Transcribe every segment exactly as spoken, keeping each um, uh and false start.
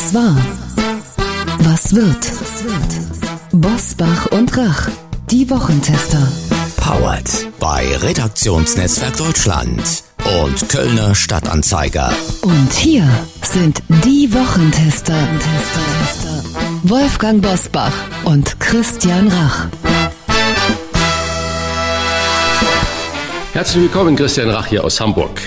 Was war? Was wird? Bosbach und Rach, die Wochentester. Powered bei Redaktionsnetzwerk Deutschland und Kölner Stadtanzeiger. Und hier sind die Wochentester. Wolfgang Bosbach und Christian Rach. Herzlich willkommen, Christian Rach hier aus Hamburg.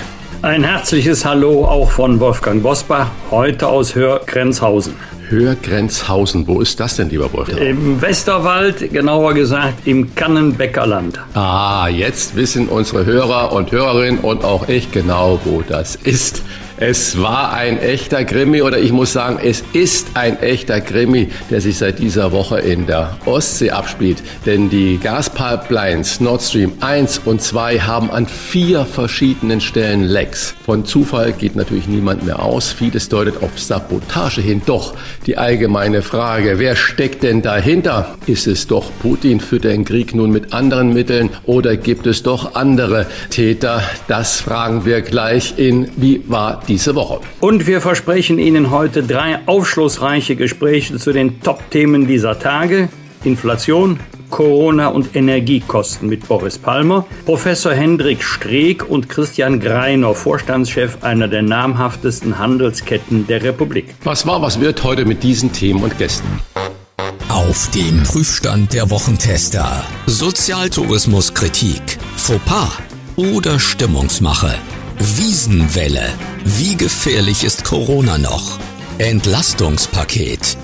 Ein herzliches Hallo auch von Wolfgang Bosbach, heute aus Hörgrenzhausen. Hörgrenzhausen, wo ist das denn, lieber Wolfgang? Im Westerwald, genauer gesagt im Kannenbäckerland. Ah, jetzt wissen unsere Hörer und Hörerinnen und auch ich genau, wo das ist. Es war ein echter Krimi, oder ich muss sagen, es ist ein echter Krimi, der sich seit dieser Woche in der Ostsee abspielt. Denn die Gaspipelines Nord Stream eins und zwei haben an vier verschiedenen Stellen Lecks. Von Zufall geht natürlich niemand mehr aus. Vieles deutet auf Sabotage hin. Doch die allgemeine Frage, wer steckt denn dahinter? Ist es doch Putin? Führt er den Krieg nun mit anderen Mitteln? Oder gibt es doch andere Täter? Das fragen wir gleich in Wie war die diese Woche. Und wir versprechen Ihnen heute drei aufschlussreiche Gespräche zu den Top-Themen dieser Tage: Inflation, Corona und Energiekosten mit Boris Palmer, Professor Hendrik Streeck und Christian Greiner, Vorstandschef einer der namhaftesten Handelsketten der Republik. Was war, was wird heute mit diesen Themen und Gästen? Auf dem Prüfstand der Wochentester: Sozialtourismuskritik, Fauxpas oder Stimmungsmache? Wiesenwelle. Wie gefährlich ist Corona noch? Entlastungspaket.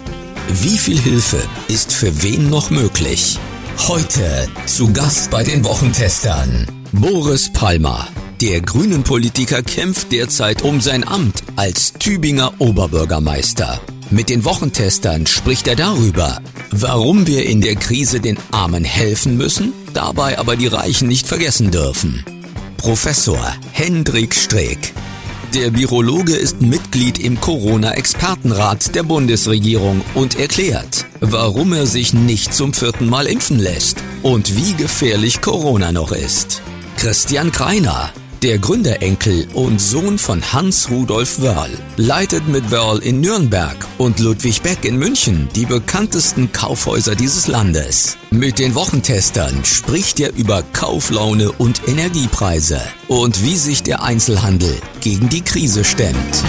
Wie viel Hilfe ist für wen noch möglich? Heute zu Gast bei den Wochentestern: Boris Palmer. Der Grünen-Politiker kämpft derzeit um sein Amt als Tübinger Oberbürgermeister. Mit den Wochentestern spricht er darüber, warum wir in der Krise den Armen helfen müssen, dabei aber die Reichen nicht vergessen dürfen. Professor Hendrik Streeck. Der Virologe ist Mitglied im Corona-Expertenrat der Bundesregierung und erklärt, warum er sich nicht zum vierten Mal impfen lässt und wie gefährlich Corona noch ist. Christian Greiner, der Gründerenkel und Sohn von Hans Rudolf Wörl, leitet mit Wörl in Nürnberg und Ludwig Beck in München die bekanntesten Kaufhäuser dieses Landes. Mit den Wochentestern spricht er über Kauflaune und Energiepreise und wie sich der Einzelhandel gegen die Krise stemmt.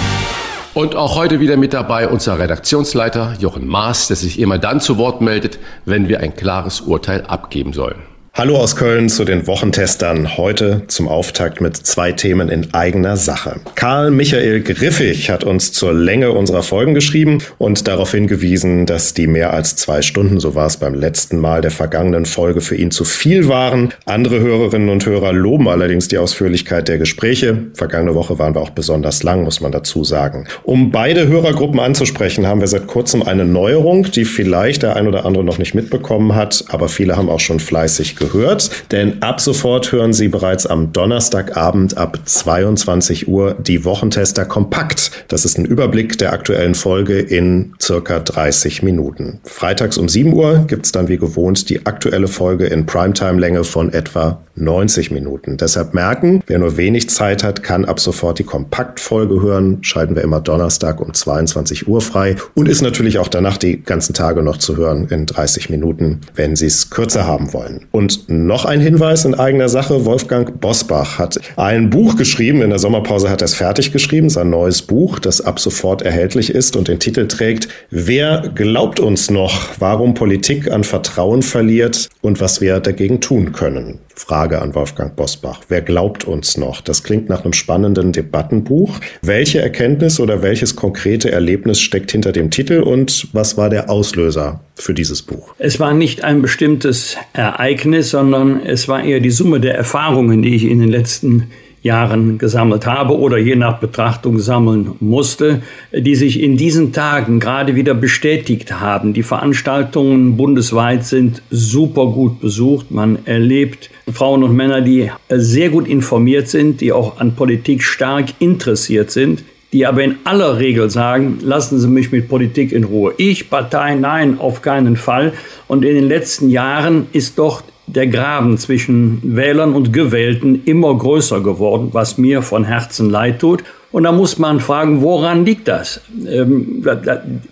Und auch heute wieder mit dabei unser Redaktionsleiter Jochen Maas, der sich immer dann zu Wort meldet, wenn wir ein klares Urteil abgeben sollen. Hallo aus Köln zu den Wochentestern. Heute zum Auftakt mit zwei Themen in eigener Sache. Karl Michael Griffig hat uns zur Länge unserer Folgen geschrieben und darauf hingewiesen, dass die mehr als zwei Stunden, so war es beim letzten Mal der vergangenen Folge, für ihn zu viel waren. Andere Hörerinnen und Hörer loben allerdings die Ausführlichkeit der Gespräche. Vergangene Woche waren wir auch besonders lang, muss man dazu sagen. Um beide Hörergruppen anzusprechen, haben wir seit kurzem eine Neuerung, die vielleicht der ein oder andere noch nicht mitbekommen hat, aber viele haben auch schon fleißig gehört. Hört, denn ab sofort hören Sie bereits am Donnerstagabend ab zweiundzwanzig Uhr die Wochentester kompakt. Das ist ein Überblick der aktuellen Folge in circa dreißig Minuten. Freitags um sieben Uhr gibt es dann wie gewohnt die aktuelle Folge in Primetime-Länge von etwa neunzig Minuten. Deshalb merken, wer nur wenig Zeit hat, kann ab sofort die Kompaktfolge hören. Schalten wir immer Donnerstag um zweiundzwanzig Uhr frei und ist natürlich auch danach die ganzen Tage noch zu hören in dreißig Minuten, wenn Sie es kürzer haben wollen. Und noch ein Hinweis in eigener Sache. Wolfgang Bosbach hat ein Buch geschrieben. In der Sommerpause hat er es fertig geschrieben. Sein neues Buch, das ab sofort erhältlich ist und den Titel trägt: Wer glaubt uns noch? Warum Politik an Vertrauen verliert und was wir dagegen tun können? Frage an Wolfgang Bosbach. Wer glaubt uns noch? Das klingt nach einem spannenden Debattenbuch. Welche Erkenntnis oder welches konkrete Erlebnis steckt hinter dem Titel und was war der Auslöser für dieses Buch? Es war nicht ein bestimmtes Ereignis, sondern es war eher die Summe der Erfahrungen, die ich in den letzten Jahren gesammelt habe oder je nach Betrachtung sammeln musste, die sich in diesen Tagen gerade wieder bestätigt haben. Die Veranstaltungen bundesweit sind super gut besucht. Man erlebt Frauen und Männer, die sehr gut informiert sind, die auch an Politik stark interessiert sind, die aber in aller Regel sagen: Lassen Sie mich mit Politik in Ruhe. Ich, Partei, nein, auf keinen Fall. Und in den letzten Jahren ist doch der Graben zwischen Wählern und Gewählten immer größer geworden, was mir von Herzen leid tut. Und da muss man fragen, woran liegt das?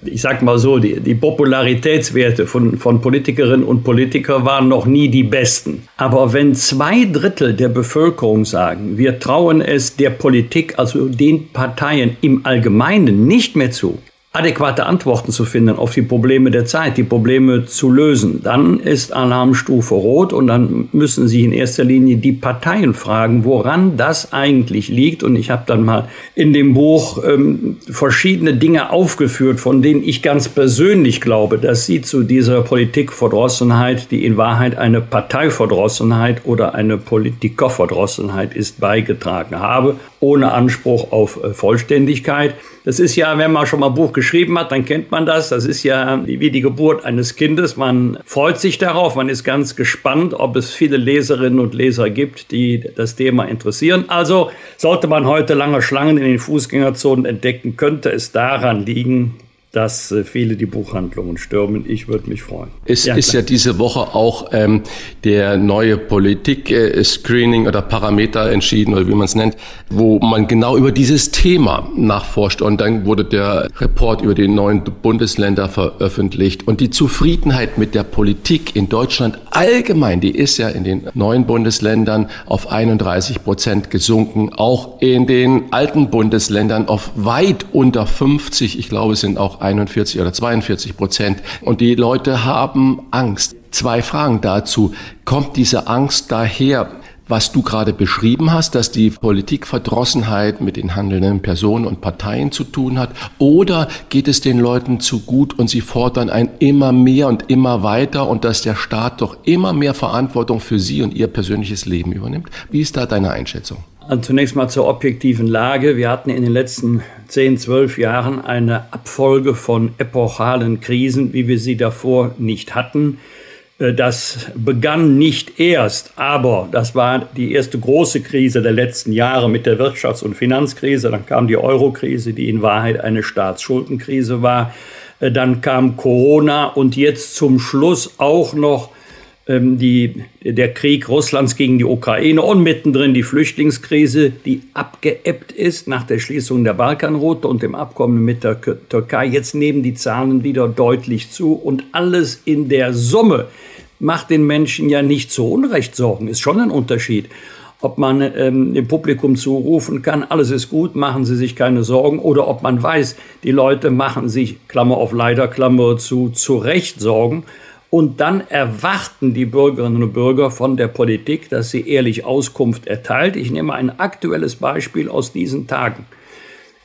Ich sag mal so, die, die Popularitätswerte von, von Politikerinnen und Politikern waren noch nie die besten. Aber wenn zwei Drittel der Bevölkerung sagen, wir trauen es der Politik, also den Parteien im Allgemeinen nicht mehr zu, adäquate Antworten zu finden auf die Probleme der Zeit, die Probleme zu lösen, dann ist Alarmstufe rot und dann müssen Sie in erster Linie die Parteien fragen, woran das eigentlich liegt. Und ich habe dann mal in dem Buch ähm, verschiedene Dinge aufgeführt, von denen ich ganz persönlich glaube, dass sie zu dieser Politikverdrossenheit, die in Wahrheit eine Parteiverdrossenheit oder eine Politikerverdrossenheit ist, beigetragen habe, ohne Anspruch auf Vollständigkeit. Das ist ja, wenn man schon mal ein Buch geschrieben hat, dann kennt man das. Das ist ja wie die Geburt eines Kindes. Man freut sich darauf, man ist ganz gespannt, ob es viele Leserinnen und Leser gibt, die das Thema interessieren. Also sollte man heute lange Schlangen in den Fußgängerzonen entdecken, könnte es daran liegen, dass viele die Buchhandlungen stürmen. Ich würde mich freuen. Es ja, ist klar. Ja diese Woche auch ähm, der neue Politik-Screening oder Parameter entschieden, oder wie man es nennt, wo man genau über dieses Thema nachforscht. Und dann wurde der Report über die neuen Bundesländer veröffentlicht. Und die Zufriedenheit mit der Politik in Deutschland allgemein, die ist ja in den neuen Bundesländern auf einunddreißig Prozent gesunken. Auch in den alten Bundesländern auf weit unter fünfzig. Ich glaube, es sind auch einundvierzig oder zweiundvierzig Prozent. Und die Leute haben Angst. Zwei Fragen dazu. Kommt diese Angst daher, was du gerade beschrieben hast, dass die Politikverdrossenheit mit den handelnden Personen und Parteien zu tun hat? Oder geht es den Leuten zu gut und sie fordern ein immer mehr und immer weiter und dass der Staat doch immer mehr Verantwortung für sie und ihr persönliches Leben übernimmt? Wie ist da deine Einschätzung? Also zunächst mal zur objektiven Lage. Wir hatten in den letzten zehn, zwölf Jahren eine Abfolge von epochalen Krisen, wie wir sie davor nicht hatten. Das begann nicht erst, aber das war die erste große Krise der letzten Jahre mit der Wirtschafts- und Finanzkrise. Dann kam die Euro-Krise, die in Wahrheit eine Staatsschuldenkrise war. Dann kam Corona und jetzt zum Schluss auch noch Die, der Krieg Russlands gegen die Ukraine und mittendrin die Flüchtlingskrise, die abgeebbt ist nach der Schließung der Balkanroute und dem Abkommen mit der Türkei. Jetzt nehmen die Zahlen wieder deutlich zu und alles in der Summe macht den Menschen ja nicht zu Unrecht Sorgen. Ist schon ein Unterschied, ob man ähm, dem Publikum zurufen kann, alles ist gut, machen Sie sich keine Sorgen, oder ob man weiß, die Leute machen sich, Klammer auf leider, Klammer zu, zu Recht Sorgen. Und dann erwarten die Bürgerinnen und Bürger von der Politik, dass sie ehrlich Auskunft erteilt. Ich nehme ein aktuelles Beispiel aus diesen Tagen.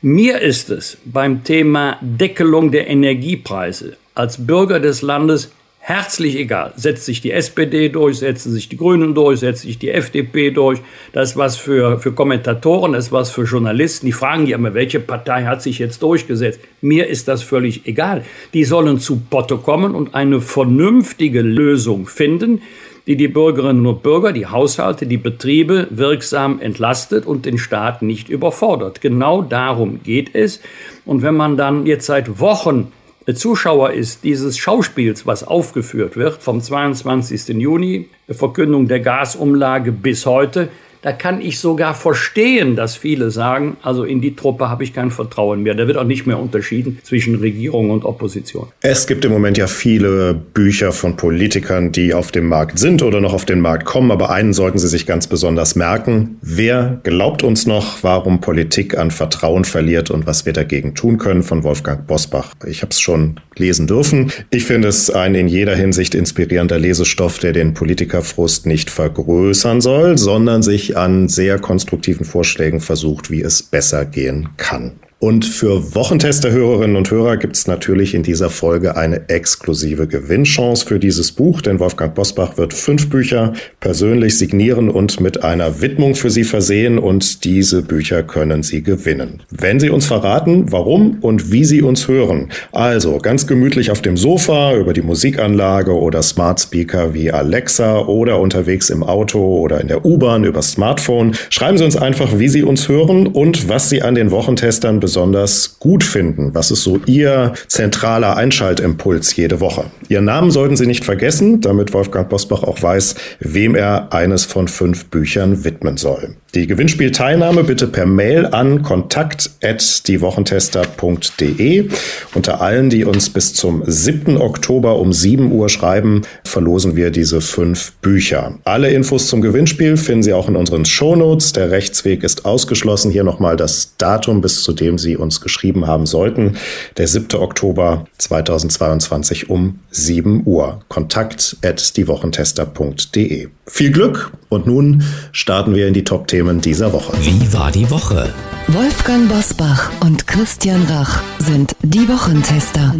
Mir ist es beim Thema Deckelung der Energiepreise als Bürger des Landes herzlich egal. Setzt sich die S P D durch, setzen sich die Grünen durch, setzt sich die F D P durch. Das ist was für, für Kommentatoren, das ist was für Journalisten. Die fragen ja immer, welche Partei hat sich jetzt durchgesetzt? Mir ist das völlig egal. Die sollen zu Potte kommen und eine vernünftige Lösung finden, die die Bürgerinnen und Bürger, die Haushalte, die Betriebe wirksam entlastet und den Staat nicht überfordert. Genau darum geht es. Und wenn man dann jetzt seit Wochen Zuschauer ist dieses Schauspiels, was aufgeführt wird, vom zweiundzwanzigsten Juni, Verkündung der Gasumlage bis heute, da kann ich sogar verstehen, dass viele sagen, also in die Truppe habe ich kein Vertrauen mehr. Da wird auch nicht mehr unterschieden zwischen Regierung und Opposition. Es gibt im Moment ja viele Bücher von Politikern, die auf dem Markt sind oder noch auf den Markt kommen. Aber einen sollten Sie sich ganz besonders merken. Wer glaubt uns noch, warum Politik an Vertrauen verliert und was wir dagegen tun können, von Wolfgang Bosbach. Ich habe es schon lesen dürfen. Ich finde es ein in jeder Hinsicht inspirierender Lesestoff, der den Politikerfrust nicht vergrößern soll, sondern sich an sehr konstruktiven Vorschlägen versucht, wie es besser gehen kann. Und für Wochentester-Hörerinnen und Hörer gibt es natürlich in dieser Folge eine exklusive Gewinnchance für dieses Buch, denn Wolfgang Bosbach wird fünf Bücher persönlich signieren und mit einer Widmung für Sie versehen, und diese Bücher können Sie gewinnen, wenn Sie uns verraten, warum und wie Sie uns hören. Also ganz gemütlich auf dem Sofa, über die Musikanlage oder Smart Speaker wie Alexa oder unterwegs im Auto oder in der U-Bahn über Smartphone. Schreiben Sie uns einfach, wie Sie uns hören und was Sie an den Wochentestern besonders besonders gut finden? Was ist so Ihr zentraler Einschaltimpuls jede Woche? Ihren Namen sollten Sie nicht vergessen, damit Wolfgang Bosbach auch weiß, wem er eines von fünf Büchern widmen soll. Die Gewinnspielteilnahme bitte per Mail an kontakt at diewochentester punkt de. Unter allen, die uns bis zum siebten Oktober um sieben Uhr schreiben, verlosen wir diese fünf Bücher. Alle Infos zum Gewinnspiel finden Sie auch in unseren Shownotes. Der Rechtsweg ist ausgeschlossen. Hier nochmal das Datum, bis zu dem Sie uns geschrieben haben sollten. Der siebte Oktober zweitausendzweiundzwanzig um sieben Uhr. kontakt at diewochentester punkt de. Viel Glück und nun starten wir in die Top-Themen dieser Woche. Wie war die Woche? Wolfgang Bosbach und Christian Rach sind die Wochentester.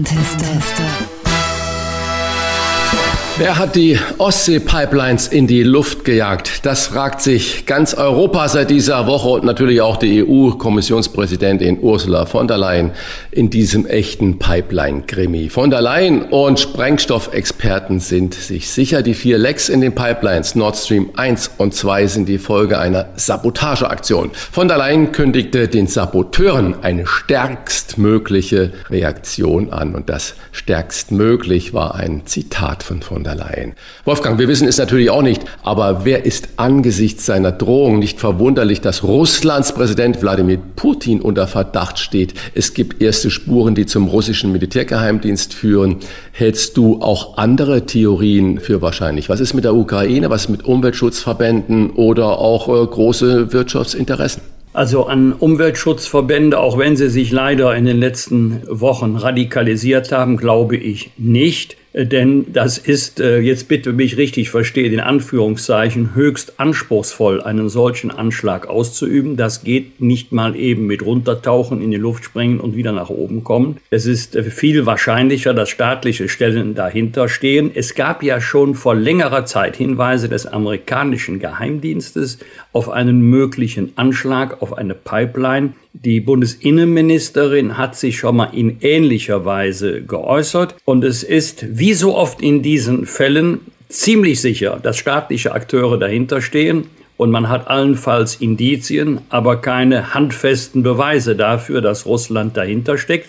Wer hat die Ostsee-Pipelines in die Luft gejagt? Das fragt sich ganz Europa seit dieser Woche und natürlich auch die E U-Kommissionspräsidentin Ursula von der Leyen in diesem echten Pipeline-Krimi. Von der Leyen und Sprengstoffexperten sind sich sicher, die vier Lecks in den Pipelines Nord Stream eins und zwei sind die Folge einer Sabotageaktion. Von der Leyen kündigte den Saboteuren eine stärkstmögliche Reaktion an und das stärkstmöglich war ein Zitat von von der Leyen. Wolfgang, wir wissen es natürlich auch nicht, aber wer ist angesichts seiner Drohung nicht verwunderlich, dass Russlands Präsident Wladimir Putin unter Verdacht steht? Es gibt erste Spuren, die zum russischen Militärgeheimdienst führen. Hältst du auch andere Theorien für wahrscheinlich? Was ist mit der Ukraine, was ist mit Umweltschutzverbänden oder auch äh, große Wirtschaftsinteressen? Also an Umweltschutzverbände, auch wenn sie sich leider in den letzten Wochen radikalisiert haben, glaube ich nicht. Denn das ist, jetzt bitte mich richtig verstehen, in Anführungszeichen höchst anspruchsvoll, einen solchen Anschlag auszuüben. Das geht nicht mal eben mit runtertauchen, in die Luft springen und wieder nach oben kommen. Es ist viel wahrscheinlicher, dass staatliche Stellen dahinter stehen. Es gab ja schon vor längerer Zeit Hinweise des amerikanischen Geheimdienstes auf einen möglichen Anschlag auf eine Pipeline. Die Bundesinnenministerin hat sich schon mal in ähnlicher Weise geäußert und es ist, wie so oft in diesen Fällen, ziemlich sicher, dass staatliche Akteure dahinter stehen und man hat allenfalls Indizien, aber keine handfesten Beweise dafür, dass Russland dahinter steckt.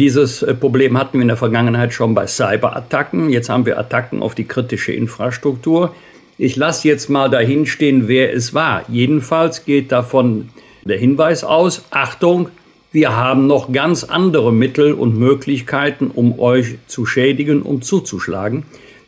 Dieses Problem hatten wir in der Vergangenheit schon bei Cyberattacken, jetzt haben wir Attacken auf die kritische Infrastruktur. Ich lasse jetzt mal dahinstehen, wer es war. Jedenfalls geht davon der Hinweis aus, Achtung, wir haben noch ganz andere Mittel und Möglichkeiten, um euch zu schädigen, um zuzuschlagen.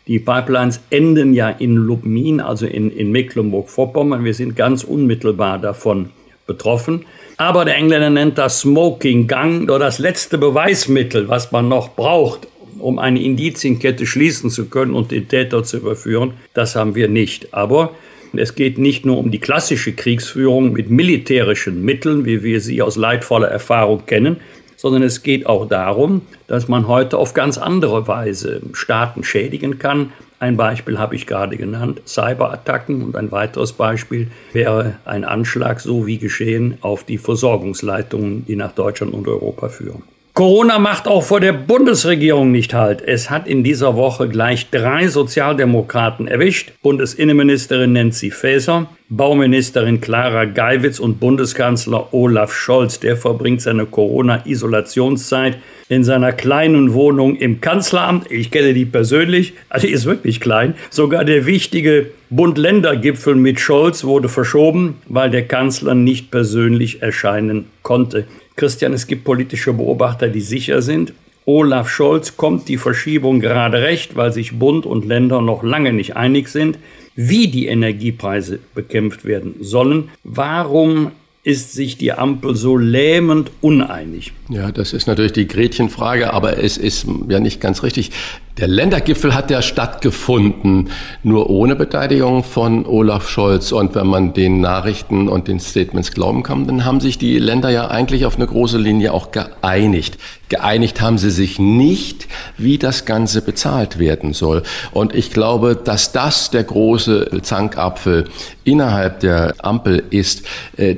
Die Pipelines enden ja in Lubmin, also in, in Mecklenburg-Vorpommern. Wir sind ganz unmittelbar davon betroffen. Aber der Engländer nennt das Smoking Gun, nur das letzte Beweismittel, was man noch braucht, um eine Indizienkette schließen zu können und den Täter zu überführen. Das haben wir nicht. Aber es geht nicht nur um die klassische Kriegsführung mit militärischen Mitteln, wie wir sie aus leidvoller Erfahrung kennen, sondern es geht auch darum, dass man heute auf ganz andere Weise Staaten schädigen kann. Ein Beispiel habe ich gerade genannt, Cyberattacken, und ein weiteres Beispiel wäre ein Anschlag, so wie geschehen, auf die Versorgungsleitungen, die nach Deutschland und Europa führen. Corona macht auch vor der Bundesregierung nicht Halt. Es hat in dieser Woche gleich drei Sozialdemokraten erwischt. Bundesinnenministerin Nancy Faeser, Bauministerin Clara Geiwitz und Bundeskanzler Olaf Scholz. Der verbringt seine Corona-Isolationszeit in seiner kleinen Wohnung im Kanzleramt. Ich kenne die persönlich, also die ist wirklich klein. Sogar der wichtige Bund-Länder-Gipfel mit Scholz wurde verschoben, weil der Kanzler nicht persönlich erscheinen konnte. Christian, es gibt politische Beobachter, die sicher sind, Olaf Scholz kommt die Verschiebung gerade recht, weil sich Bund und Länder noch lange nicht einig sind, wie die Energiepreise bekämpft werden sollen. Warum ist sich die Ampel so lähmend uneinig? Ja, das ist natürlich die Gretchenfrage, aber es ist ja nicht ganz richtig. Der Ländergipfel hat ja stattgefunden, nur ohne Beteiligung von Olaf Scholz. Und wenn man den Nachrichten und den Statements glauben kann, dann haben sich die Länder ja eigentlich auf eine große Linie auch geeinigt. Geeinigt haben sie sich nicht, wie das Ganze bezahlt werden soll. Und ich glaube, dass das der große Zankapfel innerhalb der Ampel ist,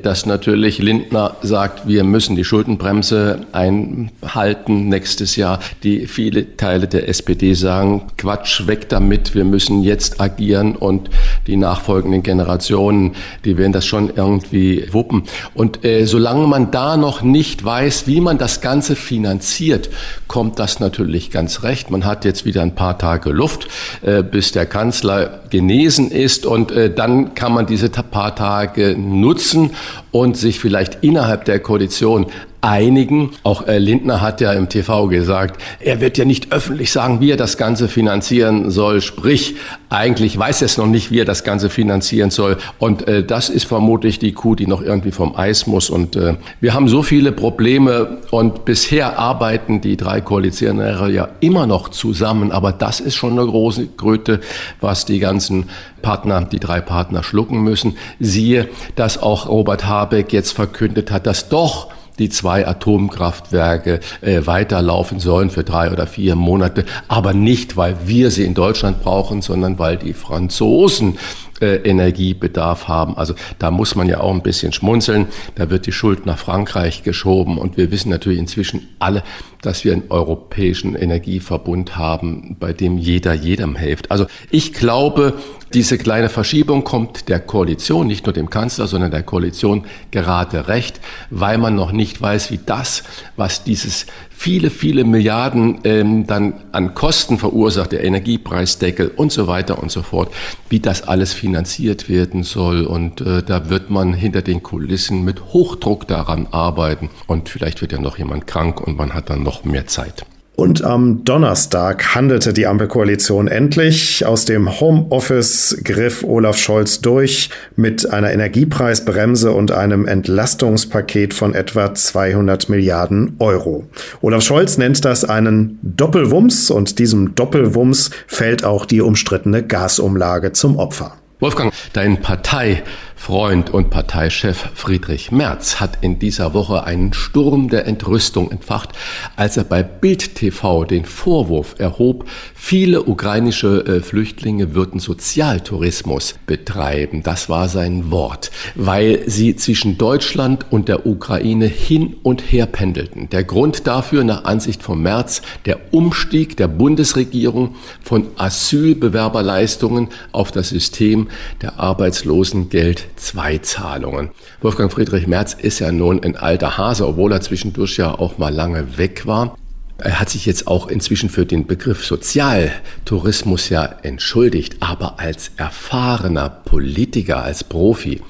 dass natürlich Lindner sagt, wir müssen die Schuldenbremse einhalten nächstes Jahr, die viele Teile der S P D die sagen, Quatsch, weg damit, wir müssen jetzt agieren und die nachfolgenden Generationen, die werden das schon irgendwie wuppen. Und äh, solange man da noch nicht weiß, wie man das Ganze finanziert, kommt das natürlich ganz recht. Man hat jetzt wieder ein paar Tage Luft, äh, bis der Kanzler genesen ist und äh, dann kann man diese paar Tage nutzen und sich vielleicht innerhalb der Koalition einigen. Auch äh, Lindner hat ja im T V gesagt, er wird ja nicht öffentlich sagen, wie er das Ganze finanzieren soll. Sprich, eigentlich weiß er es noch nicht, wie er das Ganze finanzieren soll. Und äh, das ist vermutlich die Kuh, die noch irgendwie vom Eis muss. Und äh, wir haben so viele Probleme und bisher arbeiten die drei Koalitionäre ja immer noch zusammen. Aber das ist schon eine große Kröte, was die ganzen Partner, die drei Partner schlucken müssen. Siehe, dass auch Robert Habeck jetzt verkündet hat, dass doch die zwei Atomkraftwerke äh, weiterlaufen sollen für drei oder vier Monate, aber nicht, weil wir sie in Deutschland brauchen, sondern weil die Franzosen äh, Energiebedarf haben. Also da muss man ja auch ein bisschen schmunzeln. Da wird die Schuld nach Frankreich geschoben. Und wir wissen natürlich inzwischen alle, dass wir einen europäischen Energieverbund haben, bei dem jeder jedem hilft. Also ich glaube, diese kleine Verschiebung kommt der Koalition, nicht nur dem Kanzler, sondern der Koalition gerade recht, weil man noch nicht weiß, wie das, was dieses viele, viele Milliarden ähm, dann an Kosten verursacht, der Energiepreisdeckel und so weiter und so fort, wie das alles finanziert werden soll. Und äh, da wird man hinter den Kulissen mit Hochdruck daran arbeiten. Und vielleicht wird ja noch jemand krank und man hat dann noch mehr Zeit. Und am Donnerstag handelte die Ampelkoalition endlich. Aus dem Homeoffice griff Olaf Scholz durch mit einer Energiepreisbremse und einem Entlastungspaket von etwa zweihundert Milliarden Euro. Olaf Scholz nennt das einen Doppelwumms und diesem Doppelwumms fällt auch die umstrittene Gasumlage zum Opfer. Wolfgang, dein Parteifreund und Parteichef Friedrich Merz hat in dieser Woche einen Sturm der Entrüstung entfacht, als er bei Bild T V den Vorwurf erhob, viele ukrainische äh, Flüchtlinge würden Sozialtourismus betreiben. Das war sein Wort, weil sie zwischen Deutschland und der Ukraine hin und her pendelten. Der Grund dafür, nach Ansicht von Merz, der Umstieg der Bundesregierung von Asylbewerberleistungen auf das System der Arbeitslosengeld zwei Zahlungen. Wolfgang Friedrich Merz ist ja nun ein alter Hase, obwohl er zwischendurch ja auch mal lange weg war. Er hat sich jetzt auch inzwischen für den Begriff Sozialtourismus ja entschuldigt, aber als erfahrener Politiker, als Profi,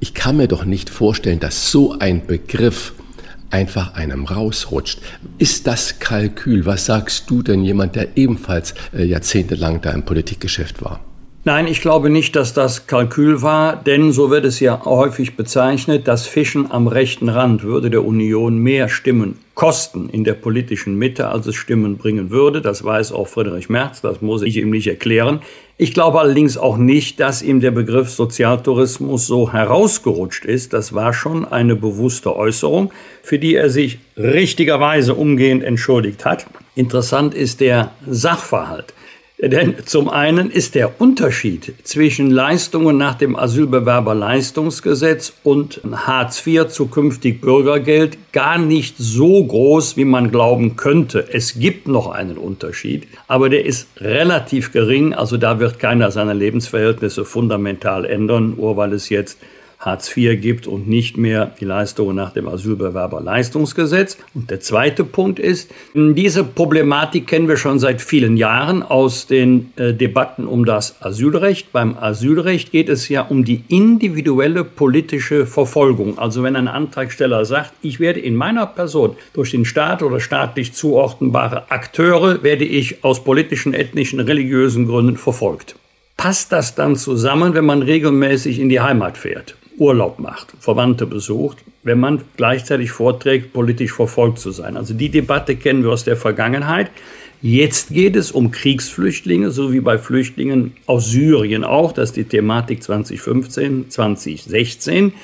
ich kann mir doch nicht vorstellen, dass so ein Begriff einfach einem rausrutscht. Ist das Kalkül? Was sagst du denn, jemand, der ebenfalls äh, jahrzehntelang da im Politikgeschäft war? Nein, ich glaube nicht, dass das Kalkül war, denn so wird es ja häufig bezeichnet, das Fischen am rechten Rand würde der Union mehr Stimmen kosten in der politischen Mitte, als es Stimmen bringen würde. Das weiß auch Friedrich Merz, das muss ich ihm nicht erklären. Ich glaube allerdings auch nicht, dass ihm der Begriff Sozialtourismus so herausgerutscht ist. Das war schon eine bewusste Äußerung, für die er sich richtigerweise umgehend entschuldigt hat. Interessant ist der Sachverhalt. Denn zum einen ist der Unterschied zwischen Leistungen nach dem Asylbewerberleistungsgesetz und Hartz vier, zukünftig Bürgergeld, gar nicht so groß, wie man glauben könnte. Es gibt noch einen Unterschied, aber der ist relativ gering. Also da wird keiner seine Lebensverhältnisse fundamental ändern, nur weil es jetzt Hartz vier gibt und nicht mehr die Leistungen nach dem Asylbewerberleistungsgesetz. Und der zweite Punkt ist, diese Problematik kennen wir schon seit vielen Jahren aus den äh, Debatten um das Asylrecht. Beim Asylrecht geht es ja um die individuelle politische Verfolgung. Also wenn ein Antragsteller sagt, ich werde in meiner Person durch den Staat oder staatlich zuordnbare Akteure, werde ich aus politischen, ethnischen, religiösen Gründen verfolgt. Passt das dann zusammen, wenn man regelmäßig in die Heimat fährt? Urlaub macht, Verwandte besucht, wenn man gleichzeitig vorträgt, politisch verfolgt zu sein. Also die Debatte kennen wir aus der Vergangenheit. Jetzt geht es um Kriegsflüchtlinge, so wie bei Flüchtlingen aus Syrien auch. Das ist die Thematik zwanzig fünfzehn, zwanzig sechzehn.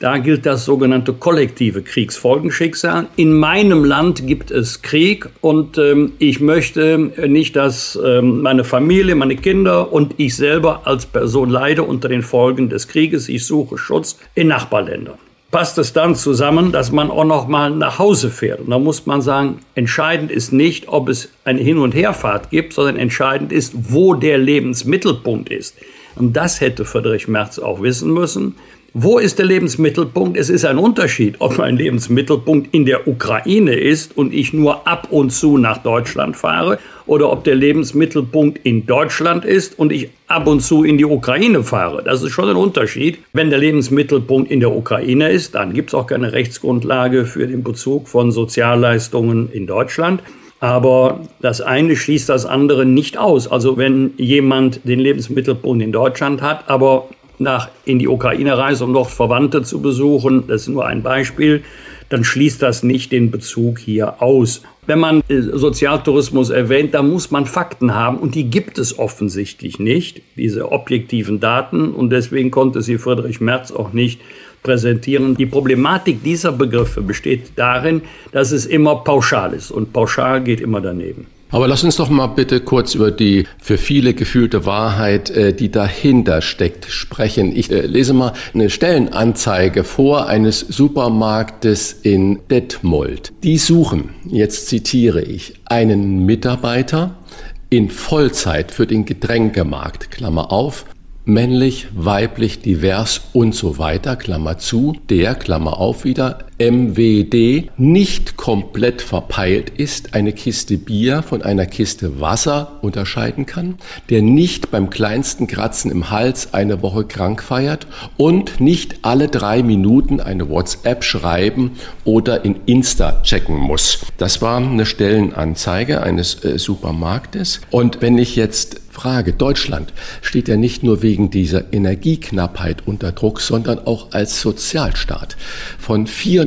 Da gilt das sogenannte kollektive Kriegsfolgenschicksal. In meinem Land gibt es Krieg und ähm, ich möchte nicht, dass ähm, meine Familie, meine Kinder und ich selber als Person leide unter den Folgen des Krieges. Ich suche Schutz in Nachbarländern. passt es dann zusammen, dass man auch noch mal nach Hause fährt. Und da muss man sagen, entscheidend ist nicht, ob es eine Hin- und Herfahrt gibt, sondern entscheidend ist, wo der Lebensmittelpunkt ist. Und das hätte Friedrich Merz auch wissen müssen. Wo ist der Lebensmittelpunkt? Es ist ein Unterschied, ob mein Lebensmittelpunkt in der Ukraine ist und ich nur ab und zu nach Deutschland fahre oder ob der Lebensmittelpunkt in Deutschland ist und ich ab und zu in die Ukraine fahre. Das ist schon ein Unterschied. Wenn der Lebensmittelpunkt in der Ukraine ist, dann gibt es auch keine Rechtsgrundlage für den Bezug von Sozialleistungen in Deutschland. Aber das eine schließt das andere nicht aus. Also wenn jemand den Lebensmittelpunkt in Deutschland hat, aber nach in die Ukraine reist, um dort Verwandte zu besuchen, das ist nur ein Beispiel, dann schließt das nicht den Bezug hier aus. Wenn man Sozialtourismus erwähnt, dann muss man Fakten haben und die gibt es offensichtlich nicht, diese objektiven Daten, und deswegen konnte sie Friedrich Merz auch nicht präsentieren. Die Problematik dieser Begriffe besteht darin, dass es immer pauschal ist und pauschal geht immer daneben. Aber lass uns doch mal bitte kurz über die für viele gefühlte Wahrheit, die dahinter steckt, sprechen. Ich lese mal eine Stellenanzeige vor eines Supermarktes in Detmold. Die suchen, jetzt zitiere ich, einen Mitarbeiter in Vollzeit für den Getränkemarkt, Klammer auf, männlich, weiblich, divers und so weiter, Klammer zu, der, Klammer auf wieder, M W D, nicht komplett verpeilt ist, eine Kiste Bier von einer Kiste Wasser unterscheiden kann, der nicht beim kleinsten Kratzen im Hals eine Woche krank feiert und nicht alle drei Minuten eine WhatsApp schreiben oder in Insta checken muss. Das war eine Stellenanzeige eines äh, Supermarktes. Und wenn ich jetzt frage, Deutschland steht ja nicht nur wegen dieser Energieknappheit unter Druck, sondern auch als Sozialstaat. Von vierundachtzig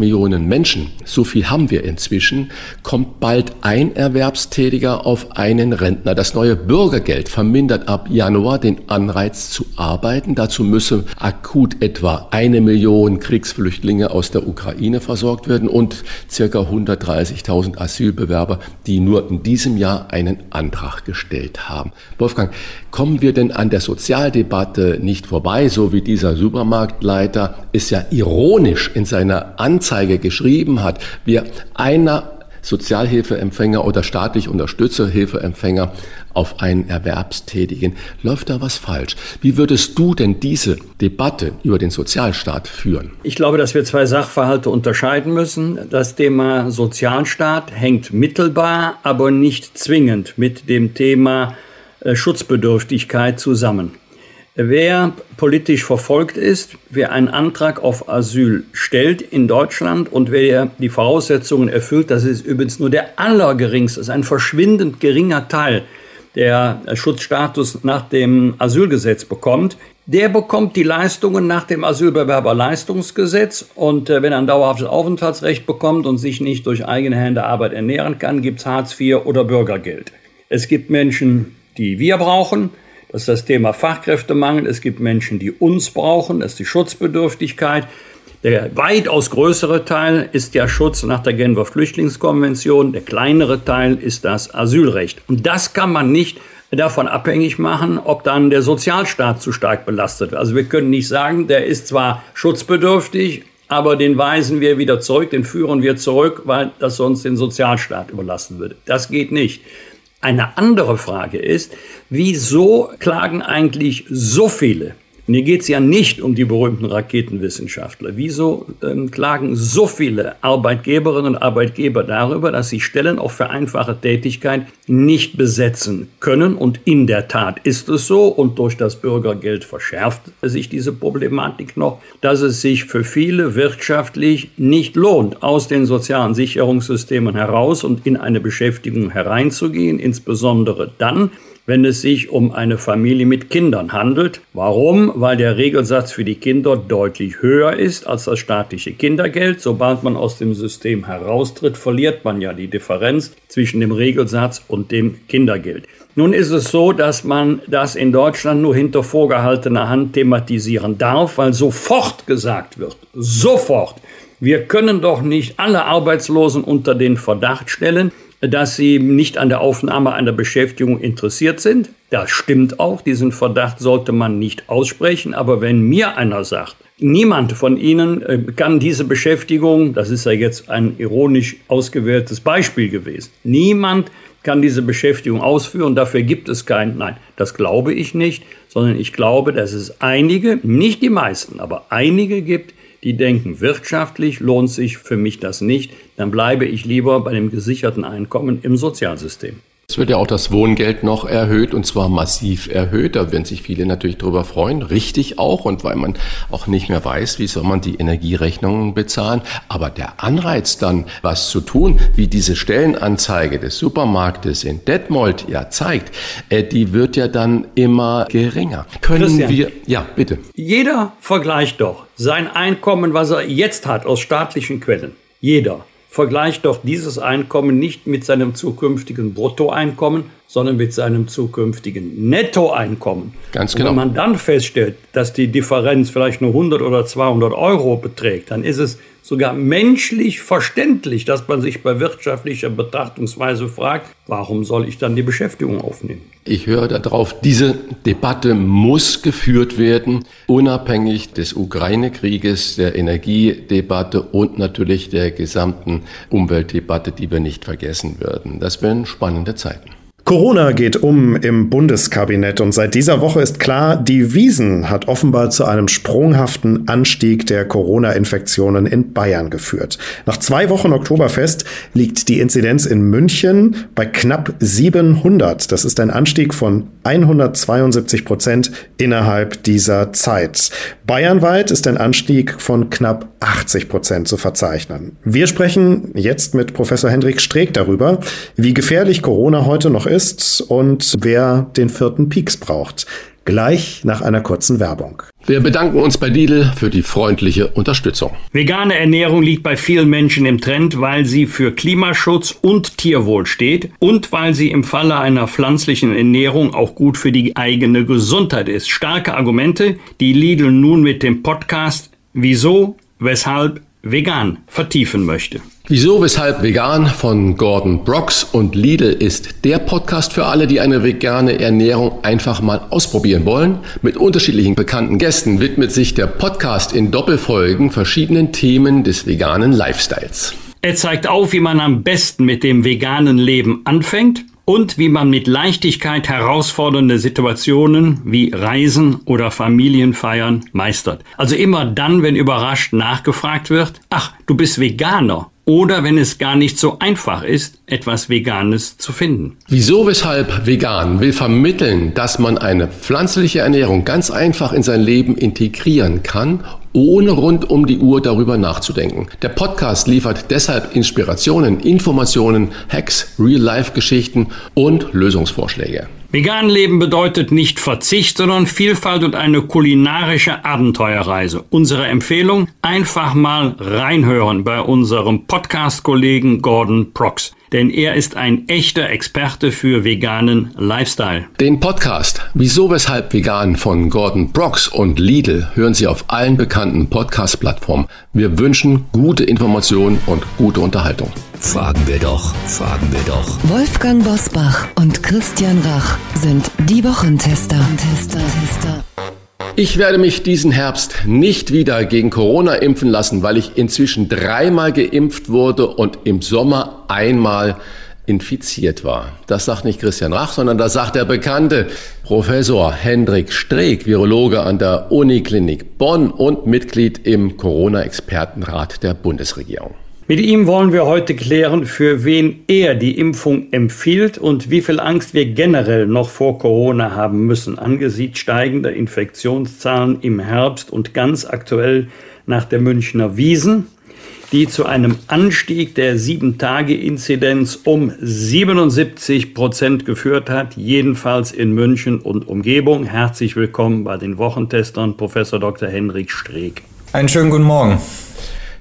Millionen Menschen, so viel haben wir inzwischen, kommt bald ein Erwerbstätiger auf einen Rentner. Das neue Bürgergeld vermindert ab Januar den Anreiz zu arbeiten. Dazu müsse akut etwa eine Million Kriegsflüchtlinge aus der Ukraine versorgt werden und circa hundertdreißigtausend Asylbewerber, die nur in diesem Jahr einen Antrag gestellt haben. Haben. Wolfgang, kommen wir denn an der Sozialdebatte nicht vorbei, so wie dieser Supermarktleiter es ja ironisch in seiner Anzeige geschrieben hat? Wir einer Sozialhilfeempfänger oder staatlich unterstützte Hilfeempfänger auf einen Erwerbstätigen. Läuft da was falsch? Wie würdest du denn diese Debatte über den Sozialstaat führen? Ich glaube, dass wir zwei Sachverhalte unterscheiden müssen. Das Thema Sozialstaat hängt mittelbar, aber nicht zwingend mit dem Thema Schutzbedürftigkeit zusammen. Wer politisch verfolgt ist, wer einen Antrag auf Asyl stellt in Deutschland und wer die Voraussetzungen erfüllt, das ist übrigens nur der allergeringste, ist ein verschwindend geringer Teil, der Schutzstatus nach dem Asylgesetz bekommt, der bekommt die Leistungen nach dem Asylbewerberleistungsgesetz. Und wenn er ein dauerhaftes Aufenthaltsrecht bekommt und sich nicht durch eigene Hände Arbeit ernähren kann, gibt es Hartz vier oder Bürgergeld. Es gibt Menschen, die wir brauchen. Das ist das Thema Fachkräftemangel. Es gibt Menschen, die uns brauchen. Das ist die Schutzbedürftigkeit. Der weitaus größere Teil ist der Schutz nach der Genfer Flüchtlingskonvention. Der kleinere Teil ist das Asylrecht. Und das kann man nicht davon abhängig machen, ob dann der Sozialstaat zu stark belastet wird. Also wir können nicht sagen, der ist zwar schutzbedürftig, aber den weisen wir wieder zurück, den führen wir zurück, weil das sonst den Sozialstaat überlassen würde. Das geht nicht. Eine andere Frage ist, wieso klagen eigentlich so viele? Und hier geht es ja nicht um die berühmten Raketenwissenschaftler. Wieso ähm, klagen so viele Arbeitgeberinnen und Arbeitgeber darüber, dass sie Stellen auch für einfache Tätigkeit nicht besetzen können? Und in der Tat ist es so, und durch das Bürgergeld verschärft sich diese Problematik noch, dass es sich für viele wirtschaftlich nicht lohnt, aus den sozialen Sicherungssystemen heraus und in eine Beschäftigung hereinzugehen, insbesondere dann, wenn es sich um eine Familie mit Kindern handelt. Warum? Weil der Regelsatz für die Kinder deutlich höher ist als das staatliche Kindergeld. Sobald man aus dem System heraustritt, verliert man ja die Differenz zwischen dem Regelsatz und dem Kindergeld. Nun ist es so, dass man das in Deutschland nur hinter vorgehaltener Hand thematisieren darf, weil sofort gesagt wird, sofort, wir können doch nicht alle Arbeitslosen unter den Verdacht stellen, dass sie nicht an der Aufnahme einer Beschäftigung interessiert sind. Das stimmt auch, diesen Verdacht sollte man nicht aussprechen. Aber wenn mir einer sagt, Niemand von ihnen kann diese Beschäftigung, das ist ja jetzt ein ironisch ausgewähltes Beispiel gewesen, niemand kann diese Beschäftigung ausführen, dafür gibt es keinen, nein, das glaube ich nicht, sondern ich glaube, dass es einige, nicht die meisten, aber einige gibt, die denken, wirtschaftlich lohnt sich für mich das nicht, dann bleibe ich lieber bei dem gesicherten Einkommen im Sozialsystem. Es wird ja auch das Wohngeld noch erhöht und zwar massiv erhöht. Da werden sich viele natürlich drüber freuen, richtig auch. Und weil man auch nicht mehr weiß, wie soll man die Energierechnungen bezahlen. Aber der Anreiz dann, was zu tun, wie diese Stellenanzeige des Supermarktes in Detmold ja zeigt, die wird ja dann immer geringer. Können Christian, wir, ja bitte. Jeder vergleicht doch sein Einkommen, was er jetzt hat, aus staatlichen Quellen. Jeder. Vergleicht doch dieses Einkommen nicht mit seinem zukünftigen Bruttoeinkommen, sondern mit seinem zukünftigen Nettoeinkommen. Ganz genau. Und wenn man dann feststellt, dass die Differenz vielleicht nur hundert oder zweihundert Euro beträgt, dann ist es sogar menschlich verständlich, dass man sich bei wirtschaftlicher Betrachtungsweise fragt, warum soll ich dann die Beschäftigung aufnehmen? Ich höre darauf, diese Debatte muss geführt werden, unabhängig des Ukraine-Krieges, der Energiedebatte und natürlich der gesamten Umweltdebatte, die wir nicht vergessen werden. Das werden spannende Zeiten. Corona geht um im Bundeskabinett und seit dieser Woche ist klar, die Wiesn hat offenbar zu einem sprunghaften Anstieg der Corona-Infektionen in Bayern geführt. Nach zwei Wochen Oktoberfest liegt die Inzidenz in München bei knapp siebenhundert. Das ist ein Anstieg von hundertzweiundsiebzig Prozent innerhalb dieser Zeit. Bayernweit ist ein Anstieg von knapp achtzig Prozent zu verzeichnen. Wir sprechen jetzt mit Professor Hendrik Streeck darüber, wie gefährlich Corona heute noch ist und wer den vierten Peaks braucht. Gleich nach einer kurzen Werbung. Wir bedanken uns bei Lidl für die freundliche Unterstützung. Vegane Ernährung liegt bei vielen Menschen im Trend, weil sie für Klimaschutz und Tierwohl steht und weil sie im Falle einer pflanzlichen Ernährung auch gut für die eigene Gesundheit ist. Starke Argumente, die Lidl nun mit dem Podcast Wieso, Weshalb, Vegan vertiefen möchte. Wieso, Weshalb, Vegan von Gordon Brox und Lidl ist der Podcast für alle, die eine vegane Ernährung einfach mal ausprobieren wollen. Mit unterschiedlichen bekannten Gästen widmet sich der Podcast in Doppelfolgen verschiedenen Themen des veganen Lifestyles. Er zeigt auf, wie man am besten mit dem veganen Leben anfängt und wie man mit Leichtigkeit herausfordernde Situationen wie Reisen oder Familienfeiern meistert. Also immer dann, wenn überrascht nachgefragt wird, ach, du bist Veganer. Oder wenn es gar nicht so einfach ist, etwas Veganes zu finden. Wieso, Weshalb, Vegan will vermitteln, dass man eine pflanzliche Ernährung ganz einfach in sein Leben integrieren kann, ohne rund um die Uhr darüber nachzudenken. Der Podcast liefert deshalb Inspirationen, Informationen, Hacks, Real-Life-Geschichten und Lösungsvorschläge. Vegan leben bedeutet nicht Verzicht, sondern Vielfalt und eine kulinarische Abenteuerreise. Unsere Empfehlung, einfach mal reinhören bei unserem Podcast-Kollegen Gordon Brox. Denn er ist ein echter Experte für veganen Lifestyle. Den Podcast Wieso, Weshalb, Vegan von Gordon Brox und Lidl hören Sie auf allen bekannten Podcast-Plattformen. Wir wünschen gute Informationen und gute Unterhaltung. Fragen wir doch, fragen wir doch. Wolfgang Bosbach und Christian Rach sind die Wochentester. Tester, Tester. Ich werde mich diesen Herbst nicht wieder gegen Corona impfen lassen, weil ich inzwischen dreimal geimpft wurde und im Sommer einmal infiziert war. Das sagt nicht Christian Rach, sondern das sagt der bekannte Professor Hendrik Streeck, Virologe an der Uniklinik Bonn und Mitglied im Corona-Expertenrat der Bundesregierung. Mit ihm wollen wir heute klären, für wen er die Impfung empfiehlt und wie viel Angst wir generell noch vor Corona haben müssen, angesichts steigender Infektionszahlen im Herbst und ganz aktuell nach der Münchner Wiesn, die zu einem Anstieg der sieben Tage Inzidenz um siebenundsiebzig Prozent geführt hat, jedenfalls in München und Umgebung. Herzlich willkommen bei den Wochentestern, Professor Doktor Hendrik Streeck. Einen schönen guten Morgen.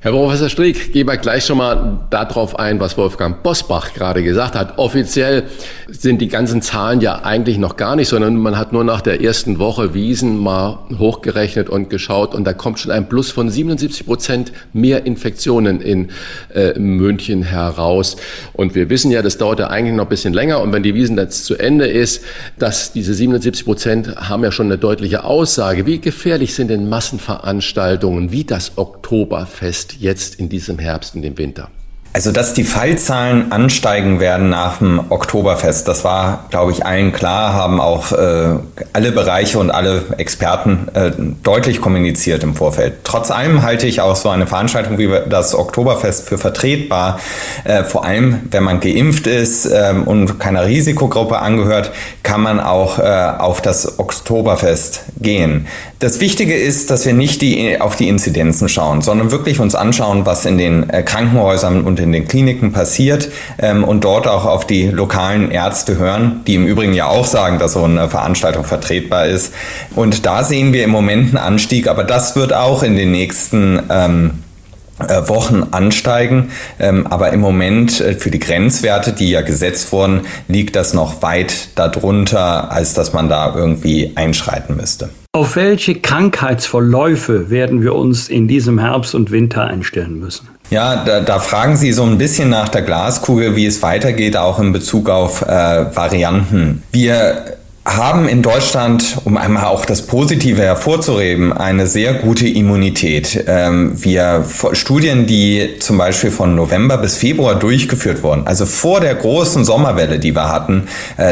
Herr Professor Streeck, gehen wir gleich schon mal darauf ein, was Wolfgang Bosbach gerade gesagt hat. Offiziell sind die ganzen Zahlen ja eigentlich noch gar nicht, sondern man hat nur nach der ersten Woche Wiesn mal hochgerechnet und geschaut und da kommt schon ein Plus von siebenundsiebzig Prozent mehr Infektionen in äh, München heraus. Und wir wissen ja, das dauert ja eigentlich noch ein bisschen länger und wenn die Wiesn jetzt zu Ende ist, dass diese siebenundsiebzig Prozent haben ja schon eine deutliche Aussage. Wie gefährlich sind denn Massenveranstaltungen wie das Oktoberfest jetzt in diesem Herbst, in dem Winter? Also, dass die Fallzahlen ansteigen werden nach dem Oktoberfest, das war, glaube ich, allen klar, haben auch äh, alle Bereiche und alle Experten äh, deutlich kommuniziert im Vorfeld. Trotz allem halte ich auch so eine Veranstaltung wie das Oktoberfest für vertretbar, äh, vor allem wenn man geimpft ist äh, und keiner Risikogruppe angehört, kann man auch äh, auf das Oktoberfest gehen. Das Wichtige ist, dass wir nicht die, auf die Inzidenzen schauen, sondern wirklich uns anschauen, was in den äh, Krankenhäusern und in den Kliniken passiert ähm, und dort auch auf die lokalen Ärzte hören, die im Übrigen ja auch sagen, dass so eine Veranstaltung vertretbar ist. Und da sehen wir im Moment einen Anstieg, aber das wird auch in den nächsten ähm, Wochen ansteigen. Ähm, aber im Moment äh, für die Grenzwerte, die ja gesetzt wurden, liegt das noch weit darunter, als dass man da irgendwie einschreiten müsste. Auf welche Krankheitsverläufe werden wir uns in diesem Herbst und Winter einstellen müssen? Ja, da, da fragen Sie so ein bisschen nach der Glaskugel, wie es weitergeht, auch in Bezug auf äh, Varianten. Wir haben in Deutschland, um einmal auch das Positive hervorzuheben, eine sehr gute Immunität. Wir Studien, die zum Beispiel von November bis Februar durchgeführt wurden, also vor der großen Sommerwelle, die wir hatten,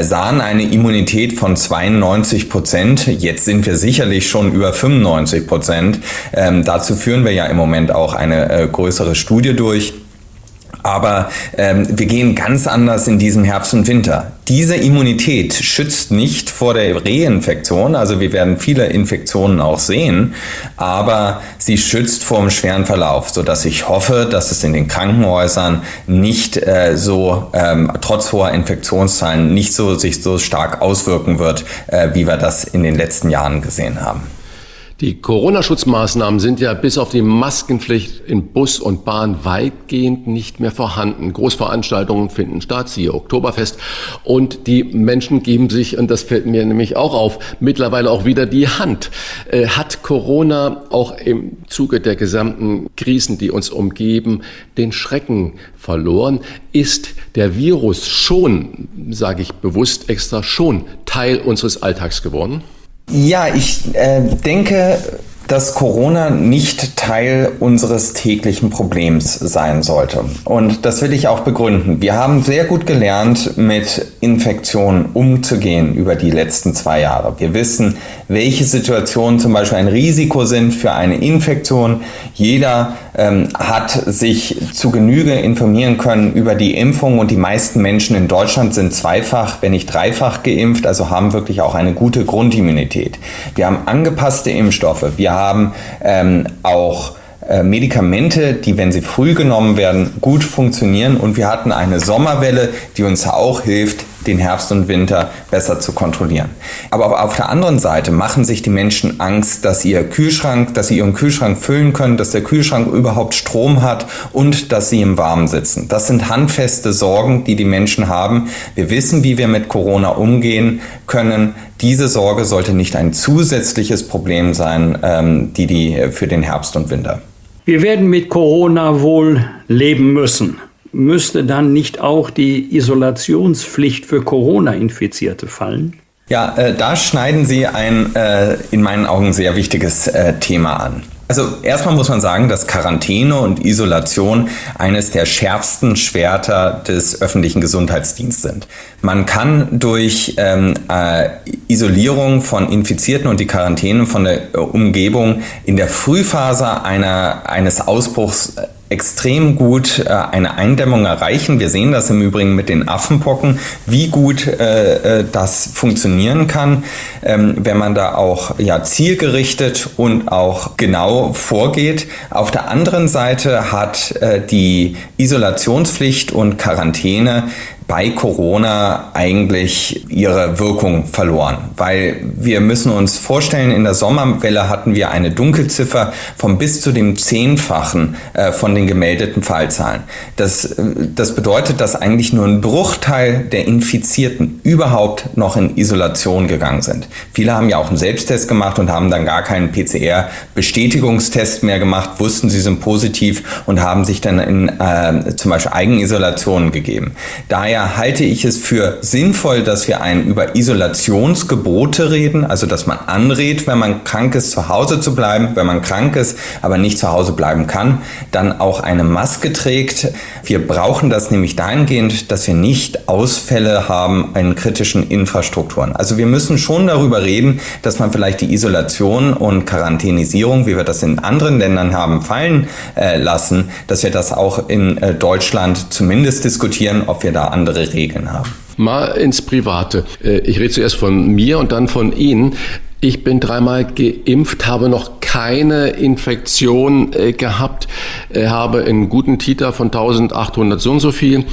sahen eine Immunität von zweiundneunzig Prozent. Jetzt sind wir sicherlich schon über fünfundneunzig Prozent. Dazu führen wir ja im Moment auch eine größere Studie durch. Aber ähm, wir gehen ganz anders in diesen Herbst und Winter. Diese Immunität schützt nicht vor der Reinfektion, also wir werden viele Infektionen auch sehen, aber sie schützt vor einem schweren Verlauf, sodass ich hoffe, dass es in den Krankenhäusern nicht äh, so, ähm, trotz hoher Infektionszahlen, nicht so sich so stark auswirken wird, äh, wie wir das in den letzten Jahren gesehen haben. Die Corona-Schutzmaßnahmen sind ja bis auf die Maskenpflicht in Bus und Bahn weitgehend nicht mehr vorhanden. Großveranstaltungen finden statt, siehe Oktoberfest. Und die Menschen geben sich, und das fällt mir nämlich auch auf, mittlerweile auch wieder die Hand. Äh, hat Corona auch im Zuge der gesamten Krisen, die uns umgeben, den Schrecken verloren? Ist der Virus schon, sage ich bewusst extra, schon Teil unseres Alltags geworden? Ja, ich äh, denke, dass Corona nicht Teil unseres täglichen Problems sein sollte. Und das will ich auch begründen. Wir haben sehr gut gelernt, mit Infektionen umzugehen über die letzten zwei Jahre. Wir wissen, welche Situationen zum Beispiel ein Risiko sind für eine Infektion. Jeder ähm, hat sich zu Genüge informieren können über die Impfung und die meisten Menschen in Deutschland sind zweifach, wenn nicht dreifach geimpft, also haben wirklich auch eine gute Grundimmunität. Wir haben angepasste Impfstoffe. Wir haben ähm, auch äh, Medikamente, die, wenn sie früh genommen werden, gut funktionieren. Und wir hatten eine Sommerwelle, die uns auch hilft, den Herbst und Winter besser zu kontrollieren. Aber auf der anderen Seite machen sich die Menschen Angst, dass ihr Kühlschrank, dass sie ihren Kühlschrank füllen können, dass der Kühlschrank überhaupt Strom hat und dass sie im Warmen sitzen. Das sind handfeste Sorgen, die die Menschen haben. Wir wissen, wie wir mit Corona umgehen können. Diese Sorge sollte nicht ein zusätzliches Problem sein, ähm, die die für den Herbst und Winter. Wir werden mit Corona wohl leben müssen. Müsste dann nicht auch die Isolationspflicht für Corona-Infizierte fallen? Ja, äh, da schneiden Sie ein äh, in meinen Augen sehr wichtiges äh, Thema an. Also erstmal muss man sagen, dass Quarantäne und Isolation eines der schärfsten Schwerter des öffentlichen Gesundheitsdienstes sind. Man kann durch ähm, äh, Isolierung von Infizierten und die Quarantäne von der äh, Umgebung in der Frühphase einer, eines Ausbruchs äh, extrem gut äh, eine Eindämmung erreichen. Wir sehen das im Übrigen mit den Affenpocken, wie gut äh, das funktionieren kann, ähm, wenn man da auch ja zielgerichtet und auch genau vorgeht. Auf der anderen Seite hat äh, die Isolationspflicht und Quarantäne bei Corona eigentlich ihre Wirkung verloren. Weil wir müssen uns vorstellen, in der Sommerwelle hatten wir eine Dunkelziffer von bis zu dem Zehnfachen äh, von den gemeldeten Fallzahlen. Das, das bedeutet, dass eigentlich nur ein Bruchteil der Infizierten überhaupt noch in Isolation gegangen sind. Viele haben ja auch einen Selbsttest gemacht und haben dann gar keinen P C R-Bestätigungstest mehr gemacht, wussten, sie sind positiv und haben sich dann in äh, zum Beispiel Eigenisolationen gegeben. Daher halte ich es für sinnvoll, dass wir einen über Isolationsgebote reden, also dass man anrät, wenn man krank ist, zu Hause zu bleiben, wenn man krank ist, aber nicht zu Hause bleiben kann, dann auch eine Maske trägt. Wir brauchen das nämlich dahingehend, dass wir nicht Ausfälle haben in kritischen Infrastrukturen. Also wir müssen schon darüber reden, dass man vielleicht die Isolation und Quarantänisierung, wie wir das in anderen Ländern haben, fallen äh, lassen, dass wir das auch in äh, Deutschland zumindest diskutieren, ob wir da andere Regeln haben. Mal ins Private. Ich rede zuerst von mir und dann von Ihnen. Ich bin dreimal geimpft, habe noch keine Infektion gehabt, habe einen guten Titer von eintausendachthundert so und so viel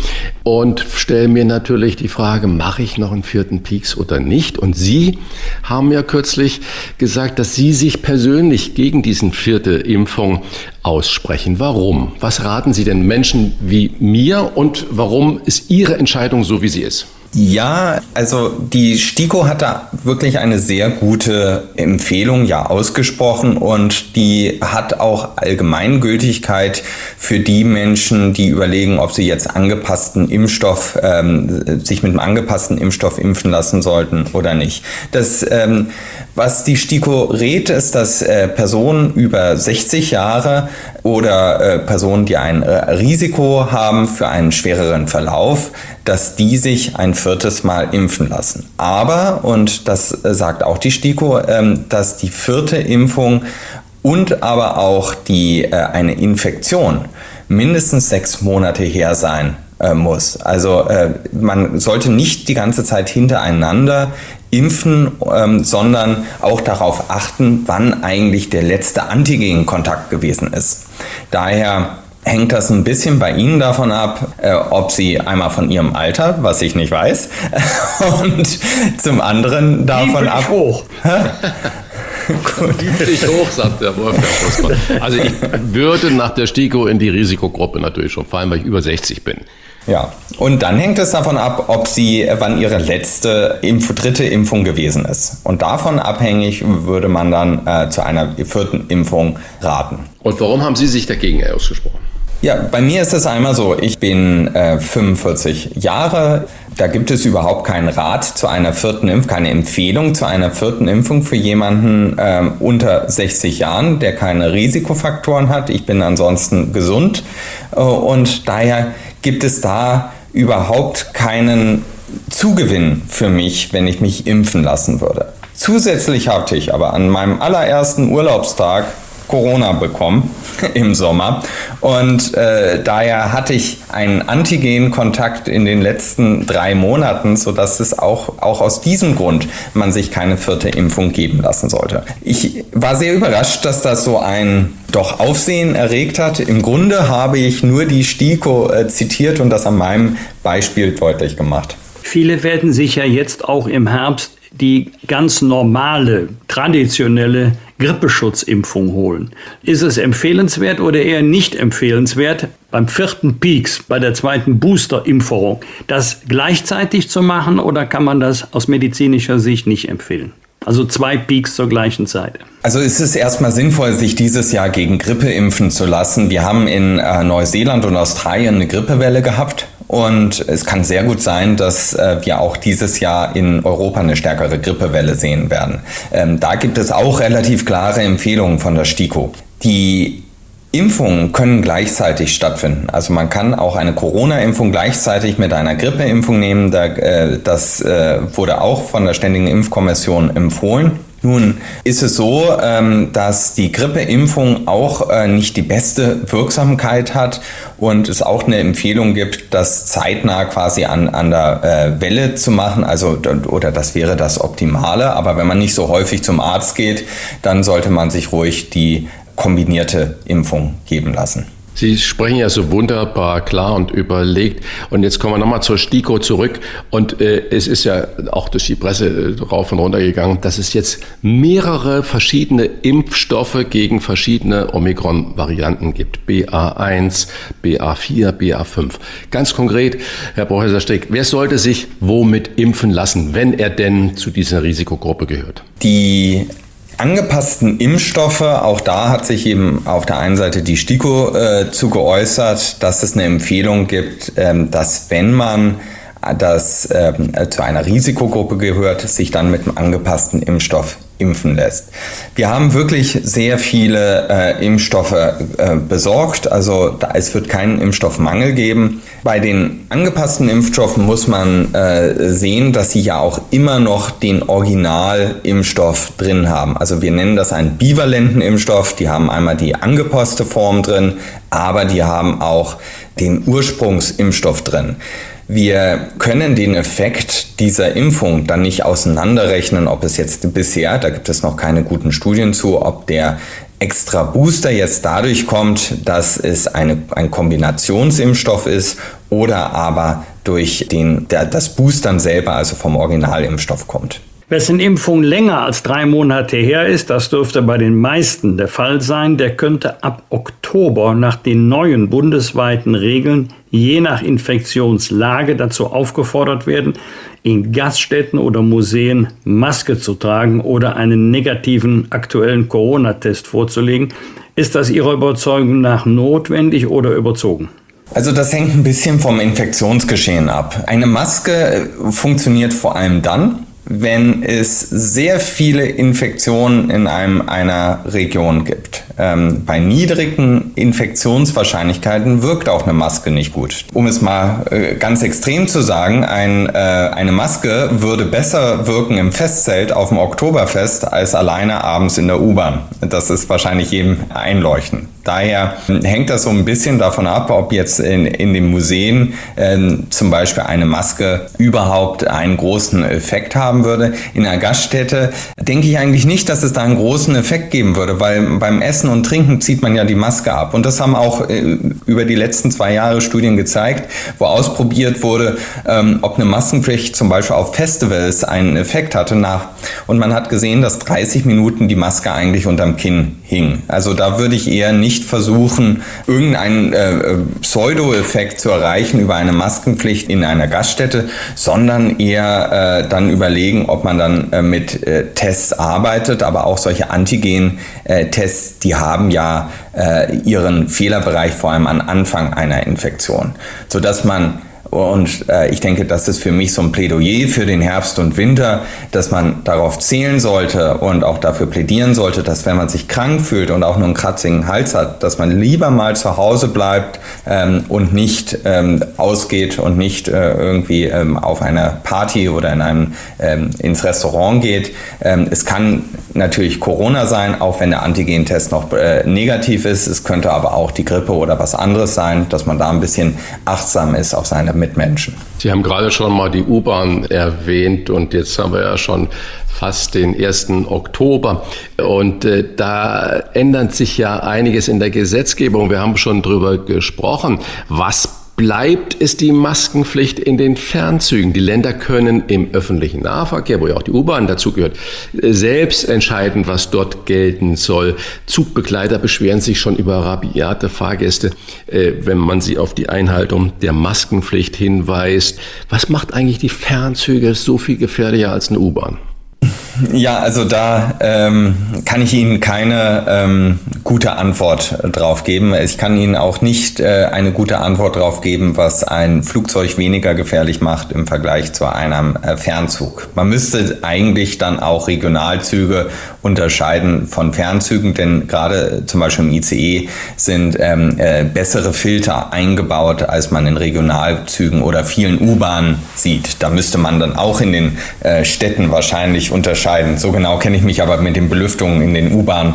und stelle mir natürlich die Frage, mache ich noch einen vierten Pieks oder nicht? Und Sie haben ja kürzlich gesagt, dass Sie sich persönlich gegen diesen vierten Impfung aussprechen. Warum? Was raten Sie denn Menschen wie mir und warum ist Ihre Entscheidung so, wie sie ist? Ja, also die STIKO hat da wirklich eine sehr gute Empfehlung ja ausgesprochen und die hat auch Allgemeingültigkeit für die Menschen, die überlegen, ob sie jetzt angepassten Impfstoff, ähm, sich mit einem angepassten Impfstoff impfen lassen sollten oder nicht. Das, ähm, was die STIKO rät, ist, dass äh, Personen über sechzig Jahre oder äh, Personen, die ein äh, Risiko haben für einen schwereren Verlauf, dass die sich ein viertes Mal impfen lassen. Aber, und das sagt auch die STIKO, dass die vierte Impfung und aber auch die eine Infektion mindestens sechs Monate her sein muss. Also man sollte nicht die ganze Zeit hintereinander impfen, ähm, sondern auch darauf achten, wann eigentlich der letzte Antigenkontakt gewesen ist. Daher hängt das ein bisschen bei Ihnen davon ab, äh, ob Sie einmal von Ihrem Alter, was ich nicht weiß, und zum anderen davon ab. Hoch. Gut. Ich hoch, sagt der Wolfgang Bosbach. Also ich würde nach der STIKO in die Risikogruppe natürlich schon fallen, weil ich über sechzig bin. Ja, und dann hängt es davon ab, ob sie, wann ihre letzte Impf- dritte Impfung gewesen ist. Und davon abhängig würde man dann äh, zu einer vierten Impfung raten. Und warum haben Sie sich dagegen ausgesprochen? Ja, bei mir ist es einmal so, ich bin äh, fünfundvierzig Jahre, da gibt es überhaupt keinen Rat zu einer vierten Impfung, keine Empfehlung zu einer vierten Impfung für jemanden ähm, unter sechzig Jahren, der keine Risikofaktoren hat. Ich bin ansonsten gesund äh, und daher gibt es da überhaupt keinen Zugewinn für mich, wenn ich mich impfen lassen würde. Zusätzlich hatte ich aber an meinem allerersten Urlaubstag Corona bekommen im Sommer und äh, daher hatte ich einen Antigenkontakt in den letzten drei Monaten, sodass es auch, auch aus diesem Grund man sich keine vierte Impfung geben lassen sollte. Ich war sehr überrascht, dass das so ein doch Aufsehen erregt hat. Im Grunde habe ich nur die STIKO äh, zitiert und das an meinem Beispiel deutlich gemacht. Viele werden sich ja jetzt auch im Herbst die ganz normale, traditionelle Grippeschutzimpfung holen. Ist es empfehlenswert oder eher nicht empfehlenswert, beim vierten Peaks, bei der zweiten Booster-Impfung, das gleichzeitig zu machen oder kann man das aus medizinischer Sicht nicht empfehlen? Also zwei Peaks zur gleichen Zeit. Also es ist erstmal sinnvoll, sich dieses Jahr gegen Grippe impfen zu lassen. Wir haben in äh, Neuseeland und Australien eine Grippewelle gehabt. Und es kann sehr gut sein, dass wir auch dieses Jahr in Europa eine stärkere Grippewelle sehen werden. Da gibt es auch relativ klare Empfehlungen von der STIKO. Die Impfungen können gleichzeitig stattfinden. Also man kann auch eine Corona-Impfung gleichzeitig mit einer Grippeimpfung nehmen. Das wurde auch von der Ständigen Impfkommission empfohlen. Nun ist es so, dass die Grippeimpfung auch nicht die beste Wirksamkeit hat und es auch eine Empfehlung gibt, das zeitnah quasi an, an der Welle zu machen, also oder das wäre das Optimale. Aber wenn man nicht so häufig zum Arzt geht, dann sollte man sich ruhig die kombinierte Impfung geben lassen. Sie sprechen ja so wunderbar klar und überlegt. Und jetzt kommen wir nochmal zur STIKO zurück. Und äh, es ist ja auch durch die Presse rauf und runter gegangen, dass es jetzt mehrere verschiedene Impfstoffe gegen verschiedene Omikron-Varianten gibt. B A eins, B A vier, B A fünf. Ganz konkret, Herr Professor Streeck, wer sollte sich womit impfen lassen, wenn er denn zu dieser Risikogruppe gehört? Die angepassten Impfstoffe, auch da hat sich eben auf der einen Seite die STIKO äh, zu geäußert, dass es eine Empfehlung gibt, ähm, dass wenn man das äh, zu einer Risikogruppe gehört, sich dann mit einem angepassten Impfstoff impfen lässt. Wir haben wirklich sehr viele äh, Impfstoffe äh, besorgt, also da, es wird keinen Impfstoffmangel geben. Bei den angepassten Impfstoffen muss man äh, sehen, dass sie ja auch immer noch den Originalimpfstoff drin haben. Also wir nennen das einen bivalenten Impfstoff, die haben einmal die angepasste Form drin, aber die haben auch den Ursprungsimpfstoff drin. Wir können den Effekt dieser Impfung dann nicht auseinanderrechnen, ob es jetzt bisher, da gibt es noch keine guten Studien zu, ob der extra Booster jetzt dadurch kommt, dass es eine, ein Kombinationsimpfstoff ist oder aber durch den, der, das Boostern selber, also vom Originalimpfstoff kommt. Wessen Impfung länger als drei Monate her ist, das dürfte bei den meisten der Fall sein, der könnte ab Oktober nach den neuen bundesweiten Regeln je nach Infektionslage dazu aufgefordert werden, in Gaststätten oder Museen Maske zu tragen oder einen negativen aktuellen Corona-Test vorzulegen. Ist das Ihrer Überzeugung nach notwendig oder überzogen? Also das hängt ein bisschen vom Infektionsgeschehen ab. Eine Maske funktioniert vor allem dann, wenn es sehr viele Infektionen in einem, einer Region gibt. Ähm, bei niedrigen Infektionswahrscheinlichkeiten wirkt auch eine Maske nicht gut. Um es mal äh, ganz extrem zu sagen, ein, äh, eine Maske würde besser wirken im Festzelt auf dem Oktoberfest als alleine abends in der U-Bahn. Das ist wahrscheinlich jedem einleuchtend. Daher hängt das so ein bisschen davon ab, ob jetzt in, in den Museen äh, zum Beispiel eine Maske überhaupt einen großen Effekt haben würde. In einer Gaststätte denke ich eigentlich nicht, dass es da einen großen Effekt geben würde, weil beim Essen und Trinken zieht man ja die Maske ab. Und das haben auch äh, über die letzten zwei Jahre Studien gezeigt, wo ausprobiert wurde, ähm, ob eine Maskenpflicht zum Beispiel auf Festivals einen Effekt hatte. Nach. Und man hat gesehen, dass dreißig Minuten die Maske eigentlich unterm Kinn hing. Also da würde ich eher nicht versuchen, irgendeinen äh, Pseudo-Effekt zu erreichen über eine Maskenpflicht in einer Gaststätte, sondern eher äh, dann überlegen, ob man dann äh, mit äh, Tests arbeitet, aber auch solche Antigen-Tests, die haben ja äh, ihren Fehlerbereich vor allem am Anfang einer Infektion, sodass man Und äh, ich denke, das ist für mich so ein Plädoyer für den Herbst und Winter, dass man darauf zählen sollte und auch dafür plädieren sollte, dass wenn man sich krank fühlt und auch nur einen kratzigen Hals hat, dass man lieber mal zu Hause bleibt ähm, und nicht ähm, ausgeht und nicht äh, irgendwie ähm, auf einer Party oder in einem, ähm, ins Restaurant geht. Ähm, es kann natürlich Corona sein, auch wenn der Antigen-Test noch äh, negativ ist. Es könnte aber auch die Grippe oder was anderes sein, dass man da ein bisschen achtsam ist auf seine Mitmenschen. Sie haben gerade schon mal die U-Bahn erwähnt und jetzt haben wir ja schon fast den ersten Oktober und äh, da ändert sich ja einiges in der Gesetzgebung. Wir haben schon drüber gesprochen. Was bleibt, ist die Maskenpflicht in den Fernzügen. Die Länder können im öffentlichen Nahverkehr, wo ja auch die U-Bahn dazugehört, selbst entscheiden, was dort gelten soll. Zugbegleiter beschweren sich schon über rabiate Fahrgäste, wenn man sie auf die Einhaltung der Maskenpflicht hinweist. Was macht eigentlich die Fernzüge so viel gefährlicher als eine U-Bahn? Ja, also da ähm, kann ich Ihnen keine ähm, gute Antwort drauf geben. Ich kann Ihnen auch nicht äh, eine gute Antwort drauf geben, was ein Flugzeug weniger gefährlich macht im Vergleich zu einem äh, Fernzug. Man müsste eigentlich dann auch Regionalzüge unterscheiden von Fernzügen, denn gerade zum Beispiel im I C E sind ähm, äh, bessere Filter eingebaut, als man in Regionalzügen oder vielen U-Bahnen sieht. Da müsste man dann auch in den äh, Städten wahrscheinlich unterscheiden. So genau kenne ich mich aber mit den Belüftungen in den U-Bahnen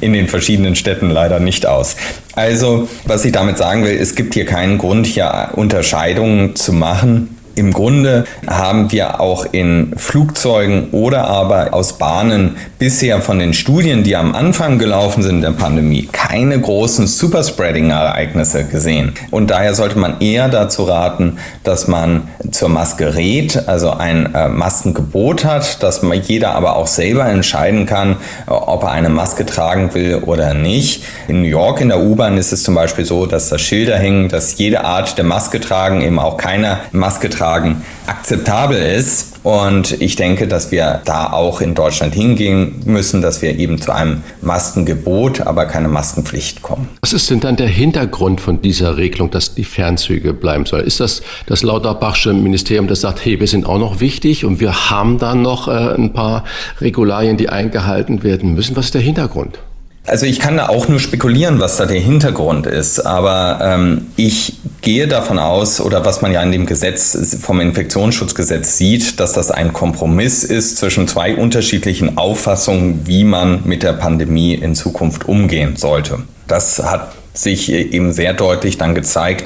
in den verschiedenen Städten leider nicht aus. Also, was ich damit sagen will, es gibt hier keinen Grund, hier Unterscheidungen zu machen. Im Grunde haben wir auch in Flugzeugen oder aber aus Bahnen bisher von den Studien, die am Anfang gelaufen sind der Pandemie, keine großen Superspreading-Ereignisse gesehen. Und daher sollte man eher dazu raten, dass man zur Maske rät, also ein äh, Maskengebot hat, dass man jeder aber auch selber entscheiden kann, äh, ob er eine Maske tragen will oder nicht. In New York in der U-Bahn ist es zum Beispiel so, dass da Schilder hängen, dass jede Art der Maske tragen, eben auch keiner Maske tragen, akzeptabel ist. Und ich denke, dass wir da auch in Deutschland hingehen müssen, dass wir eben zu einem Maskengebot, aber keine Maskenpflicht kommen. Was ist denn dann der Hintergrund von dieser Regelung, dass die Fernzüge bleiben sollen? Ist das das Lauterbachsche Ministerium, das sagt, hey, wir sind auch noch wichtig und wir haben dann noch äh, ein paar Regularien, die eingehalten werden müssen? Was ist der Hintergrund? Also ich kann da auch nur spekulieren, was da der Hintergrund ist, aber ähm, ich gehe davon aus, oder was man ja in dem Gesetz vom Infektionsschutzgesetz sieht, dass das ein Kompromiss ist zwischen zwei unterschiedlichen Auffassungen, wie man mit der Pandemie in Zukunft umgehen sollte. Das hat sich eben sehr deutlich dann gezeigt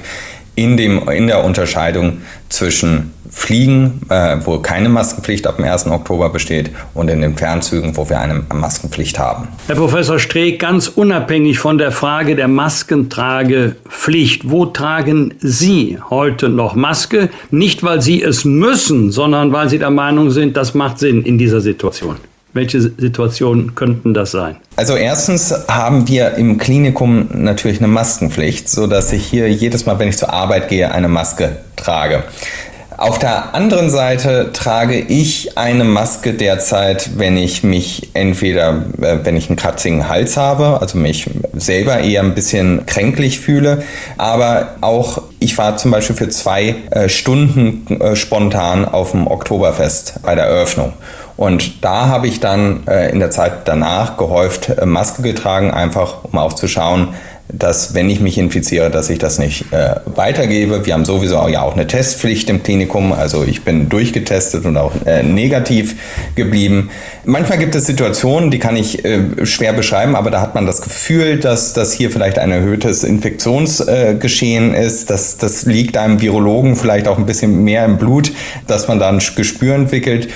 in dem, in der Unterscheidung zwischen Fliegen, äh, wo keine Maskenpflicht ab dem ersten Oktober besteht, und in den Fernzügen, wo wir eine Maskenpflicht haben. Herr Professor Streeck, ganz unabhängig von der Frage der Maskentragepflicht, wo tragen Sie heute noch Maske? Nicht, weil Sie es müssen, sondern weil Sie der Meinung sind, das macht Sinn in dieser Situation. Welche Situationen könnten das sein? Also erstens haben wir im Klinikum natürlich eine Maskenpflicht, sodass ich hier jedes Mal, wenn ich zur Arbeit gehe, eine Maske trage. Auf der anderen Seite trage ich eine Maske derzeit, wenn ich mich entweder, wenn ich einen kratzigen Hals habe, also mich selber eher ein bisschen kränklich fühle, aber auch ich war zum Beispiel für zwei Stunden spontan auf dem Oktoberfest bei der Eröffnung. Und da habe ich dann äh, in der Zeit danach gehäuft äh, Maske getragen, einfach um auch zu schauen, dass wenn ich mich infiziere, dass ich das nicht äh, weitergebe. Wir haben sowieso auch, ja auch eine Testpflicht im Klinikum, also ich bin durchgetestet und auch äh, negativ geblieben. Manchmal gibt es Situationen, die kann ich äh, schwer beschreiben, aber da hat man das Gefühl, dass das hier vielleicht ein erhöhtes Infektionsgeschehen äh, ist, dass das liegt einem Virologen vielleicht auch ein bisschen mehr im Blut, dass man da ein Gespür entwickelt,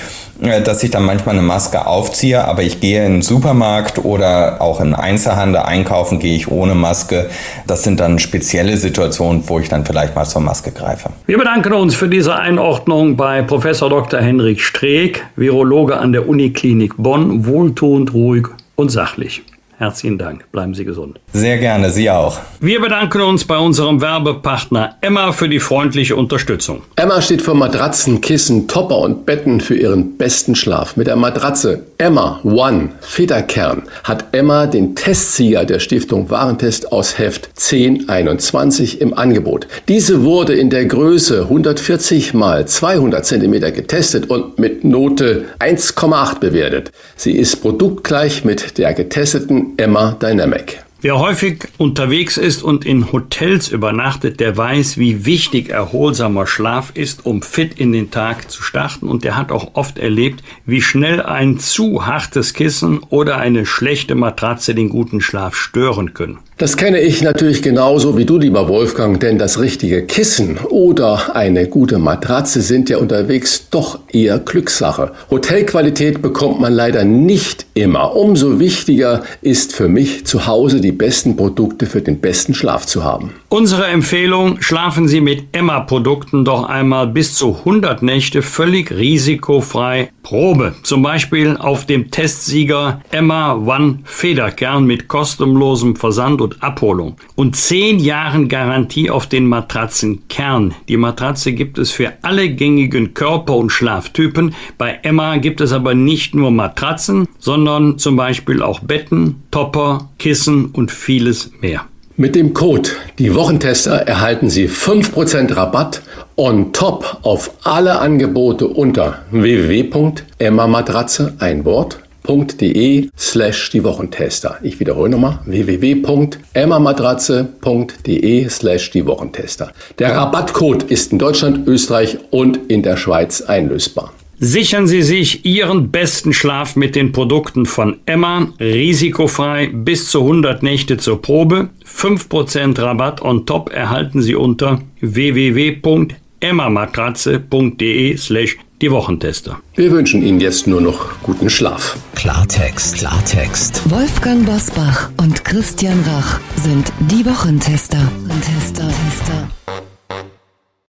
äh, dass ich dann manchmal eine Maske aufziehe, aber ich gehe in den Supermarkt oder auch in Einzelhandel einkaufen, gehe ich ohne Maske. Das sind dann spezielle Situationen, wo ich dann vielleicht mal zur Maske greife. Wir bedanken uns für diese Einordnung bei Professor Doktor Hendrik Streeck, Virologe an der Uniklinik Bonn, wohltuend, ruhig und sachlich. Herzlichen Dank. Bleiben Sie gesund. Sehr gerne, Sie auch. Wir bedanken uns bei unserem Werbepartner Emma für die freundliche Unterstützung. Emma steht für Matratzen, Kissen, Topper und Betten für ihren besten Schlaf. Mit der Matratze Emma One Federkern hat Emma den Testsieger der Stiftung Warentest aus Heft zehn einundzwanzig im Angebot. Diese wurde in der Größe hundertvierzig mal zweihundert Zentimeter getestet und mit Note eins Komma acht bewertet. Sie ist produktgleich mit der getesteten Emma Dynamic. Wer häufig unterwegs ist und in Hotels übernachtet, der weiß, wie wichtig erholsamer Schlaf ist, um fit in den Tag zu starten. Und der hat auch oft erlebt, wie schnell ein zu hartes Kissen oder eine schlechte Matratze den guten Schlaf stören können. Das kenne ich natürlich genauso wie du, lieber Wolfgang, denn das richtige Kissen oder eine gute Matratze sind ja unterwegs doch eher Glückssache. Hotelqualität bekommt man leider nicht immer. Umso wichtiger ist für mich zu Hause die die besten Produkte für den besten Schlaf zu haben. Unsere Empfehlung, schlafen Sie mit Emma-Produkten doch einmal bis zu hundert Nächte völlig risikofrei Probe. Zum Beispiel auf dem Testsieger Emma One Federkern mit kostenlosem Versand und Abholung. Und zehn Jahren Garantie auf den Matratzenkern. Die Matratze gibt es für alle gängigen Körper- und Schlaftypen. Bei Emma gibt es aber nicht nur Matratzen, sondern zum Beispiel auch Betten, Topper, Kissen und vieles mehr. Mit dem Code Die Wochentester erhalten Sie fünf Prozent Rabatt on top auf alle Angebote unter www punkt emma matratze ein wort punkt de slash die Wochentester. Ich wiederhole nochmal www punkt emma matratze punkt de slash die Wochentester. Der Rabattcode ist in Deutschland, Österreich und in der Schweiz einlösbar. Sichern Sie sich Ihren besten Schlaf mit den Produkten von Emma, risikofrei bis zu hundert Nächte zur Probe. fünf Prozent Rabatt on top erhalten Sie unter www punkt emma matratze punkt de slash die Wochentester. emmamatratze punkt de slash die Wochentester. Wir wünschen Ihnen jetzt nur noch guten Schlaf. Klartext, Klartext. Wolfgang Bosbach und Christian Rach sind die Wochentester. Tester, Tester.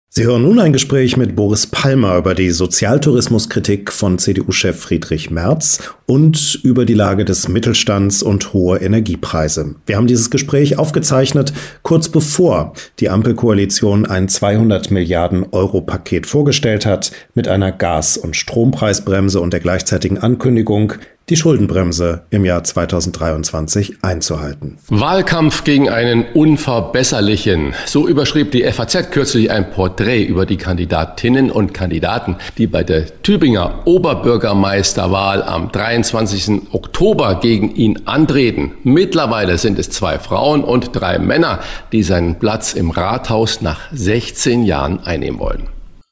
Sie hören nun ein Gespräch mit Boris Palmer über die Sozialtourismuskritik von C D U-Chef Friedrich Merz und über die Lage des Mittelstands und hohe Energiepreise. Wir haben dieses Gespräch aufgezeichnet, kurz bevor die Ampelkoalition ein zweihundert Milliarden Euro Paket vorgestellt hat, mit einer Gas- und Strompreisbremse und der gleichzeitigen Ankündigung, die Schuldenbremse im Jahr zweitausenddreiundzwanzig einzuhalten. Wahlkampf gegen einen Unverbesserlichen. So überschrieb die F A Z kürzlich ein Porträt über die Kandidatinnen und Kandidaten, die bei der Tübinger Oberbürgermeisterwahl am dreiundzwanzigsten Oktober gegen ihn antreten. Mittlerweile sind es zwei Frauen und drei Männer, die seinen Platz im Rathaus nach sechzehn Jahren einnehmen wollen.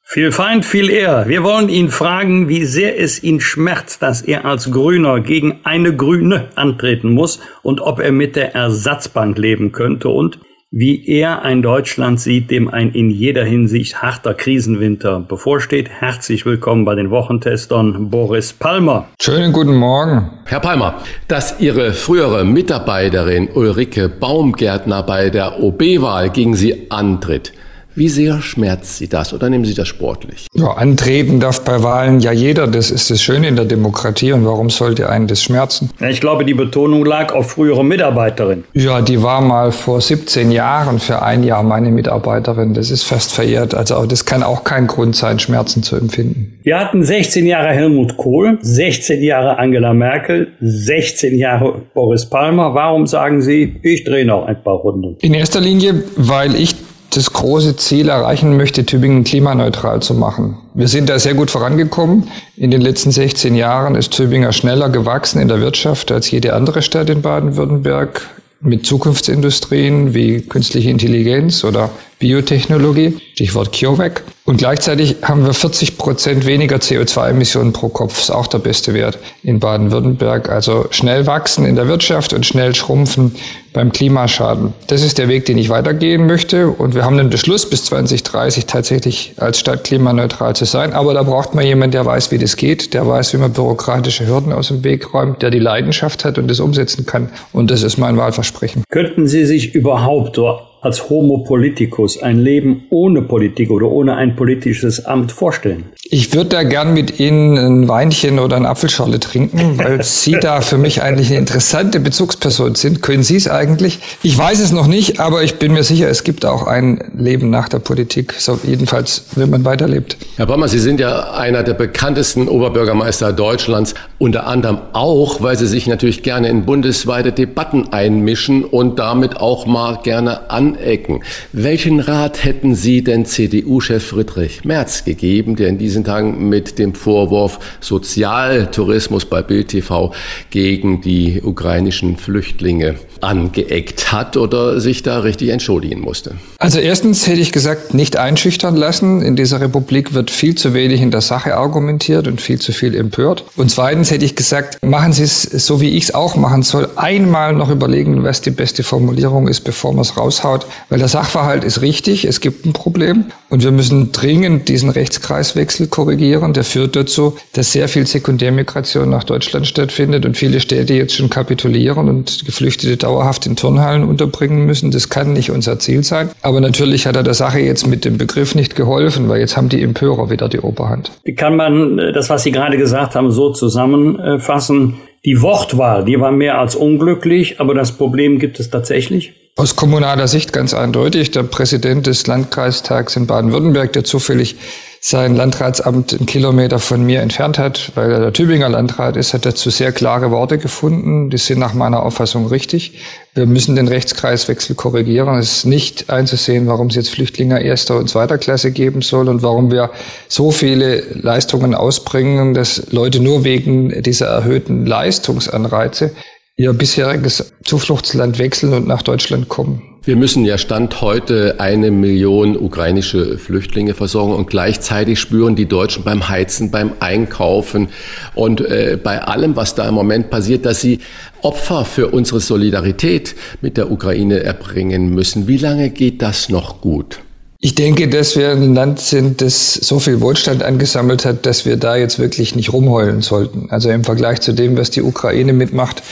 Viel Feind, viel Ehr. Wir wollen ihn fragen, wie sehr es ihn schmerzt, dass er als Grüner gegen eine Grüne antreten muss und ob er mit der Ersatzbank leben könnte und wie er ein Deutschland sieht, dem ein in jeder Hinsicht harter Krisenwinter bevorsteht. Herzlich willkommen bei den Wochentestern, Boris Palmer. Schönen guten Morgen. Herr Palmer, dass Ihre frühere Mitarbeiterin Ulrike Baumgärtner bei der O B-Wahl gegen Sie antritt, wie sehr schmerzt Sie das oder nehmen Sie das sportlich? Ja, antreten darf bei Wahlen ja jeder. Das ist das Schöne in der Demokratie. Und warum sollte einen das schmerzen? Ich glaube, die Betonung lag auf frühere Mitarbeiterin. Ja, die war mal vor siebzehn Jahren für ein Jahr meine Mitarbeiterin. Das ist fast verjährt. Also das kann auch kein Grund sein, Schmerzen zu empfinden. Wir hatten sechzehn Jahre Helmut Kohl, sechzehn Jahre Angela Merkel, sechzehn Jahre Boris Palmer. Warum sagen Sie, ich drehe noch ein paar Runden? In erster Linie, weil ich das große Ziel erreichen möchte, Tübingen klimaneutral zu machen. Wir sind da sehr gut vorangekommen. In den letzten sechzehn Jahren ist Tübingen schneller gewachsen in der Wirtschaft als jede andere Stadt in Baden-Württemberg mit Zukunftsindustrien wie künstliche Intelligenz oder Biotechnologie, Stichwort CureVac. Und gleichzeitig haben wir vierzig Prozent weniger C O zwei Emissionen pro Kopf, ist auch der beste Wert in Baden-Württemberg. Also schnell wachsen in der Wirtschaft und schnell schrumpfen beim Klimaschaden. Das ist der Weg, den ich weitergehen möchte. Und wir haben den Beschluss, bis zweitausenddreißig tatsächlich als Stadt klimaneutral zu sein. Aber da braucht man jemanden, der weiß, wie das geht, der weiß, wie man bürokratische Hürden aus dem Weg räumt, der die Leidenschaft hat und das umsetzen kann. Und das ist mein Wahlversprechen. Könnten Sie sich überhaupt als Homo Politicus ein Leben ohne Politik oder ohne ein politisches Amt vorstellen? Ich würde da gern mit Ihnen ein Weinchen oder eine Apfelschorle trinken, weil Sie da für mich eigentlich eine interessante Bezugsperson sind. Können Sie es eigentlich? Ich weiß es noch nicht, aber ich bin mir sicher, es gibt auch ein Leben nach der Politik. So, jedenfalls, wenn man weiterlebt. Herr Palmer, Sie sind ja einer der bekanntesten Oberbürgermeister Deutschlands, unter anderem auch, weil Sie sich natürlich gerne in bundesweite Debatten einmischen und damit auch mal gerne anecken. Welchen Rat hätten Sie denn C D U-Chef Friedrich Merz gegeben, der in diesem Tagen mit dem Vorwurf Sozialtourismus bei Bild T V gegen die ukrainischen Flüchtlinge angeeckt hat oder sich da richtig entschuldigen musste? Also erstens hätte ich gesagt, nicht einschüchtern lassen. In dieser Republik wird viel zu wenig in der Sache argumentiert und viel zu viel empört. Und zweitens hätte ich gesagt, machen Sie es so, wie ich es auch machen soll. Einmal noch überlegen, was die beste Formulierung ist, bevor man es raushaut. Weil der Sachverhalt ist richtig, es gibt ein Problem und wir müssen dringend diesen Rechtskreiswechsel korrigieren. Der führt dazu, dass sehr viel Sekundärmigration nach Deutschland stattfindet und viele Städte jetzt schon kapitulieren und Geflüchtete dauerhaft in Turnhallen unterbringen müssen. Das kann nicht unser Ziel sein. Aber natürlich hat er der Sache jetzt mit dem Begriff nicht geholfen, weil jetzt haben die Empörer wieder die Oberhand. Wie kann man das, was Sie gerade gesagt haben, so zusammenfassen? Die Wortwahl, die war mehr als unglücklich, aber das Problem gibt es tatsächlich? Aus kommunaler Sicht ganz eindeutig. Der Präsident des Landkreistags in Baden-Württemberg, der zufällig sein Landratsamt einen Kilometer von mir entfernt hat, weil er der Tübinger Landrat ist, hat dazu sehr klare Worte gefunden. Die sind nach meiner Auffassung richtig. Wir müssen den Rechtskreiswechsel korrigieren. Es ist nicht einzusehen, warum es jetzt Flüchtlinge erster und zweiter Klasse geben soll und warum wir so viele Leistungen ausbringen, dass Leute nur wegen dieser erhöhten Leistungsanreize ihr bisheriges Zufluchtsland wechseln und nach Deutschland kommen. Wir müssen ja Stand heute eine Million ukrainische Flüchtlinge versorgen und gleichzeitig spüren die Deutschen beim Heizen, beim Einkaufen und äh, bei allem, was da im Moment passiert, dass sie Opfer für unsere Solidarität mit der Ukraine erbringen müssen. Wie lange geht das noch gut? Ich denke, dass wir ein Land sind, das so viel Wohlstand angesammelt hat, dass wir da jetzt wirklich nicht rumheulen sollten. Also im Vergleich zu dem, was die Ukraine mitmacht,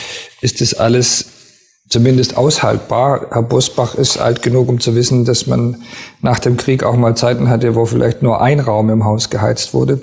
ist das alles zumindest aushaltbar. Herr Bosbach ist alt genug, um zu wissen, dass man nach dem Krieg auch mal Zeiten hatte, wo vielleicht nur ein Raum im Haus geheizt wurde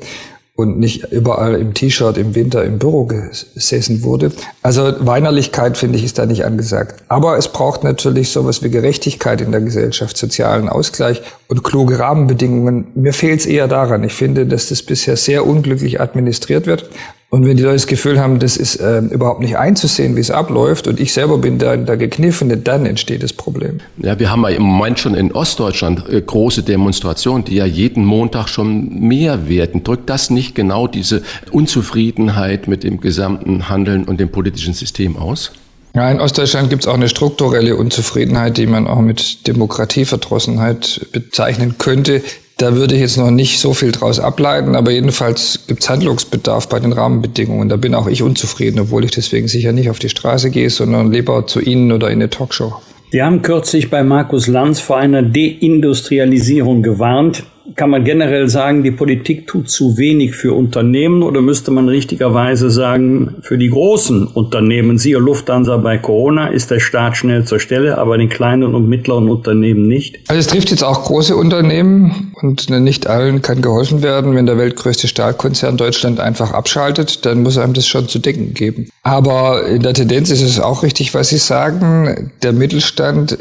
und nicht überall im T-Shirt im Winter im Büro gesessen wurde. Also Weinerlichkeit, finde ich, ist da nicht angesagt. Aber es braucht natürlich sowas wie Gerechtigkeit in der Gesellschaft, sozialen Ausgleich und kluge Rahmenbedingungen. Mir fehlt es eher daran. Ich finde, dass das bisher sehr unglücklich administriert wird. Und wenn die Leute das Gefühl haben, das ist äh, überhaupt nicht einzusehen, wie es abläuft, und ich selber bin da, da Gekniffene, dann entsteht das Problem. Ja, wir haben ja im Moment schon in Ostdeutschland äh, große Demonstrationen, die ja jeden Montag schon mehr werden. Drückt das nicht genau diese Unzufriedenheit mit dem gesamten Handeln und dem politischen System aus? Ja, in Ostdeutschland gibt es auch eine strukturelle Unzufriedenheit, die man auch mit Demokratieverdrossenheit bezeichnen könnte. Da würde ich jetzt noch nicht so viel draus ableiten, aber jedenfalls gibt es Handlungsbedarf bei den Rahmenbedingungen. Da bin auch ich unzufrieden, obwohl ich deswegen sicher nicht auf die Straße gehe, sondern lieber zu Ihnen oder in eine Talkshow. Sie haben kürzlich bei Markus Lanz vor einer Deindustrialisierung gewarnt. Kann man generell sagen, die Politik tut zu wenig für Unternehmen, oder müsste man richtigerweise sagen, für die großen Unternehmen, siehe Lufthansa bei Corona, ist der Staat schnell zur Stelle, aber den kleinen und mittleren Unternehmen nicht? Also es trifft jetzt auch große Unternehmen, und nicht allen kann geholfen werden. Wenn der weltgrößte Stahlkonzern Deutschland einfach abschaltet, dann muss einem das schon zu denken geben. Aber in der Tendenz ist es auch richtig, was Sie sagen, der Mittelstand,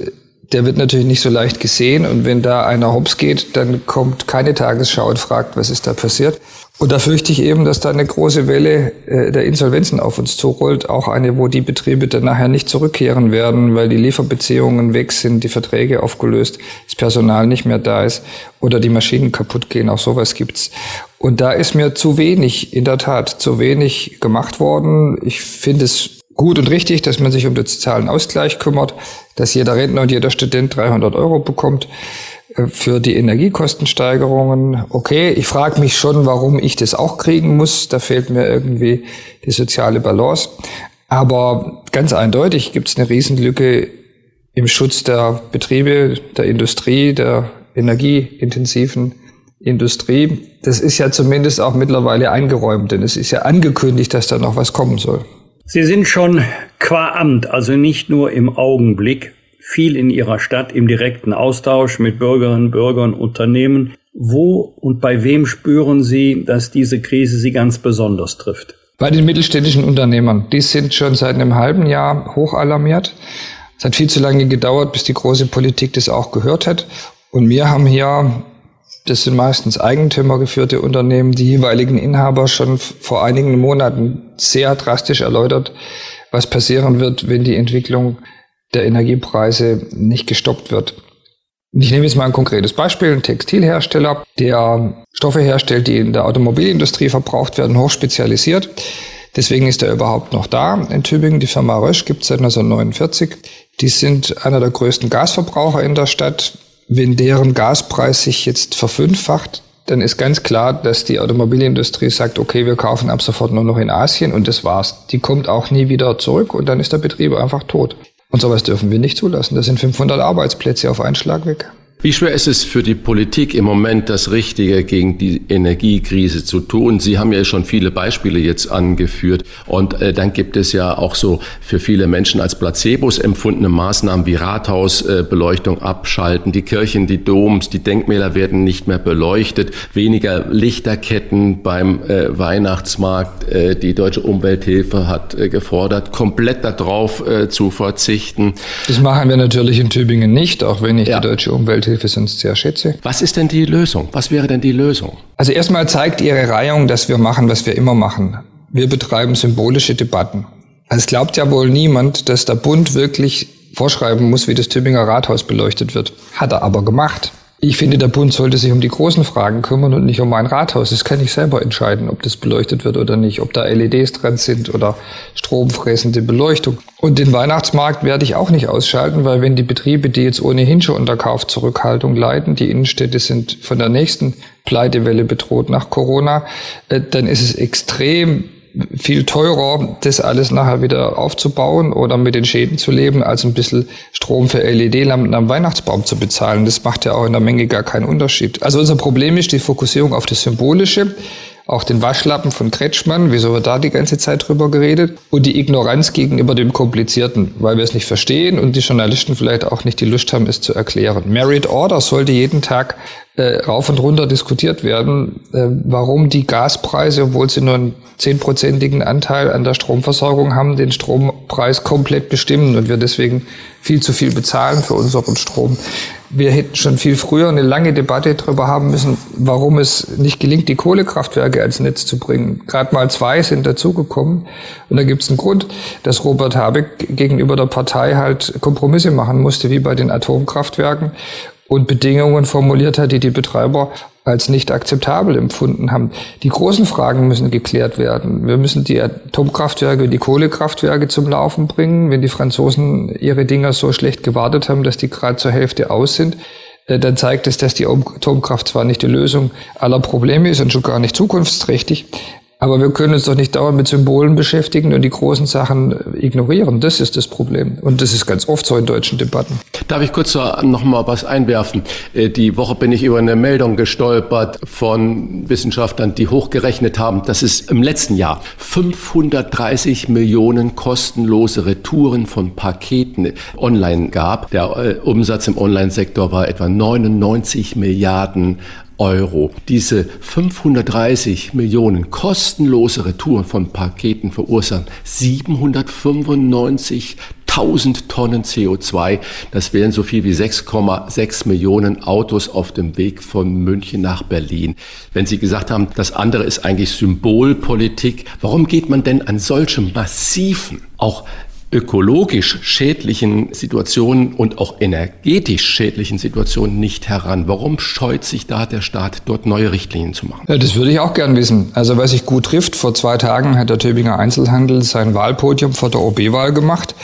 der wird natürlich nicht so leicht gesehen, und wenn da einer hops geht, dann kommt keine Tagesschau und fragt, was ist da passiert. Und da fürchte ich eben, dass da eine große Welle äh, der Insolvenzen auf uns zurollt, auch eine, wo die Betriebe dann nachher nicht zurückkehren werden, weil die Lieferbeziehungen weg sind, die Verträge aufgelöst, das Personal nicht mehr da ist oder die Maschinen kaputt gehen, auch sowas gibt's. Und da ist mir zu wenig, in der Tat, zu wenig gemacht worden. Ich finde es gut und richtig, dass man sich um den sozialen Ausgleich kümmert, dass jeder Rentner und jeder Student dreihundert Euro bekommt für die Energiekostensteigerungen. Okay, ich frage mich schon, warum ich das auch kriegen muss. Da fehlt mir irgendwie die soziale Balance. Aber ganz eindeutig gibt es eine Riesenlücke im Schutz der Betriebe, der Industrie, der energieintensiven Industrie. Das ist ja zumindest auch mittlerweile eingeräumt, denn es ist ja angekündigt, dass da noch was kommen soll. Sie sind schon qua Amt, also nicht nur im Augenblick, viel in Ihrer Stadt im direkten Austausch mit Bürgerinnen, Bürgern, Unternehmen. Wo und bei wem spüren Sie, dass diese Krise Sie ganz besonders trifft? Bei den mittelständischen Unternehmern. Die sind schon seit einem halben Jahr hochalarmiert. Es hat viel zu lange gedauert, bis die große Politik das auch gehört hat. Und wir haben hier, das sind meistens eigentümergeführte Unternehmen, die jeweiligen Inhaber schon vor einigen Monaten sehr drastisch erläutert, was passieren wird, wenn die Entwicklung der Energiepreise nicht gestoppt wird. Ich nehme jetzt mal ein konkretes Beispiel, ein Textilhersteller, der Stoffe herstellt, die in der Automobilindustrie verbraucht werden, hochspezialisiert. Deswegen ist er überhaupt noch da in Tübingen. Die Firma Rösch gibt es seit neunzehnhundertneunundvierzig. Die sind einer der größten Gasverbraucher in der Stadt. Wenn deren Gaspreis sich jetzt verfünffacht, dann ist ganz klar, dass die Automobilindustrie sagt, okay, wir kaufen ab sofort nur noch in Asien, und das war's. Die kommt auch nie wieder zurück, und dann ist der Betrieb einfach tot. Und sowas dürfen wir nicht zulassen. Da sind fünfhundert Arbeitsplätze auf einen Schlag weg. Wie schwer ist es für die Politik im Moment, das Richtige gegen die Energiekrise zu tun? Sie haben ja schon viele Beispiele jetzt angeführt. Und äh, dann gibt es ja auch so für viele Menschen als Placebos empfundene Maßnahmen wie Rathausbeleuchtung äh, abschalten, die Kirchen, die Doms, die Denkmäler werden nicht mehr beleuchtet, weniger Lichterketten beim äh, Weihnachtsmarkt. Äh, die Deutsche Umwelthilfe hat äh, gefordert, komplett darauf äh, zu verzichten. Das machen wir natürlich in Tübingen nicht, auch wenn ich ja. die Deutsche Umwelthilfe Hilfe sonst sehr schätze. Was ist denn die Lösung? Was wäre denn die Lösung? Also erstmal zeigt Ihre Reihung, dass wir machen, was wir immer machen. Wir betreiben symbolische Debatten. Also es glaubt ja wohl niemand, dass der Bund wirklich vorschreiben muss, wie das Tübinger Rathaus beleuchtet wird. Hat er aber gemacht. Ich finde, der Bund sollte sich um die großen Fragen kümmern und nicht um ein Rathaus. Das kann ich selber entscheiden, ob das beleuchtet wird oder nicht, ob da L E Ds dran sind oder stromfressende Beleuchtung. Und den Weihnachtsmarkt werde ich auch nicht ausschalten, weil wenn die Betriebe, die jetzt ohnehin schon unter Kaufzurückhaltung leiden, die Innenstädte sind von der nächsten Pleitewelle bedroht nach Corona, dann ist es extrem viel teurer, das alles nachher wieder aufzubauen oder mit den Schäden zu leben, als ein bisschen Strom für L E D-Lampen am Weihnachtsbaum zu bezahlen. Das macht ja auch in der Menge gar keinen Unterschied. Also unser Problem ist die Fokussierung auf das Symbolische, auch den Waschlappen von Kretschmann, wieso wird da die ganze Zeit drüber geredet, und die Ignoranz gegenüber dem Komplizierten, weil wir es nicht verstehen und die Journalisten vielleicht auch nicht die Lust haben, es zu erklären. Merit Order sollte jeden Tag äh, rauf und runter diskutiert werden, äh, warum die Gaspreise, obwohl sie nur einen zehnprozentigen Anteil an der Stromversorgung haben, den Strompreis komplett bestimmen und wir deswegen viel zu viel bezahlen für unseren Strom. Wir hätten schon viel früher eine lange Debatte darüber haben müssen, warum es nicht gelingt, die Kohlekraftwerke ans Netz zu bringen. Gerade mal zwei sind dazugekommen. Und da gibt es einen Grund, dass Robert Habeck gegenüber der Partei halt Kompromisse machen musste, wie bei den Atomkraftwerken, und Bedingungen formuliert hat, die die Betreiber als nicht akzeptabel empfunden haben. Die großen Fragen müssen geklärt werden. Wir müssen die Atomkraftwerke, die Kohlekraftwerke zum Laufen bringen. Wenn die Franzosen ihre Dinger so schlecht gewartet haben, dass die gerade zur Hälfte aus sind, dann zeigt es, dass die Atomkraft zwar nicht die Lösung aller Probleme ist und schon gar nicht zukunftsträchtig, aber wir können uns doch nicht dauernd mit Symbolen beschäftigen und die großen Sachen ignorieren. Das ist das Problem. Und das ist ganz oft so in deutschen Debatten. Darf ich kurz noch mal was einwerfen? Die Woche bin ich über eine Meldung gestolpert von Wissenschaftlern, die hochgerechnet haben, dass es im letzten Jahr fünfhundertdreißig Millionen kostenlose Retouren von Paketen online gab. Der Umsatz im Online-Sektor war etwa neunundneunzig Milliarden Euro. Diese fünfhundertdreißig Millionen kostenlose Retouren von Paketen verursachen siebenhundertfünfundneunzigtausend Tonnen C O zwei. Das wären so viel wie sechs Komma sechs Millionen Autos auf dem Weg von München nach Berlin. Wenn Sie gesagt haben, das andere ist eigentlich Symbolpolitik, warum geht man denn an solchen massiven, auch ökologisch schädlichen Situationen und auch energetisch schädlichen Situationen nicht heran? Warum scheut sich da der Staat, dort neue Richtlinien zu machen? Ja, das würde ich auch gern wissen. Also was sich gut trifft, vor zwei Tagen hat der Tübinger Einzelhandel sein Wahlpodium vor der O B-Wahl gemacht.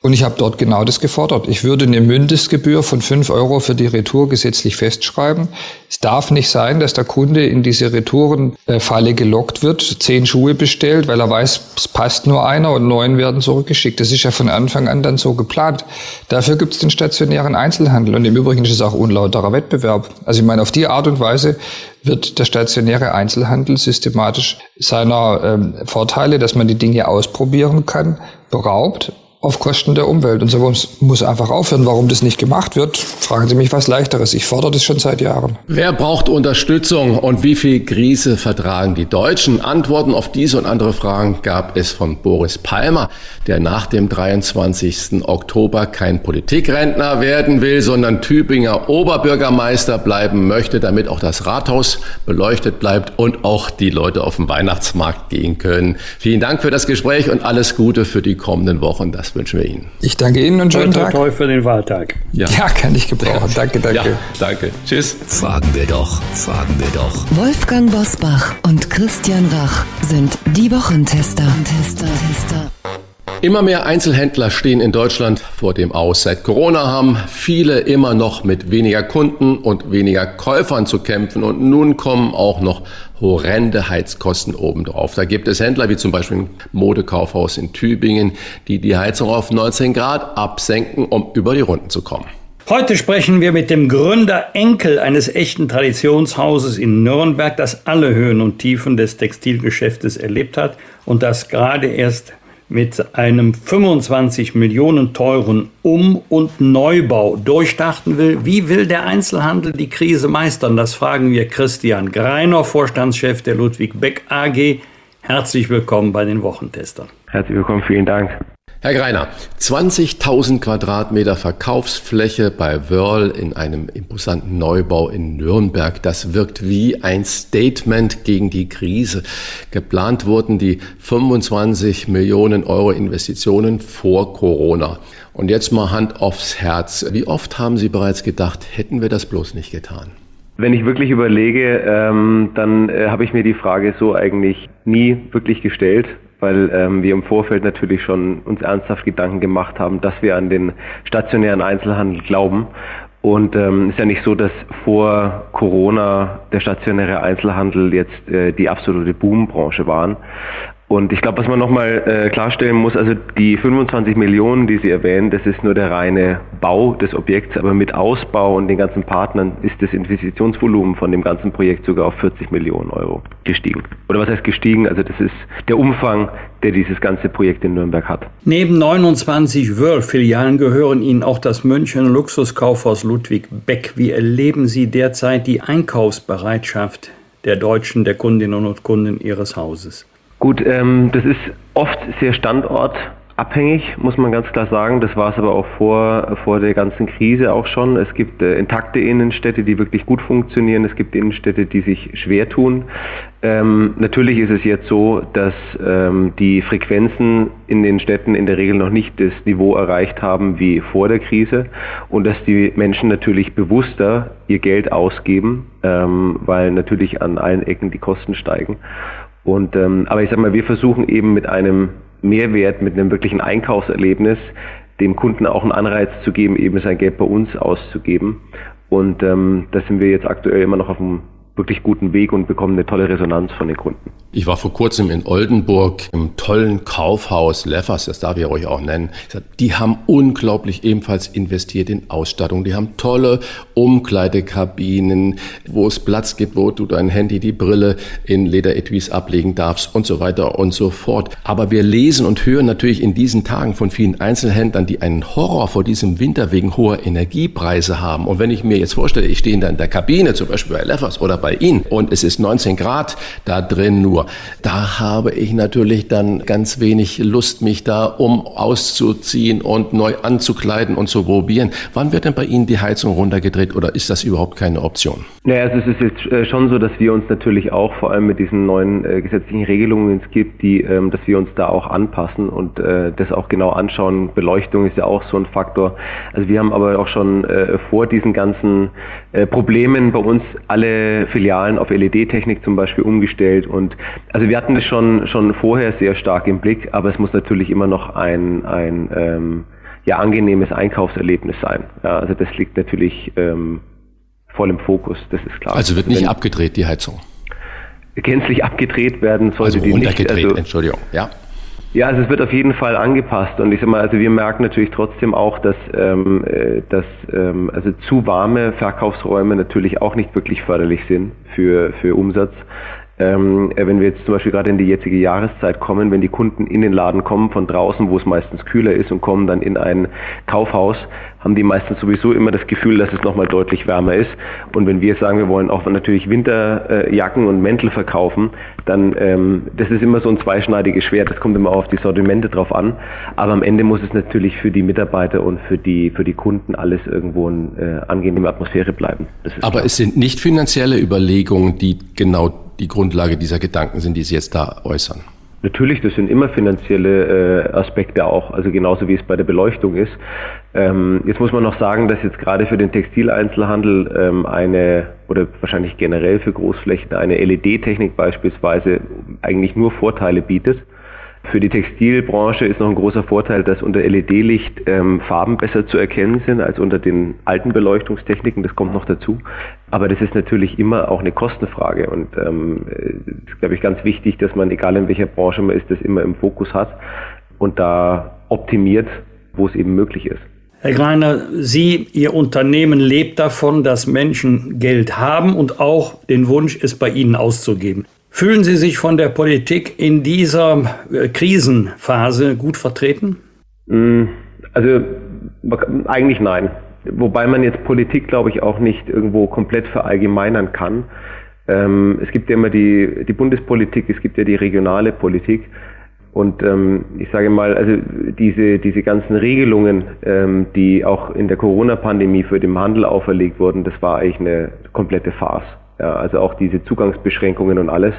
Und ich habe dort genau das gefordert. Ich würde eine Mindestgebühr von fünf Euro für die Retour gesetzlich festschreiben. Es darf nicht sein, dass der Kunde in diese Retourenfalle gelockt wird, zehn Schuhe bestellt, weil er weiß, es passt nur einer und neun werden zurückgeschickt. Das ist ja von Anfang an dann so geplant. Dafür gibt es den stationären Einzelhandel. Und im Übrigen ist es auch unlauterer Wettbewerb. Also ich meine, auf die Art und Weise wird der stationäre Einzelhandel systematisch seiner ähm, Vorteile, dass man die Dinge ausprobieren kann, beraubt, auf Kosten der Umwelt. Und so muss einfach aufhören. Warum das nicht gemacht wird, fragen Sie mich was Leichteres. Ich fordere das schon seit Jahren. Wer braucht Unterstützung und wie viel Krise vertragen die Deutschen? Antworten auf diese und andere Fragen gab es von Boris Palmer, der nach dem dreiundzwanzigsten Oktober kein Politikrentner werden will, sondern Tübinger Oberbürgermeister bleiben möchte, damit auch das Rathaus beleuchtet bleibt und auch die Leute auf den Weihnachtsmarkt gehen können. Vielen Dank für das Gespräch und alles Gute für die kommenden Wochen. Das wünschen wir Ihnen. Ich danke Ihnen und schönen Tag. Toi für den Wahltag. Ja, ja, kann ich gebrauchen. Danke, danke. Ja, danke. Tschüss. Fragen wir doch, fragen wir doch. Wolfgang Bosbach und Christian Rach sind die Wochentester. Tester, Tester. Immer mehr Einzelhändler stehen in Deutschland vor dem Aus. Seit Corona haben viele immer noch mit weniger Kunden und weniger Käufern zu kämpfen. Und nun kommen auch noch horrende Heizkosten obendrauf. Da gibt es Händler wie zum Beispiel ein Modekaufhaus in Tübingen, die die Heizung auf neunzehn Grad absenken, um über die Runden zu kommen. Heute sprechen wir mit dem Gründer, Enkel eines echten Traditionshauses in Nürnberg, das alle Höhen und Tiefen des Textilgeschäftes erlebt hat und das gerade erst mit einem fünfundzwanzig Millionen teuren Um- und Neubau durchstarten will. Wie will der Einzelhandel die Krise meistern? Das fragen wir Christian Greiner, Vorstandschef der Ludwig Beck A G. Herzlich willkommen bei den Wochentestern. Herzlich willkommen, vielen Dank. Herr Greiner, zwanzigtausend Quadratmeter Verkaufsfläche bei Wörl in einem imposanten Neubau in Nürnberg. Das wirkt wie ein Statement gegen die Krise. Geplant wurden die fünfundzwanzig Millionen Euro Investitionen vor Corona. Und jetzt mal Hand aufs Herz. Wie oft haben Sie bereits gedacht, hätten wir das bloß nicht getan? Wenn ich wirklich überlege, ähm, dann äh, habe ich mir die Frage so eigentlich nie wirklich gestellt, weil ähm, wir im Vorfeld natürlich schon uns ernsthaft Gedanken gemacht haben, dass wir an den stationären Einzelhandel glauben. Und ähm, ist ja nicht so, dass vor Corona der stationäre Einzelhandel jetzt äh, die absolute Boombranche waren. Und ich glaube, was man nochmal äh, klarstellen muss, also die fünfundzwanzig Millionen, die Sie erwähnen, das ist nur der reine Bau des Objekts, aber mit Ausbau und den ganzen Partnern ist das Investitionsvolumen von dem ganzen Projekt sogar auf vierzig Millionen Euro gestiegen. Oder was heißt gestiegen? Also das ist der Umfang, der dieses ganze Projekt in Nürnberg hat. Neben neunundzwanzig World-Filialen gehören Ihnen auch das München Luxuskaufhaus Ludwig Beck. Wie erleben Sie derzeit die Einkaufsbereitschaft der Deutschen, der Kundinnen und Kunden Ihres Hauses? Gut, ähm, das ist oft sehr standortabhängig, muss man ganz klar sagen. Das war es aber auch vor, vor der ganzen Krise auch schon. Es gibt äh, intakte Innenstädte, die wirklich gut funktionieren. Es gibt Innenstädte, die sich schwer tun. Ähm, natürlich ist es jetzt so, dass ähm, die Frequenzen in den Städten in der Regel noch nicht das Niveau erreicht haben wie vor der Krise und dass die Menschen natürlich bewusster ihr Geld ausgeben, ähm, weil natürlich an allen Ecken die Kosten steigen. Und, ähm, aber ich sag mal, wir versuchen eben mit einem Mehrwert, mit einem wirklichen Einkaufserlebnis, dem Kunden auch einen Anreiz zu geben, eben sein Geld bei uns auszugeben. Und ähm, da sind wir jetzt aktuell immer noch auf einem wirklich guten Weg und bekommen eine tolle Resonanz von den Kunden. Ich war vor kurzem in Oldenburg im tollen Kaufhaus Leffers, das darf ich ja ruhig auch nennen. Die haben unglaublich ebenfalls investiert in Ausstattung. Die haben tolle Umkleidekabinen, wo es Platz gibt, wo du dein Handy, die Brille in Lederetuis ablegen darfst und so weiter und so fort. Aber wir lesen und hören natürlich in diesen Tagen von vielen Einzelhändlern, die einen Horror vor diesem Winter wegen hoher Energiepreise haben. Und wenn ich mir jetzt vorstelle, ich stehe da in der Kabine, zum Beispiel bei Leffers oder bei Ihnen und es ist neunzehn Grad da drin nur, da habe ich natürlich dann ganz wenig Lust, mich da um auszuziehen und neu anzukleiden und zu probieren. Wann wird denn bei Ihnen die Heizung runtergedreht oder ist das überhaupt keine Option? Naja, also es ist jetzt schon so, dass wir uns natürlich auch vor allem mit diesen neuen äh, gesetzlichen Regelungen, es gibt, die, ähm, dass wir uns da auch anpassen und äh, das auch genau anschauen. Beleuchtung ist ja auch so ein Faktor. Also wir haben aber auch schon äh, vor diesen ganzen äh, Problemen bei uns alle Filialen auf L E D-Technik zum Beispiel umgestellt und also wir hatten das schon schon vorher sehr stark im Blick, aber es muss natürlich immer noch ein ein ähm, ja angenehmes Einkaufserlebnis sein. Ja, also das liegt natürlich ähm, voll im Fokus, das ist klar. Also wird nicht Wenn, abgedreht die Heizung? Gänzlich abgedreht werden sollte also die nicht. Also runtergedreht, Entschuldigung, ja. Ja, also es wird auf jeden Fall angepasst und ich sag mal, also wir merken natürlich trotzdem auch, dass, ähm, dass ähm, also zu warme Verkaufsräume natürlich auch nicht wirklich förderlich sind für, für Umsatz. Ähm, wenn wir jetzt zum Beispiel gerade in die jetzige Jahreszeit kommen, wenn die Kunden in den Laden kommen von draußen, wo es meistens kühler ist und kommen dann in ein Kaufhaus, haben die meistens sowieso immer das Gefühl, dass es nochmal deutlich wärmer ist. Und wenn wir sagen, wir wollen auch natürlich Winterjacken äh, und Mäntel verkaufen, dann ähm, das ist immer so ein zweischneidiges Schwert. Das kommt immer auch auf die Sortimente drauf an. Aber am Ende muss es natürlich für die Mitarbeiter und für die für die Kunden alles irgendwo in äh, angenehmer Atmosphäre bleiben. Das ist Aber klar. Es sind nicht finanzielle Überlegungen, die genau die Grundlage dieser Gedanken sind, die Sie jetzt da äußern. Natürlich, das sind immer finanzielle äh, Aspekte auch, also genauso wie es bei der Beleuchtung ist. Ähm, jetzt muss man noch sagen, dass jetzt gerade für den Textileinzelhandel ähm, eine, oder wahrscheinlich generell für Großflächen, eine L E D-Technik beispielsweise eigentlich nur Vorteile bietet. Für die Textilbranche ist noch ein großer Vorteil, dass unter L E D-Licht ähm, Farben besser zu erkennen sind als unter den alten Beleuchtungstechniken. Das kommt noch dazu. Aber das ist natürlich immer auch eine Kostenfrage. Und ähm, ist, glaube ich, ganz wichtig, dass man, egal in welcher Branche man ist, das immer im Fokus hat und da optimiert, wo es eben möglich ist. Herr Greiner, Sie, Ihr Unternehmen lebt davon, dass Menschen Geld haben und auch den Wunsch, es bei Ihnen auszugeben. Fühlen Sie sich von der Politik in dieser Krisenphase gut vertreten? Also eigentlich nein. Wobei man jetzt Politik, glaube ich, auch nicht irgendwo komplett verallgemeinern kann. Es gibt ja immer die, die Bundespolitik, es gibt ja die regionale Politik. Und ähm, ich sage mal, also diese diese ganzen Regelungen, ähm, die auch in der Corona-Pandemie für den Handel auferlegt wurden, das war eigentlich eine komplette Farce. Ja, also auch diese Zugangsbeschränkungen und alles.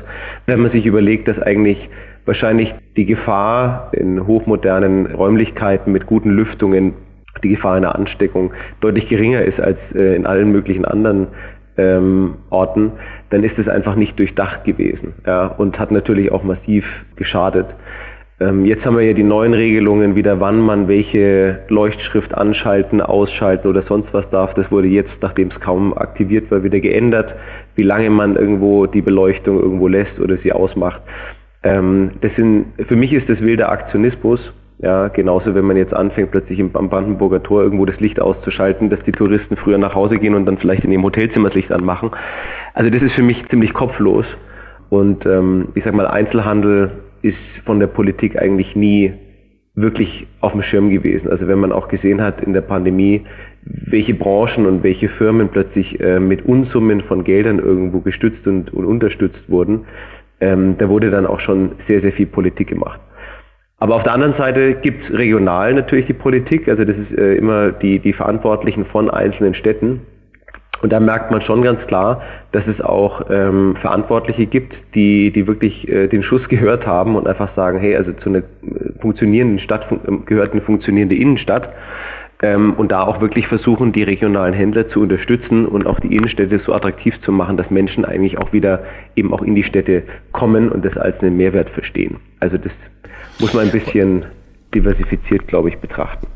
Wenn man sich überlegt, dass eigentlich wahrscheinlich die Gefahr in hochmodernen Räumlichkeiten mit guten Lüftungen, die Gefahr einer Ansteckung deutlich geringer ist als äh, in allen möglichen anderen ähm, Orten, dann ist es einfach nicht durchdacht gewesen, ja, und hat natürlich auch massiv geschadet. Ähm, jetzt haben wir ja die neuen Regelungen wieder, wann man welche Leuchtschrift anschalten, ausschalten oder sonst was darf. Das wurde jetzt, nachdem es kaum aktiviert war, wieder geändert, wie lange man irgendwo die Beleuchtung irgendwo lässt oder sie ausmacht. Ähm, das sind, für mich ist das wilder Aktionismus. Ja, genauso, wenn man jetzt anfängt, plötzlich im, am Brandenburger Tor irgendwo das Licht auszuschalten, dass die Touristen früher nach Hause gehen und dann vielleicht in ihrem Hotelzimmer das Licht anmachen. Also das ist für mich ziemlich kopflos. Und ähm, ich sag mal, Einzelhandel ist von der Politik eigentlich nie wirklich auf dem Schirm gewesen. Also wenn man auch gesehen hat in der Pandemie, welche Branchen und welche Firmen plötzlich äh, mit Unsummen von Geldern irgendwo gestützt und, und unterstützt wurden, ähm, da wurde dann auch schon sehr, sehr viel Politik gemacht. Aber auf der anderen Seite gibt es regional natürlich die Politik, also das ist äh, immer die, die Verantwortlichen von einzelnen Städten. Und da merkt man schon ganz klar, dass es auch ähm, Verantwortliche gibt, die, die wirklich äh, den Schuss gehört haben und einfach sagen, hey, also zu einer funktionierenden Stadt fun- gehört eine funktionierende Innenstadt. Ähm, und da auch wirklich versuchen, die regionalen Händler zu unterstützen und auch die Innenstädte so attraktiv zu machen, dass Menschen eigentlich auch wieder eben auch in die Städte kommen und das als einen Mehrwert verstehen. Also das muss man ein bisschen diversifiziert, glaube ich, betrachten.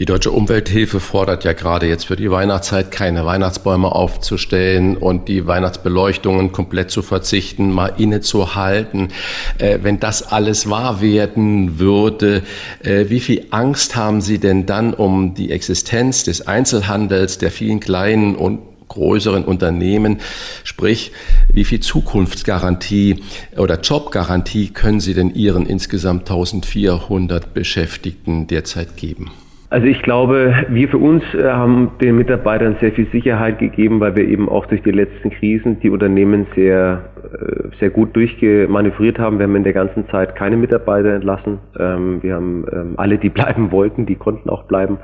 Die Deutsche Umwelthilfe fordert ja gerade jetzt für die Weihnachtszeit, keine Weihnachtsbäume aufzustellen und die Weihnachtsbeleuchtungen komplett zu verzichten, mal innezuhalten. Äh, wenn das alles wahr werden würde, äh, wie viel Angst haben Sie denn dann um die Existenz des Einzelhandels, der vielen kleinen und größeren Unternehmen, sprich, wie viel Zukunftsgarantie oder Jobgarantie können Sie denn Ihren insgesamt eintausendvierhundert Beschäftigten derzeit geben? Also ich glaube, wir für uns haben den Mitarbeitern sehr viel Sicherheit gegeben, weil wir eben auch durch die letzten Krisen die Unternehmen sehr, sehr gut durchgemanövriert haben. Wir haben in der ganzen Zeit keine Mitarbeiter entlassen. Wir haben alle, die bleiben wollten, die konnten auch bleiben.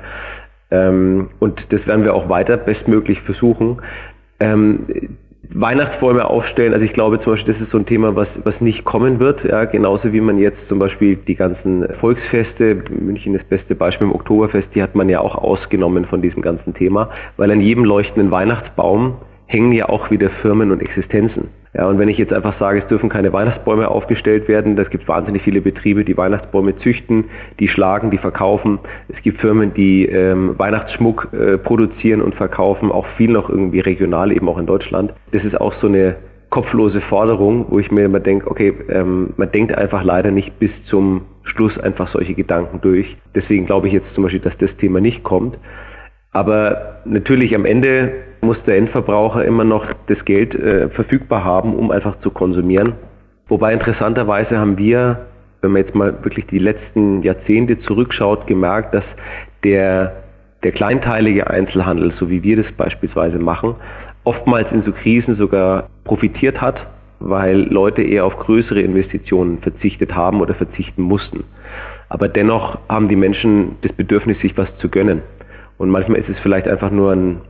Ähm, und das werden wir auch weiter bestmöglich versuchen. Ähm, Weihnachtsbäume aufstellen, also ich glaube zum Beispiel, das ist so ein Thema, was, was nicht kommen wird, ja, genauso wie man jetzt zum Beispiel die ganzen Volksfeste, München das beste Beispiel im Oktoberfest, die hat man ja auch ausgenommen von diesem ganzen Thema, weil an jedem leuchtenden Weihnachtsbaum hängen ja auch wieder Firmen und Existenzen. Ja, und wenn ich jetzt einfach sage, es dürfen keine Weihnachtsbäume aufgestellt werden, es gibt wahnsinnig viele Betriebe, die Weihnachtsbäume züchten, die schlagen, die verkaufen. Es gibt Firmen, die ähm, Weihnachtsschmuck äh, produzieren und verkaufen, auch viel noch irgendwie regional, eben auch in Deutschland. Das ist auch so eine kopflose Forderung, wo ich mir immer denke, okay, ähm, man denkt einfach leider nicht bis zum Schluss einfach solche Gedanken durch. Deswegen glaube ich jetzt zum Beispiel, dass das Thema nicht kommt. Aber natürlich am Ende muss der Endverbraucher immer noch das Geld äh, verfügbar haben, um einfach zu konsumieren. Wobei interessanterweise haben wir, wenn man jetzt mal wirklich die letzten Jahrzehnte zurückschaut, gemerkt, dass der, der kleinteilige Einzelhandel, so wie wir das beispielsweise machen, oftmals in so Krisen sogar profitiert hat, weil Leute eher auf größere Investitionen verzichtet haben oder verzichten mussten. Aber dennoch haben die Menschen das Bedürfnis, sich was zu gönnen. Und manchmal ist es vielleicht einfach nur ein,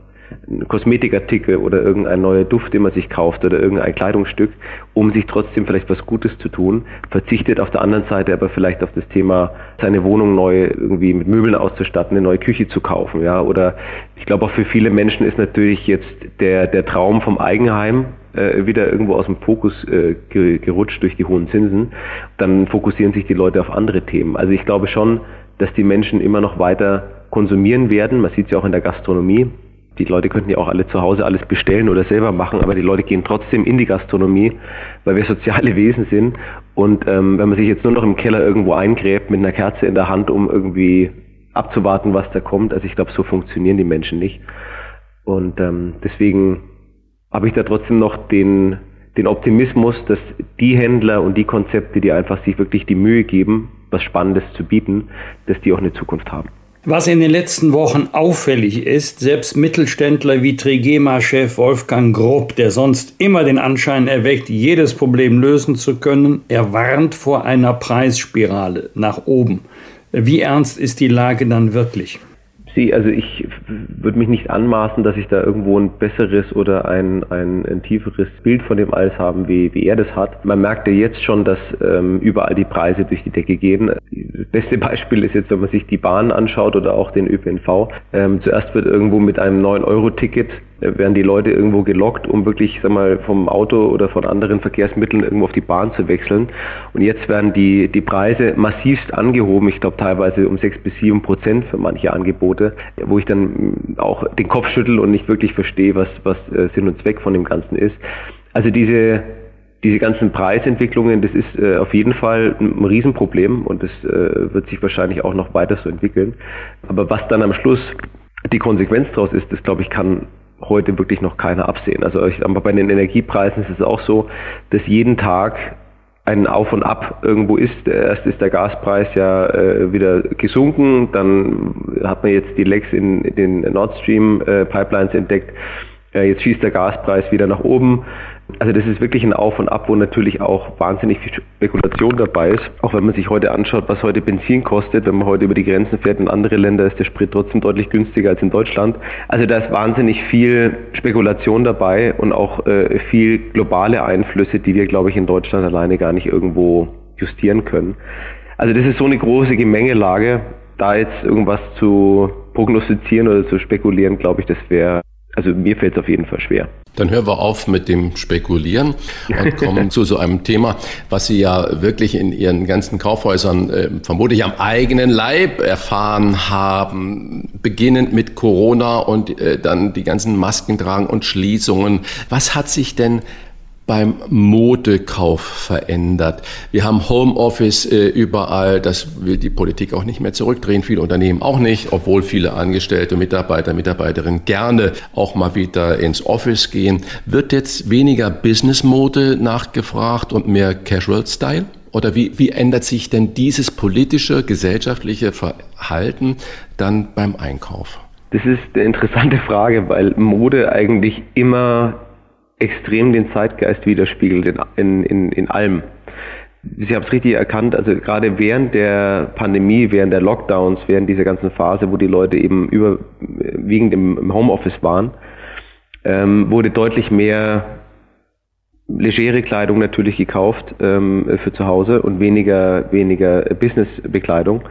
ein Kosmetikartikel oder irgendein neuer Duft, den man sich kauft oder irgendein Kleidungsstück, um sich trotzdem vielleicht was Gutes zu tun, verzichtet auf der anderen Seite aber vielleicht auf das Thema, seine Wohnung neu irgendwie mit Möbeln auszustatten, eine neue Küche zu kaufen, ja, oder ich glaube auch für viele Menschen ist natürlich jetzt der, der Traum vom Eigenheim äh, wieder irgendwo aus dem Fokus äh, gerutscht durch die hohen Zinsen, dann fokussieren sich die Leute auf andere Themen. Also ich glaube schon, dass die Menschen immer noch weiter konsumieren werden. Man sieht es ja auch in der Gastronomie. Die Leute könnten ja auch alle zu Hause alles bestellen oder selber machen, aber die Leute gehen trotzdem in die Gastronomie, weil wir soziale Wesen sind. Und ähm, wenn man sich jetzt nur noch im Keller irgendwo eingräbt mit einer Kerze in der Hand, um irgendwie abzuwarten, was da kommt, also ich glaube, so funktionieren die Menschen nicht. Und ähm, deswegen habe ich da trotzdem noch den, den Optimismus, dass die Händler und die Konzepte, die einfach sich wirklich die Mühe geben, was Spannendes zu bieten, dass die auch eine Zukunft haben. Was in den letzten Wochen auffällig ist, selbst Mittelständler wie Trigema-Chef Wolfgang Grupp, der sonst immer den Anschein erweckt, jedes Problem lösen zu können, er warnt vor einer Preisspirale nach oben. Wie ernst ist die Lage dann wirklich? Sie, also ich würde mich nicht anmaßen, dass ich da irgendwo ein besseres oder ein, ein, ein tieferes Bild von dem alles haben, wie, wie er das hat. Man merkt ja jetzt schon, dass ähm, überall die Preise durch die Decke gehen. Das beste Beispiel ist jetzt, wenn man sich die Bahn anschaut oder auch den Ö P N V. Ähm, zuerst wird irgendwo mit einem neun Euro Ticket, äh, werden die Leute irgendwo gelockt, um wirklich, sag mal, vom Auto oder von anderen Verkehrsmitteln irgendwo auf die Bahn zu wechseln. Und jetzt werden die, die Preise massivst angehoben. Ich glaube teilweise um sechs bis sieben Prozent für manche Angebote, wo ich dann auch den Kopf schüttel und nicht wirklich verstehe, was, was Sinn und Zweck von dem Ganzen ist. Also diese diese ganzen Preisentwicklungen, das ist äh, auf jeden Fall ein Riesenproblem und das äh, wird sich wahrscheinlich auch noch weiter so entwickeln. Aber was dann am Schluss die Konsequenz daraus ist, das, glaube ich, kann heute wirklich noch keiner absehen. Also ich, aber bei den Energiepreisen ist es auch so, dass jeden Tag ein Auf und Ab irgendwo ist. Erst ist der Gaspreis ja äh, wieder gesunken, dann hat man jetzt die Lecks in, in den Nord Stream äh, Pipelines entdeckt. Jetzt schießt der Gaspreis wieder nach oben. Also das ist wirklich ein Auf und Ab, wo natürlich auch wahnsinnig viel Spekulation dabei ist. Auch wenn man sich heute anschaut, was heute Benzin kostet, wenn man heute über die Grenzen fährt in andere Länder, ist der Sprit trotzdem deutlich günstiger als in Deutschland. Also da ist wahnsinnig viel Spekulation dabei und auch äh, viel globale Einflüsse, die wir, glaube ich, in Deutschland alleine gar nicht irgendwo justieren können. Also das ist so eine große Gemengelage. Da jetzt irgendwas zu prognostizieren oder zu spekulieren, glaube ich, das wäre... Also mir fällt es auf jeden Fall schwer. Dann hören wir auf mit dem Spekulieren und kommen zu so einem Thema, was Sie ja wirklich in Ihren ganzen Kaufhäusern äh, vermutlich am eigenen Leib erfahren haben, beginnend mit Corona und äh, dann die ganzen Masken tragen und Schließungen. Was hat sich denn beim Modekauf verändert? Wir haben Homeoffice äh, überall, das will die Politik auch nicht mehr zurückdrehen, viele Unternehmen auch nicht, obwohl viele Angestellte, Mitarbeiter, Mitarbeiterinnen gerne auch mal wieder ins Office gehen. Wird jetzt weniger Business-Mode nachgefragt und mehr Casual-Style? Oder wie, wie ändert sich denn dieses politische, gesellschaftliche Verhalten dann beim Einkauf? Das ist eine interessante Frage, weil Mode eigentlich immer extrem den Zeitgeist widerspiegelt in, in, in allem. Sie haben es richtig erkannt, also gerade während der Pandemie, während der Lockdowns, während dieser ganzen Phase, wo die Leute eben überwiegend im Homeoffice waren, ähm, wurde deutlich mehr legere Kleidung natürlich gekauft ähm, für zu Hause und weniger, weniger Business-Bekleidung.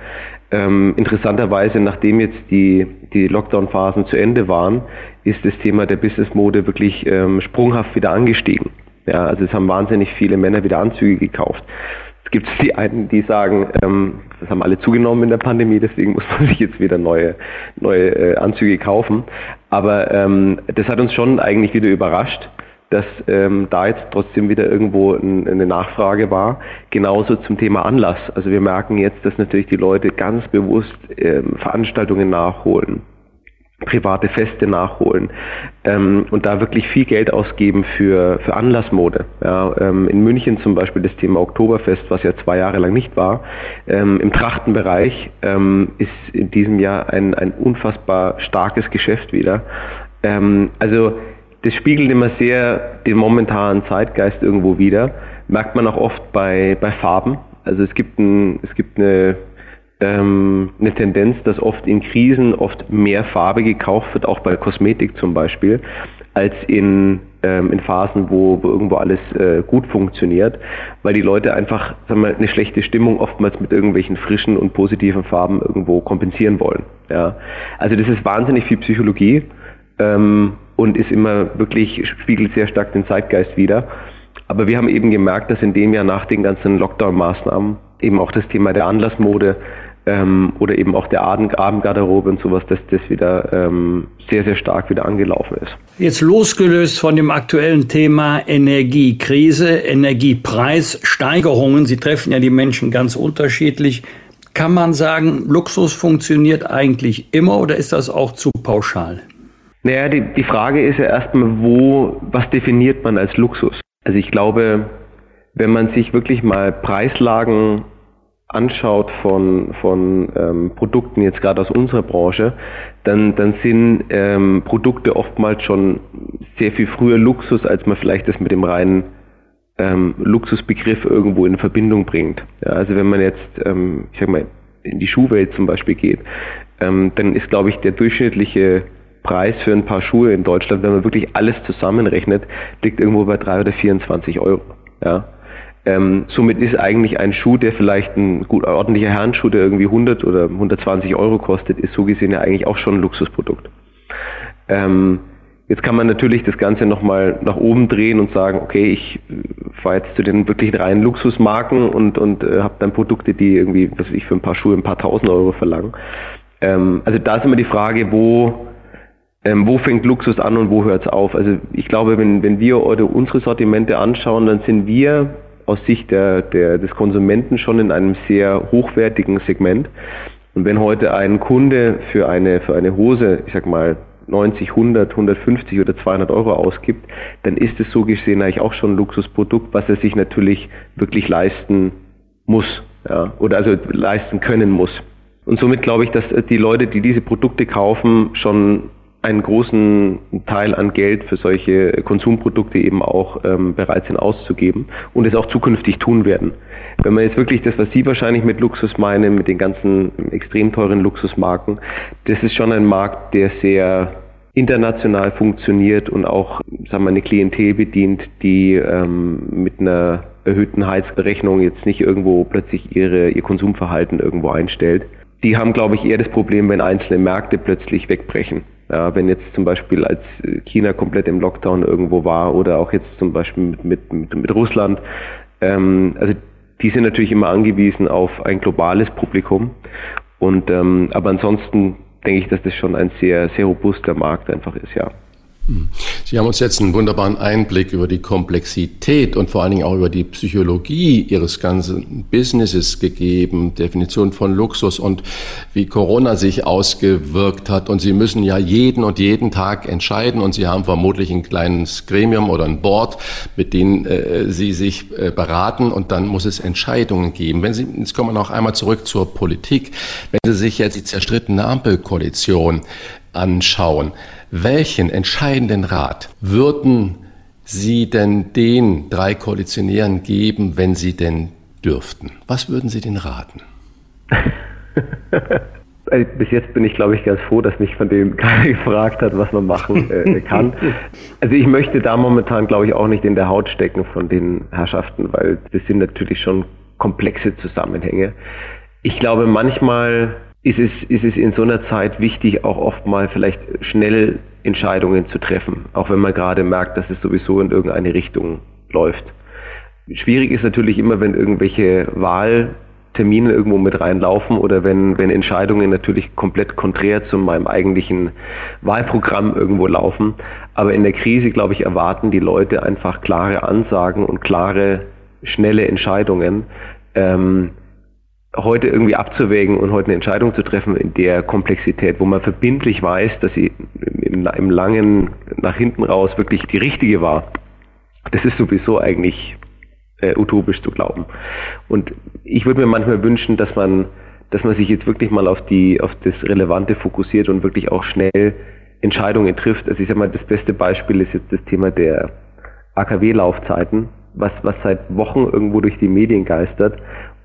Ähm, interessanterweise, nachdem jetzt die, die Lockdown-Phasen zu Ende waren, ist das Thema der Business-Mode wirklich ähm, sprunghaft wieder angestiegen. Ja, also es haben wahnsinnig viele Männer wieder Anzüge gekauft. Es gibt die einen, die sagen, ähm, das haben alle zugenommen in der Pandemie, deswegen muss man sich jetzt wieder neue, neue äh, Anzüge kaufen. Aber ähm, das hat uns schon eigentlich wieder überrascht, dass ähm, da jetzt trotzdem wieder irgendwo ein, eine Nachfrage war. Genauso zum Thema Anlass. Also wir merken jetzt, dass natürlich die Leute ganz bewusst ähm, Veranstaltungen nachholen, private Feste nachholen ähm, und da wirklich viel Geld ausgeben für, für Anlassmode. Ja, ähm, in München zum Beispiel das Thema Oktoberfest, was ja zwei Jahre lang nicht war, ähm, im Trachtenbereich ähm, ist in diesem Jahr ein, ein unfassbar starkes Geschäft wieder. Ähm, also das spiegelt immer sehr den momentanen Zeitgeist irgendwo wider. Merkt man auch oft bei, bei Farben. Also es gibt, ein, es gibt eine, ähm, eine Tendenz, dass oft in Krisen oft mehr Farbe gekauft wird, auch bei Kosmetik zum Beispiel, als in, ähm, in Phasen, wo, wo irgendwo alles äh, gut funktioniert, weil die Leute einfach, sagen wir mal, eine schlechte Stimmung oftmals mit irgendwelchen frischen und positiven Farben irgendwo kompensieren wollen. Ja. Also das ist wahnsinnig viel Psychologie. Ähm, und ist immer wirklich, spiegelt sehr stark den Zeitgeist wider. Aber wir haben eben gemerkt, dass in dem Jahr nach den ganzen Lockdown-Maßnahmen eben auch das Thema der Anlassmode ähm, oder eben auch der Abendgarderobe und sowas, dass das wieder ähm, sehr, sehr stark wieder angelaufen ist. Jetzt losgelöst von dem aktuellen Thema Energiekrise, Energiepreissteigerungen, sie treffen ja die Menschen ganz unterschiedlich. Kann man sagen, Luxus funktioniert eigentlich immer oder ist das auch zu pauschal? Naja, die, die Frage ist ja erstmal, wo, was definiert man als Luxus? Also ich glaube, wenn man sich wirklich mal Preislagen anschaut von, von ähm, Produkten, jetzt gerade aus unserer Branche, dann, dann sind ähm, Produkte oftmals schon sehr viel früher Luxus, als man vielleicht das mit dem reinen ähm, Luxusbegriff irgendwo in Verbindung bringt. Ja, also wenn man jetzt, ähm, ich sag mal, in die Schuhwelt zum Beispiel geht, ähm, dann ist, glaube ich, der durchschnittliche Preis für ein paar Schuhe in Deutschland, wenn man wirklich alles zusammenrechnet, liegt irgendwo bei drei oder vierundzwanzig Euro. Ja. Ähm, somit ist eigentlich ein Schuh, der vielleicht ein gut ordentlicher Herrenschuh, der irgendwie hundert oder hundertzwanzig Euro kostet, ist so gesehen ja eigentlich auch schon ein Luxusprodukt. Ähm, jetzt kann man natürlich das Ganze nochmal nach oben drehen und sagen, okay, ich fahre jetzt zu den wirklich reinen Luxusmarken und, und äh, habe dann Produkte, die irgendwie, was weiß ich, für ein paar Schuhe ein paar tausend Euro verlangen. Ähm, also da ist immer die Frage, wo Ähm, wo fängt Luxus an und wo hört es auf? Also ich glaube, wenn, wenn wir unsere Sortimente anschauen, dann sind wir aus Sicht der, der, des Konsumenten schon in einem sehr hochwertigen Segment. Und wenn heute ein Kunde für eine, für eine Hose, ich sag mal, neunzig, hundert, hundertfünfzig oder zweihundert Euro ausgibt, dann ist es so gesehen eigentlich auch schon ein Luxusprodukt, was er sich natürlich wirklich leisten muss, ja, oder also leisten können muss. Und somit glaube ich, dass die Leute, die diese Produkte kaufen, schon einen großen Teil an Geld für solche Konsumprodukte eben auch ähm, bereit sind auszugeben und es auch zukünftig tun werden. Wenn man jetzt wirklich das, was Sie wahrscheinlich mit Luxus meinen, mit den ganzen extrem teuren Luxusmarken, das ist schon ein Markt, der sehr international funktioniert und auch, sagen wir, eine Klientel bedient, die ähm, mit einer erhöhten Heizrechnung jetzt nicht irgendwo plötzlich ihre, ihr Konsumverhalten irgendwo einstellt. Die haben, glaube ich, eher das Problem, wenn einzelne Märkte plötzlich wegbrechen. Ja, wenn jetzt zum Beispiel, als China komplett im Lockdown irgendwo war oder auch jetzt zum Beispiel mit, mit, mit, mit Russland, ähm, also die sind natürlich immer angewiesen auf ein globales Publikum. Und ähm, aber ansonsten denke ich, dass das schon ein sehr, sehr robuster Markt einfach ist, ja. Sie haben uns jetzt einen wunderbaren Einblick über die Komplexität und vor allen Dingen auch über die Psychologie Ihres ganzen Businesses gegeben, Definition von Luxus und wie Corona sich ausgewirkt hat. Und Sie müssen ja jeden und jeden Tag entscheiden und Sie haben vermutlich ein kleines Gremium oder ein Board, mit denen äh, Sie sich äh, beraten und dann muss es Entscheidungen geben. Wenn Sie, jetzt kommen wir noch einmal zurück zur Politik. Wenn Sie sich jetzt die zerstrittene Ampelkoalition anschauen, welchen entscheidenden Rat würden Sie denn den drei Koalitionären geben, wenn Sie denn dürften? Was würden Sie denen raten? Bis jetzt bin ich, glaube ich, ganz froh, dass mich von dem keiner gefragt hat, was man machen äh, kann. Also ich möchte da momentan, glaube ich, auch nicht in der Haut stecken von den Herrschaften, weil das sind natürlich schon komplexe Zusammenhänge. Ich glaube, manchmal Ist es, ist es in so einer Zeit wichtig, auch oft mal vielleicht schnell Entscheidungen zu treffen, auch wenn man gerade merkt, dass es sowieso in irgendeine Richtung läuft. Schwierig ist natürlich immer, wenn irgendwelche Wahltermine irgendwo mit reinlaufen oder wenn, wenn Entscheidungen natürlich komplett konträr zu meinem eigentlichen Wahlprogramm irgendwo laufen. Aber in der Krise, glaube ich, erwarten die Leute einfach klare Ansagen und klare, schnelle Entscheidungen. Ähm, heute irgendwie abzuwägen und heute eine Entscheidung zu treffen in der Komplexität, wo man verbindlich weiß, dass sie im, im langen nach hinten raus wirklich die richtige war, das ist sowieso eigentlich äh, utopisch zu glauben. Und ich würde mir manchmal wünschen, dass man, dass man sich jetzt wirklich mal auf die, auf das Relevante fokussiert und wirklich auch schnell Entscheidungen trifft. Also ich sag mal, das beste Beispiel ist jetzt das Thema der A K W-Laufzeiten, was, was seit Wochen irgendwo durch die Medien geistert.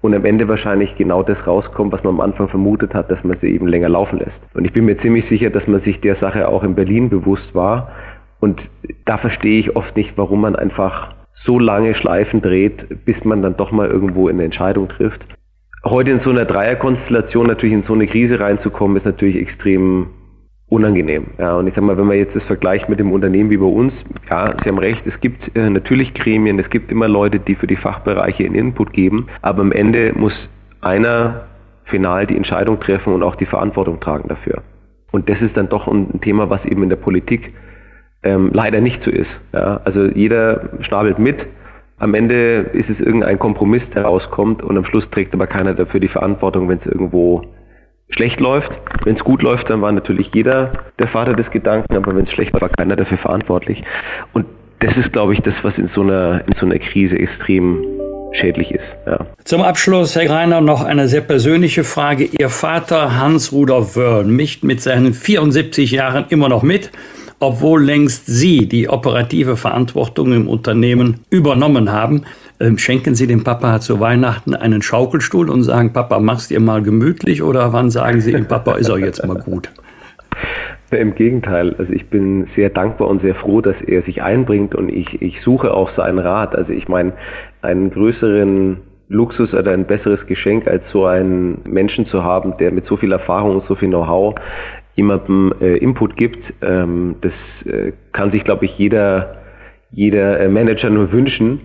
Und am Ende wahrscheinlich genau das rauskommt, was man am Anfang vermutet hat, dass man sie eben länger laufen lässt. Und ich bin mir ziemlich sicher, dass man sich der Sache auch in Berlin bewusst war. Und da verstehe ich oft nicht, warum man einfach so lange Schleifen dreht, bis man dann doch mal irgendwo eine Entscheidung trifft. Heute in so einer Dreierkonstellation natürlich in so eine Krise reinzukommen, ist natürlich extrem unangenehm. Ja, und ich sag mal, wenn man jetzt das vergleicht mit dem Unternehmen wie bei uns, ja, Sie haben recht, es gibt äh, natürlich Gremien, es gibt immer Leute, die für die Fachbereiche einen Input geben, aber am Ende muss einer final die Entscheidung treffen und auch die Verantwortung tragen dafür. Und das ist dann doch ein Thema, was eben in der Politik ähm, leider nicht so ist. Ja, also jeder schnabelt mit, am Ende ist es irgendein Kompromiss, der rauskommt und am Schluss trägt aber keiner dafür die Verantwortung, wenn es irgendwo schlecht läuft. Wenn es gut läuft, dann war natürlich jeder der Vater des Gedanken, aber wenn es schlecht war, war keiner dafür verantwortlich. Und das ist, glaube ich, das, was in so einer, in so einer Krise extrem schädlich ist. Ja. Zum Abschluss, Herr Greiner, noch eine sehr persönliche Frage. Ihr Vater Hans-Rudolf Wörl mischt mit seinen vierundsiebzig Jahren immer noch mit, obwohl längst Sie die operative Verantwortung im Unternehmen übernommen haben. Schenken Sie dem Papa zu Weihnachten einen Schaukelstuhl und sagen, Papa, mach's dir mal gemütlich, oder wann sagen Sie ihm, Papa, ist auch jetzt mal gut? Im Gegenteil, also ich bin sehr dankbar und sehr froh, dass er sich einbringt und ich, ich suche auch seinen Rat. Also ich meine, einen größeren Luxus oder ein besseres Geschenk als so einen Menschen zu haben, der mit so viel Erfahrung und so viel Know-how jemandem äh, Input gibt, ähm, das äh, kann sich, glaube ich, jeder, jeder äh, Manager nur wünschen.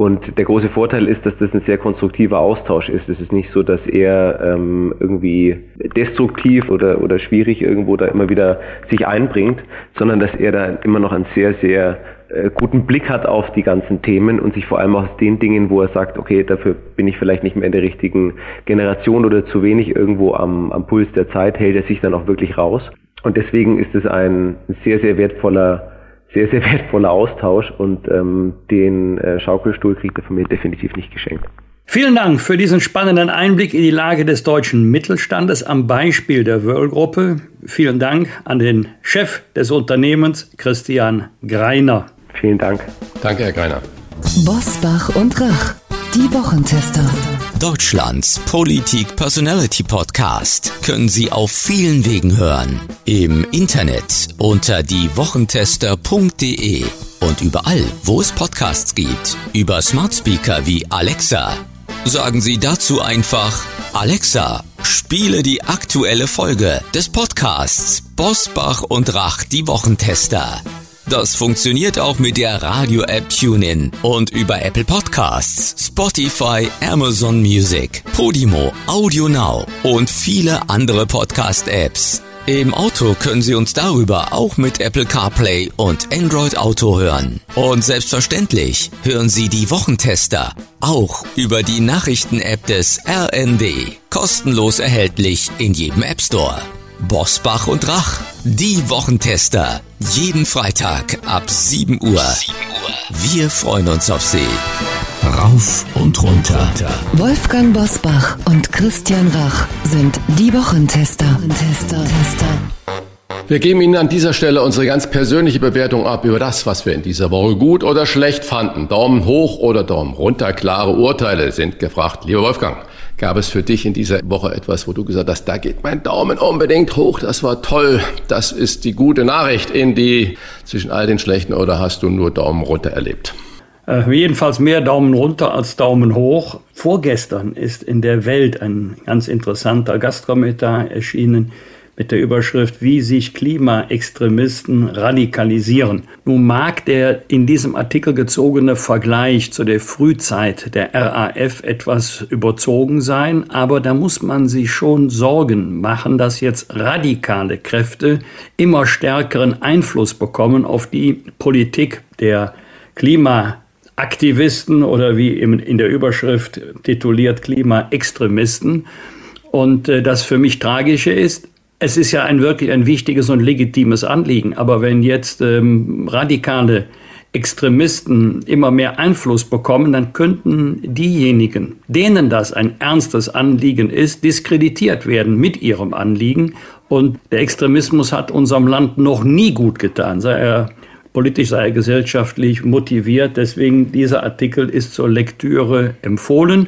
Und der große Vorteil ist, dass das ein sehr konstruktiver Austausch ist. Es ist nicht so, dass er ähm, irgendwie destruktiv oder, oder schwierig irgendwo da immer wieder sich einbringt, sondern dass er da immer noch einen sehr, sehr äh, guten Blick hat auf die ganzen Themen und sich vor allem aus den Dingen, wo er sagt, okay, dafür bin ich vielleicht nicht mehr in der richtigen Generation oder zu wenig irgendwo am, am Puls der Zeit, hält er sich dann auch wirklich raus. Und deswegen ist es ein sehr, sehr wertvoller Sehr, sehr wertvoller Austausch und ähm, den äh, Schaukelstuhl kriegt er von mir definitiv nicht geschenkt. Vielen Dank für diesen spannenden Einblick in die Lage des deutschen Mittelstandes am Beispiel der Wöhrl-Gruppe. Vielen Dank an den Chef des Unternehmens, Christian Greiner. Vielen Dank. Danke, Herr Greiner. Bosbach und Rach, die Wochentester. Deutschlands Politik-Personality-Podcast können Sie auf vielen Wegen hören. Im Internet unter diewochentester punkt de und überall, wo es Podcasts gibt. Über Smart Speaker wie Alexa. Sagen Sie dazu einfach, Alexa, spiele die aktuelle Folge des Podcasts Bosbach und Rach, die Wochentester. Das funktioniert auch mit der Radio-App TuneIn und über Apple Podcasts, Spotify, Amazon Music, Podimo, Audio Now und viele andere Podcast-Apps. Im Auto können Sie uns darüber auch mit Apple CarPlay und Android Auto hören. Und selbstverständlich hören Sie die Wochentester auch über die Nachrichten-App des R N D, kostenlos erhältlich in jedem App Store. Bosbach und Rach, die Wochentester. Jeden Freitag ab sieben Uhr. Wir freuen uns auf Sie. Rauf und runter. Wolfgang Bosbach und Christian Rach sind die Wochentester. Wir geben Ihnen an dieser Stelle unsere ganz persönliche Bewertung ab über das, was wir in dieser Woche gut oder schlecht fanden. Daumen hoch oder Daumen runter. Klare Urteile sind gefragt. Lieber Wolfgang, gab es für dich in dieser Woche etwas, wo du gesagt hast, da geht mein Daumen unbedingt hoch, das war toll, das ist die gute Nachricht in die zwischen all den schlechten, oder hast du nur Daumen runter erlebt? Äh, jedenfalls mehr Daumen runter als Daumen hoch. Vorgestern ist in der Welt ein ganz interessanter Gastkommentar erschienen mit der Überschrift, wie sich Klimaextremisten radikalisieren. Nun mag der in diesem Artikel gezogene Vergleich zu der Frühzeit der R A F etwas überzogen sein, aber da muss man sich schon Sorgen machen, dass jetzt radikale Kräfte immer stärkeren Einfluss bekommen auf die Politik der Klimaaktivisten oder wie in der Überschrift tituliert Klimaextremisten. Und das für mich Tragische ist, es ist ja ein wirklich ein wichtiges und legitimes Anliegen, aber wenn jetzt ähm, radikale Extremisten immer mehr Einfluss bekommen, dann könnten diejenigen, denen das ein ernstes Anliegen ist, diskreditiert werden mit ihrem Anliegen. Und der Extremismus hat unserem Land noch nie gut getan, sei er politisch, sei er gesellschaftlich motiviert. Deswegen dieser Artikel ist zur Lektüre empfohlen.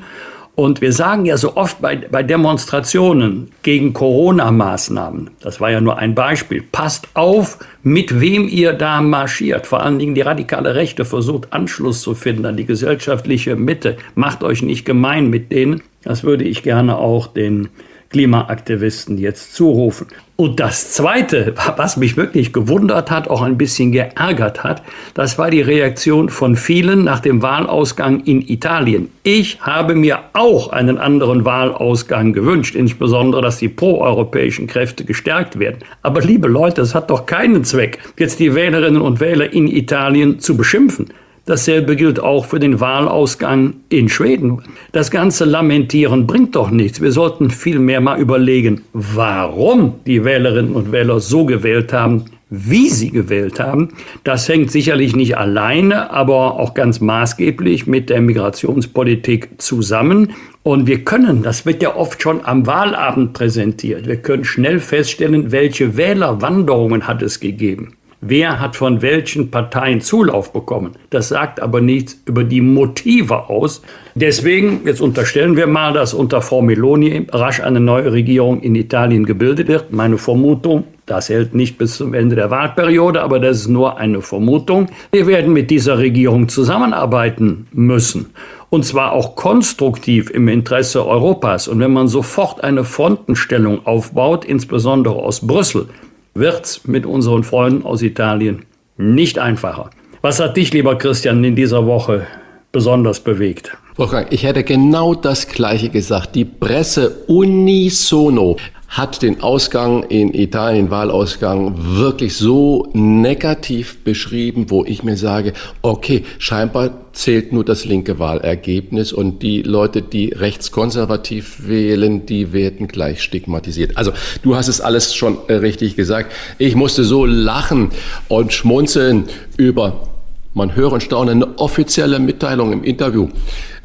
Und wir sagen ja so oft bei, bei Demonstrationen gegen Corona-Maßnahmen, das war ja nur ein Beispiel, passt auf, mit wem ihr da marschiert. Vor allen Dingen die radikale Rechte versucht, Anschluss zu finden an die gesellschaftliche Mitte. Macht euch nicht gemein mit denen. Das würde ich gerne auch den Klimaaktivisten jetzt zurufen. Und das Zweite, was mich wirklich gewundert hat, auch ein bisschen geärgert hat, das war die Reaktion von vielen nach dem Wahlausgang in Italien. Ich habe mir auch einen anderen Wahlausgang gewünscht, insbesondere, dass die proeuropäischen Kräfte gestärkt werden. Aber liebe Leute, es hat doch keinen Zweck, jetzt die Wählerinnen und Wähler in Italien zu beschimpfen. Dasselbe gilt auch für den Wahlausgang in Schweden. Das ganze Lamentieren bringt doch nichts. Wir sollten vielmehr mal überlegen, warum die Wählerinnen und Wähler so gewählt haben, wie sie gewählt haben. Das hängt sicherlich nicht alleine, aber auch ganz maßgeblich mit der Migrationspolitik zusammen. Und wir können, das wird ja oft schon am Wahlabend präsentiert, wir können schnell feststellen, welche Wählerwanderungen hat es gegeben. Wer hat von welchen Parteien Zulauf bekommen? Das sagt aber nichts über die Motive aus. Deswegen, jetzt unterstellen wir mal, dass unter Frau Meloni rasch eine neue Regierung in Italien gebildet wird. Meine Vermutung, das hält nicht bis zum Ende der Wahlperiode, aber das ist nur eine Vermutung. Wir werden mit dieser Regierung zusammenarbeiten müssen. Und zwar auch konstruktiv im Interesse Europas. Und wenn man sofort eine Frontenstellung aufbaut, insbesondere aus Brüssel, wird's mit unseren Freunden aus Italien nicht einfacher. Was hat dich, lieber Christian, in dieser Woche besonders bewegt. Wolfgang, ich hätte genau das Gleiche gesagt. Die Presse unisono hat den Ausgang in Italien, den Wahlausgang, wirklich so negativ beschrieben, wo ich mir sage, okay, scheinbar zählt nur das linke Wahlergebnis und die Leute, die rechtskonservativ wählen, die werden gleich stigmatisiert. Also du hast es alles schon richtig gesagt. Ich musste so lachen und schmunzeln über, man höre und staune, eine offizielle Mitteilung im Interview,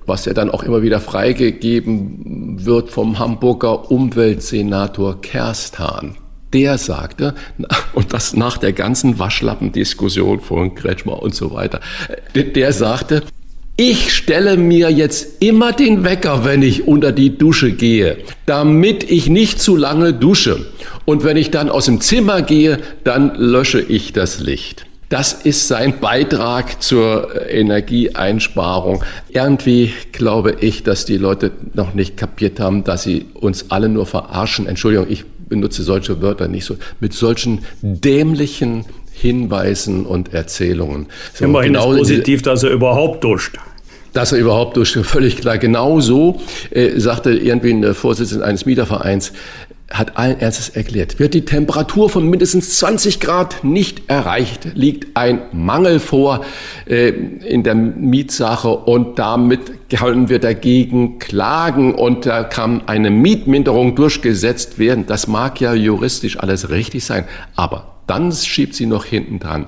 was ja dann auch immer wieder freigegeben wird vom Hamburger Umweltsenator Kerstan. Der sagte, und das nach der ganzen Waschlappendiskussion von Kretschmer und so weiter, der sagte, ich stelle mir jetzt immer den Wecker, wenn ich unter die Dusche gehe, damit ich nicht zu lange dusche. Und wenn ich dann aus dem Zimmer gehe, dann lösche ich das Licht. Das ist sein Beitrag zur Energieeinsparung. Irgendwie glaube ich, dass die Leute noch nicht kapiert haben, dass sie uns alle nur verarschen. Entschuldigung, ich benutze solche Wörter nicht so. Mit solchen dämlichen Hinweisen und Erzählungen. So, immerhin genau ist positiv, dass er überhaupt duscht. Dass er überhaupt duscht, völlig klar. Genau so äh, sagte irgendwie eine Vorsitzende eines Mietervereins, hat allen Ernstes erklärt, wird die Temperatur von mindestens zwanzig Grad nicht erreicht, liegt ein Mangel vor äh, in der Mietsache und damit können wir dagegen klagen und da kann eine Mietminderung durchgesetzt werden. Das mag ja juristisch alles richtig sein, aber dann schiebt sie noch hinten dran.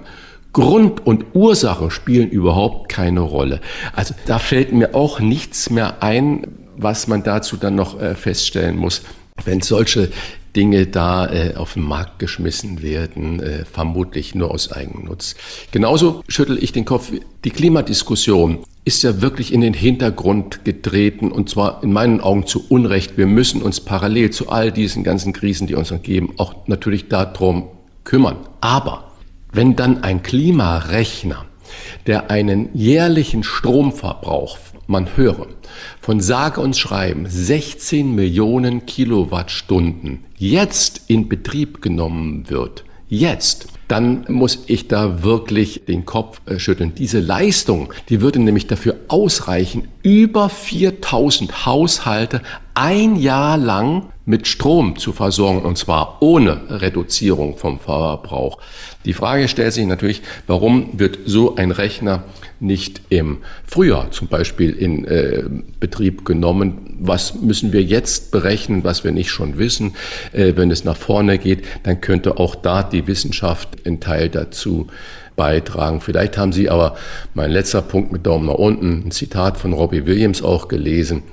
Grund und Ursache spielen überhaupt keine Rolle. Also da fällt mir auch nichts mehr ein, was man dazu dann noch äh, feststellen muss. Wenn solche Dinge da äh, auf den Markt geschmissen werden, äh, vermutlich nur aus Eigennutz. Genauso schüttel ich den Kopf. Die Klimadiskussion ist ja wirklich in den Hintergrund getreten und zwar in meinen Augen zu Unrecht. Wir müssen uns parallel zu all diesen ganzen Krisen, die uns umgeben, auch natürlich darum kümmern. Aber wenn dann ein Klimarechner, der einen jährlichen Stromverbrauch, man höre, von sage und schreiben sechzehn Millionen Kilowattstunden jetzt in Betrieb genommen wird, jetzt, dann muss ich da wirklich den Kopf äh, schütteln. Diese Leistung, die würde nämlich dafür ausreichen, über viertausend Haushalte ein Jahr lang mit Strom zu versorgen, und zwar ohne Reduzierung vom Verbrauch. Die Frage stellt sich natürlich, warum wird so ein Rechner nicht im Frühjahr zum Beispiel in äh, Betrieb genommen? Was müssen wir jetzt berechnen, was wir nicht schon wissen? Äh, wenn es nach vorne geht, dann könnte auch da die Wissenschaft einen Teil dazu beitragen. Vielleicht haben Sie aber, mein letzter Punkt mit Daumen nach unten, ein Zitat von Robbie Williams auch gelesen.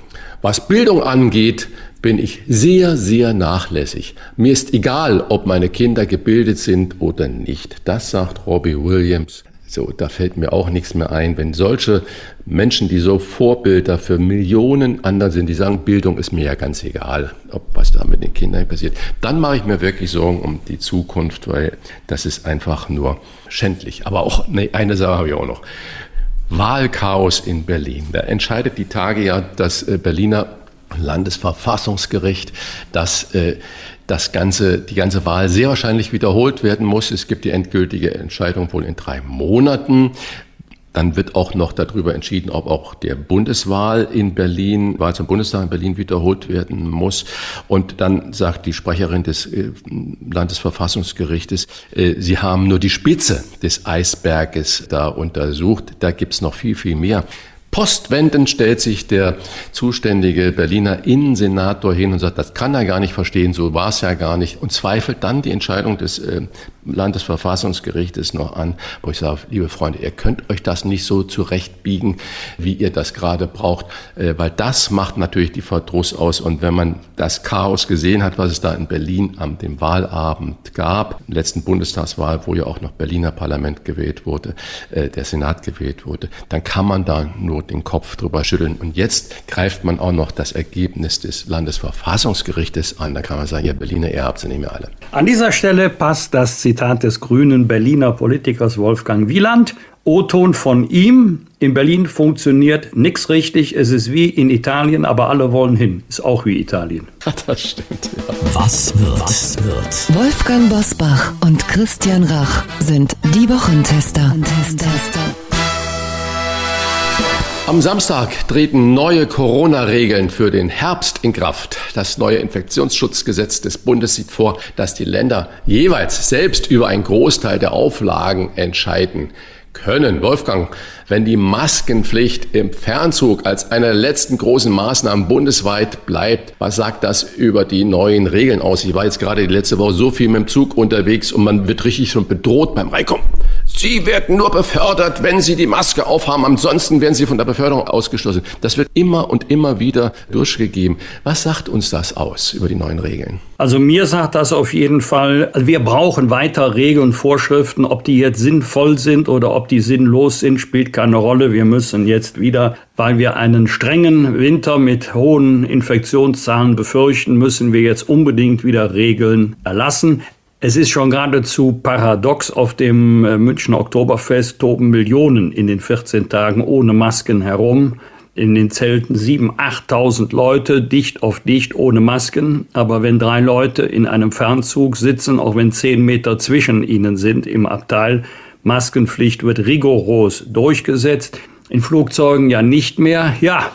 Was Bildung angeht, bin ich sehr, sehr nachlässig. Mir ist egal, ob meine Kinder gebildet sind oder nicht. Das sagt Robbie Williams. So, da fällt mir auch nichts mehr ein, wenn solche Menschen, die so Vorbilder für Millionen anderen sind, die sagen, Bildung ist mir ja ganz egal, ob was da mit den Kindern passiert, dann mache ich mir wirklich Sorgen um die Zukunft, weil das ist einfach nur schändlich. Aber auch, nee, eine Sache habe ich auch noch. Wahlchaos in Berlin. Da entscheidet die Tage ja das Berliner Landesverfassungsgericht, dass äh, das ganze, die ganze Wahl sehr wahrscheinlich wiederholt werden muss. Es gibt die endgültige Entscheidung wohl in drei Monaten. Dann wird auch noch darüber entschieden, ob auch der Bundeswahl in Berlin, Wahl zum Bundestag in Berlin wiederholt werden muss. Und dann sagt die Sprecherin des äh, Landesverfassungsgerichtes, äh, sie haben nur die Spitze des Eisberges da untersucht. Da gibt's noch viel, viel mehr. Postwendend stellt sich der zuständige Berliner Innensenator hin und sagt, das kann er gar nicht verstehen, so war es ja gar nicht, und zweifelt dann die Entscheidung des äh, Landesverfassungsgerichtes noch an, wo ich sage, liebe Freunde, ihr könnt euch das nicht so zurechtbiegen, wie ihr das gerade braucht, äh, weil das macht natürlich die Verdruss aus. Und wenn man das Chaos gesehen hat, was es da in Berlin am dem Wahlabend gab, letzten Bundestagswahl, wo ja auch noch Berliner Parlament gewählt wurde, äh, der Senat gewählt wurde, dann kann man da nur den Kopf drüber schütteln. Und jetzt greift man auch noch das Ergebnis des Landesverfassungsgerichtes an. Da kann man sagen, ja Berliner, ihr habt sie nicht mehr alle. An dieser Stelle passt das Zitat des grünen Berliner Politikers Wolfgang Wieland. O-Ton von ihm, in Berlin funktioniert nichts richtig, es ist wie in Italien, aber alle wollen hin. Ist auch wie Italien. Das stimmt, ja. Was wird? Was wird? Wolfgang Bosbach und Christian Rach sind die Wochentester. Wochentester. Am Samstag treten neue Corona-Regeln für den Herbst in Kraft. Das neue Infektionsschutzgesetz des Bundes sieht vor, dass die Länder jeweils selbst über einen Großteil der Auflagen entscheiden können. Wolfgang, wenn die Maskenpflicht im Fernzug als eine der letzten großen Maßnahmen bundesweit bleibt, was sagt das über die neuen Regeln aus? Ich war jetzt gerade die letzte Woche so viel mit dem Zug unterwegs und man wird richtig schon bedroht beim Reinkommen. Sie werden nur befördert, wenn Sie die Maske aufhaben. Ansonsten werden Sie von der Beförderung ausgeschlossen. Das wird immer und immer wieder durchgegeben. Was sagt uns das aus über die neuen Regeln? Also mir sagt das auf jeden Fall, wir brauchen weiter Regeln, Vorschriften. Ob die jetzt sinnvoll sind oder ob die sinnlos sind, spielt keine Rolle. Wir müssen jetzt wieder, weil wir einen strengen Winter mit hohen Infektionszahlen befürchten, müssen wir jetzt unbedingt wieder Regeln erlassen. Es ist schon geradezu paradox, auf dem Münchner Oktoberfest toben Millionen in den vierzehn Tagen ohne Masken herum. In den Zelten siebentausend, achttausend Leute, dicht auf dicht, ohne Masken. Aber wenn drei Leute in einem Fernzug sitzen, auch wenn zehn Meter zwischen ihnen sind im Abteil, Maskenpflicht wird rigoros durchgesetzt. In Flugzeugen ja nicht mehr. Ja,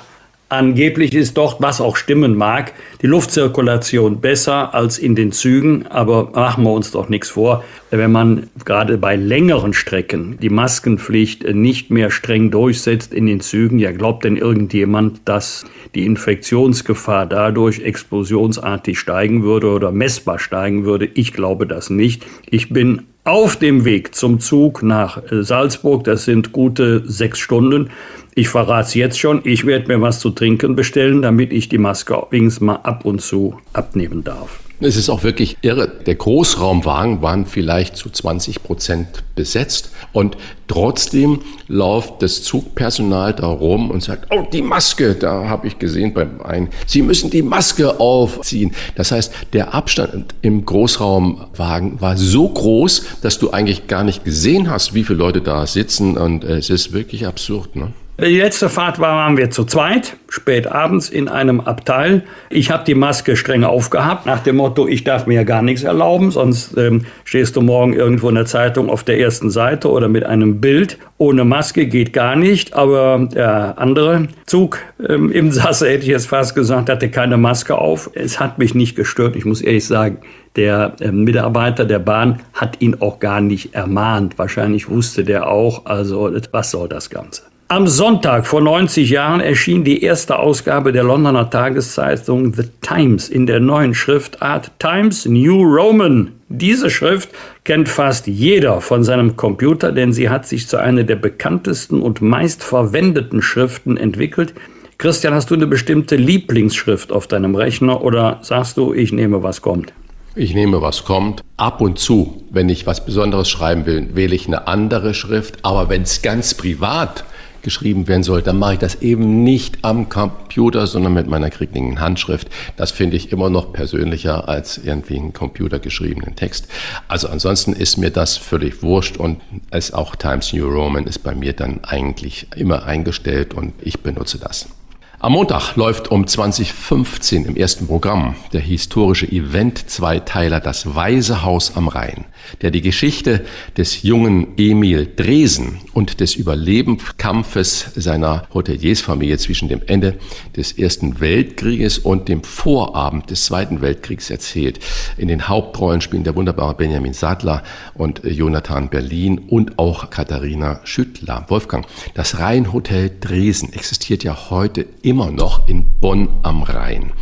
angeblich ist dort, was auch stimmen mag, die Luftzirkulation besser als in den Zügen. Aber machen wir uns doch nichts vor, wenn man gerade bei längeren Strecken die Maskenpflicht nicht mehr streng durchsetzt in den Zügen. Ja, glaubt denn irgendjemand, dass die Infektionsgefahr dadurch explosionsartig steigen würde oder messbar steigen würde? Ich glaube das nicht. Ich bin auf dem Weg zum Zug nach Salzburg. Das sind gute sechs Stunden. Ich verrate es jetzt schon, ich werde mir was zu trinken bestellen, damit ich die Maske übrigens mal ab und zu abnehmen darf. Es ist auch wirklich irre. Der Großraumwagen waren vielleicht zu zwanzig Prozent besetzt und trotzdem läuft das Zugpersonal da rum und sagt, oh, die Maske, da habe ich gesehen beim einen, Sie müssen die Maske aufziehen. Das heißt, der Abstand im Großraumwagen war so groß, dass du eigentlich gar nicht gesehen hast, wie viele Leute da sitzen, und es ist wirklich absurd, ne? Die letzte Fahrt waren wir zu zweit, spät abends in einem Abteil. Ich habe die Maske streng aufgehabt, nach dem Motto, ich darf mir ja gar nichts erlauben, sonst ähm, stehst du morgen irgendwo in der Zeitung auf der ersten Seite oder mit einem Bild. Ohne Maske geht gar nicht, aber der andere Zug ähm, im Sasse, hätte ich jetzt fast gesagt, hatte keine Maske auf. Es hat mich nicht gestört, ich muss ehrlich sagen. Der äh, Mitarbeiter der Bahn hat ihn auch gar nicht ermahnt. Wahrscheinlich wusste der auch, also was soll das Ganze? Am Sonntag vor neunzig Jahren erschien die erste Ausgabe der Londoner Tageszeitung The Times in der neuen Schriftart Times New Roman. Diese Schrift kennt fast jeder von seinem Computer, denn sie hat sich zu einer der bekanntesten und meist verwendeten Schriften entwickelt. Christian, hast du eine bestimmte Lieblingsschrift auf deinem Rechner oder sagst du, ich nehme, was kommt? Ich nehme, was kommt. Ab und zu, wenn ich was Besonderes schreiben will, wähle ich eine andere Schrift. Aber wenn es ganz privat geschrieben werden soll, dann mache ich das eben nicht am Computer, sondern mit meiner kriegenden Handschrift. Das finde ich immer noch persönlicher als irgendwie einen computergeschriebenen Text. Also ansonsten ist mir das völlig wurscht und es auch Times New Roman ist bei mir dann eigentlich immer eingestellt und ich benutze das. Am Montag läuft um zwanzig Uhr fünfzehn im ersten Programm der historische Event-Zweiteiler Das Weiße Haus am Rhein, der die Geschichte des jungen Emil Dresen und des Überlebenskampfes seiner Hoteliersfamilie zwischen dem Ende des Ersten Weltkrieges und dem Vorabend des Zweiten Weltkriegs erzählt. In den Hauptrollen spielen der wunderbare Benjamin Sattler und Jonathan Berlin und auch Katharina Schüttler. Wolfgang, das Rheinhotel Dresen existiert ja heute im immer noch in Bonn am Rhein.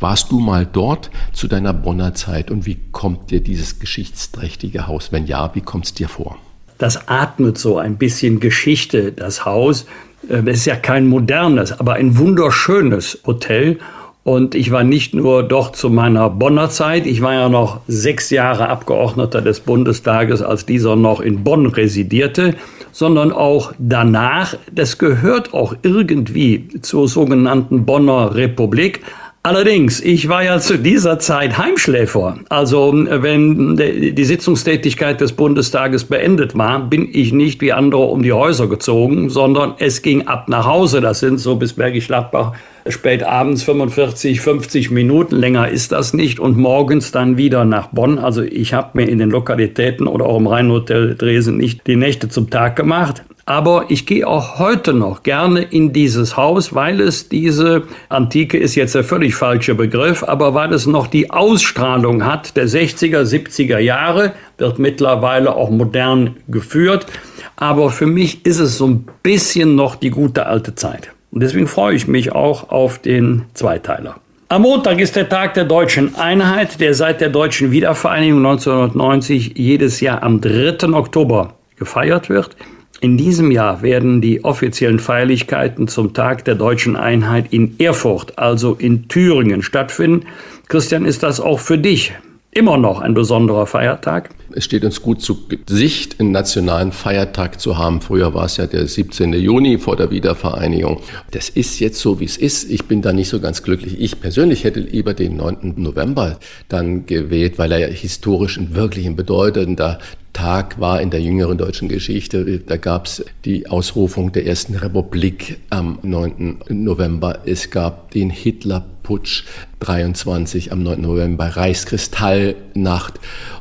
Warst du mal dort zu deiner Bonner Zeit und wie kommt dir dieses geschichtsträchtige Haus? Wenn ja, wie kommt es dir vor? Das atmet so ein bisschen Geschichte, das Haus. Es ist ja kein modernes, aber ein wunderschönes Hotel. Und ich war nicht nur dort zu meiner Bonner Zeit, ich war ja noch sechs Jahre Abgeordneter des Bundestages, als dieser noch in Bonn residierte, sondern auch danach. Das gehört auch irgendwie zur sogenannten Bonner Republik. Allerdings, ich war ja zu dieser Zeit Heimschläfer. Also wenn die Sitzungstätigkeit des Bundestages beendet war, bin ich nicht wie andere um die Häuser gezogen, sondern es ging ab nach Hause. Das sind so bis Bergisch Gladbach spät abends fünfundvierzig, fünfzig Minuten, länger ist das nicht. Und morgens dann wieder nach Bonn. Also ich habe mir in den Lokalitäten oder auch im Rheinhotel Dresen nicht die Nächte zum Tag gemacht. Aber ich gehe auch heute noch gerne in dieses Haus, weil es diese, Antike ist jetzt der völlig falsche Begriff, aber weil es noch die Ausstrahlung hat der sechziger, siebziger Jahre, wird mittlerweile auch modern geführt. Aber für mich ist es so ein bisschen noch die gute alte Zeit. Und deswegen freue ich mich auch auf den Zweiteiler. Am Montag ist der Tag der Deutschen Einheit, der seit der Deutschen Wiedervereinigung neunzehnhundertneunzig jedes Jahr am dritten Oktober gefeiert wird. In diesem Jahr werden die offiziellen Feierlichkeiten zum Tag der Deutschen Einheit in Erfurt, also in Thüringen, stattfinden. Christian, ist das auch für dich immer noch ein besonderer Feiertag? Es steht uns gut zu Gesicht, einen nationalen Feiertag zu haben. Früher war es ja der siebzehnte Juni vor der Wiedervereinigung. Das ist jetzt so, wie es ist. Ich bin da nicht so ganz glücklich. Ich persönlich hätte lieber den neunten November dann gewählt, weil er ja historisch ein wirklich ein bedeutender Tag war in der jüngeren deutschen Geschichte. Da gab es die Ausrufung der ersten Republik am neunten November. Es gab den Hitlerputsch dreiundzwanzig am neunten November, Reichskristallnacht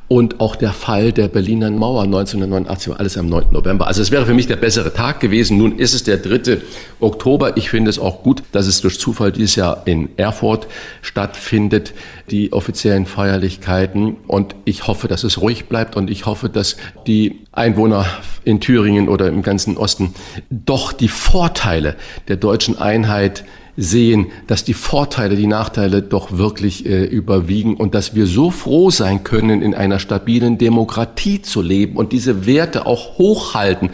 und auch der Fall der Berliner Mauer neunzehnhundertneunundachtzig war alles am neunten November. Also es wäre für mich der bessere Tag gewesen. Nun ist es der dritte Oktober. Ich finde es auch gut, dass es durch Zufall dieses Jahr in Erfurt stattfindet, die offiziellen Feierlichkeiten. Und ich hoffe, dass es ruhig bleibt und ich hoffe, dass die Einwohner in Thüringen oder im ganzen Osten doch die Vorteile der deutschen Einheit sehen, dass die Vorteile, die Nachteile doch wirklich äh, überwiegen und dass wir so froh sein können, in einer stabilen Demokratie zu leben und diese Werte auch hochhalten.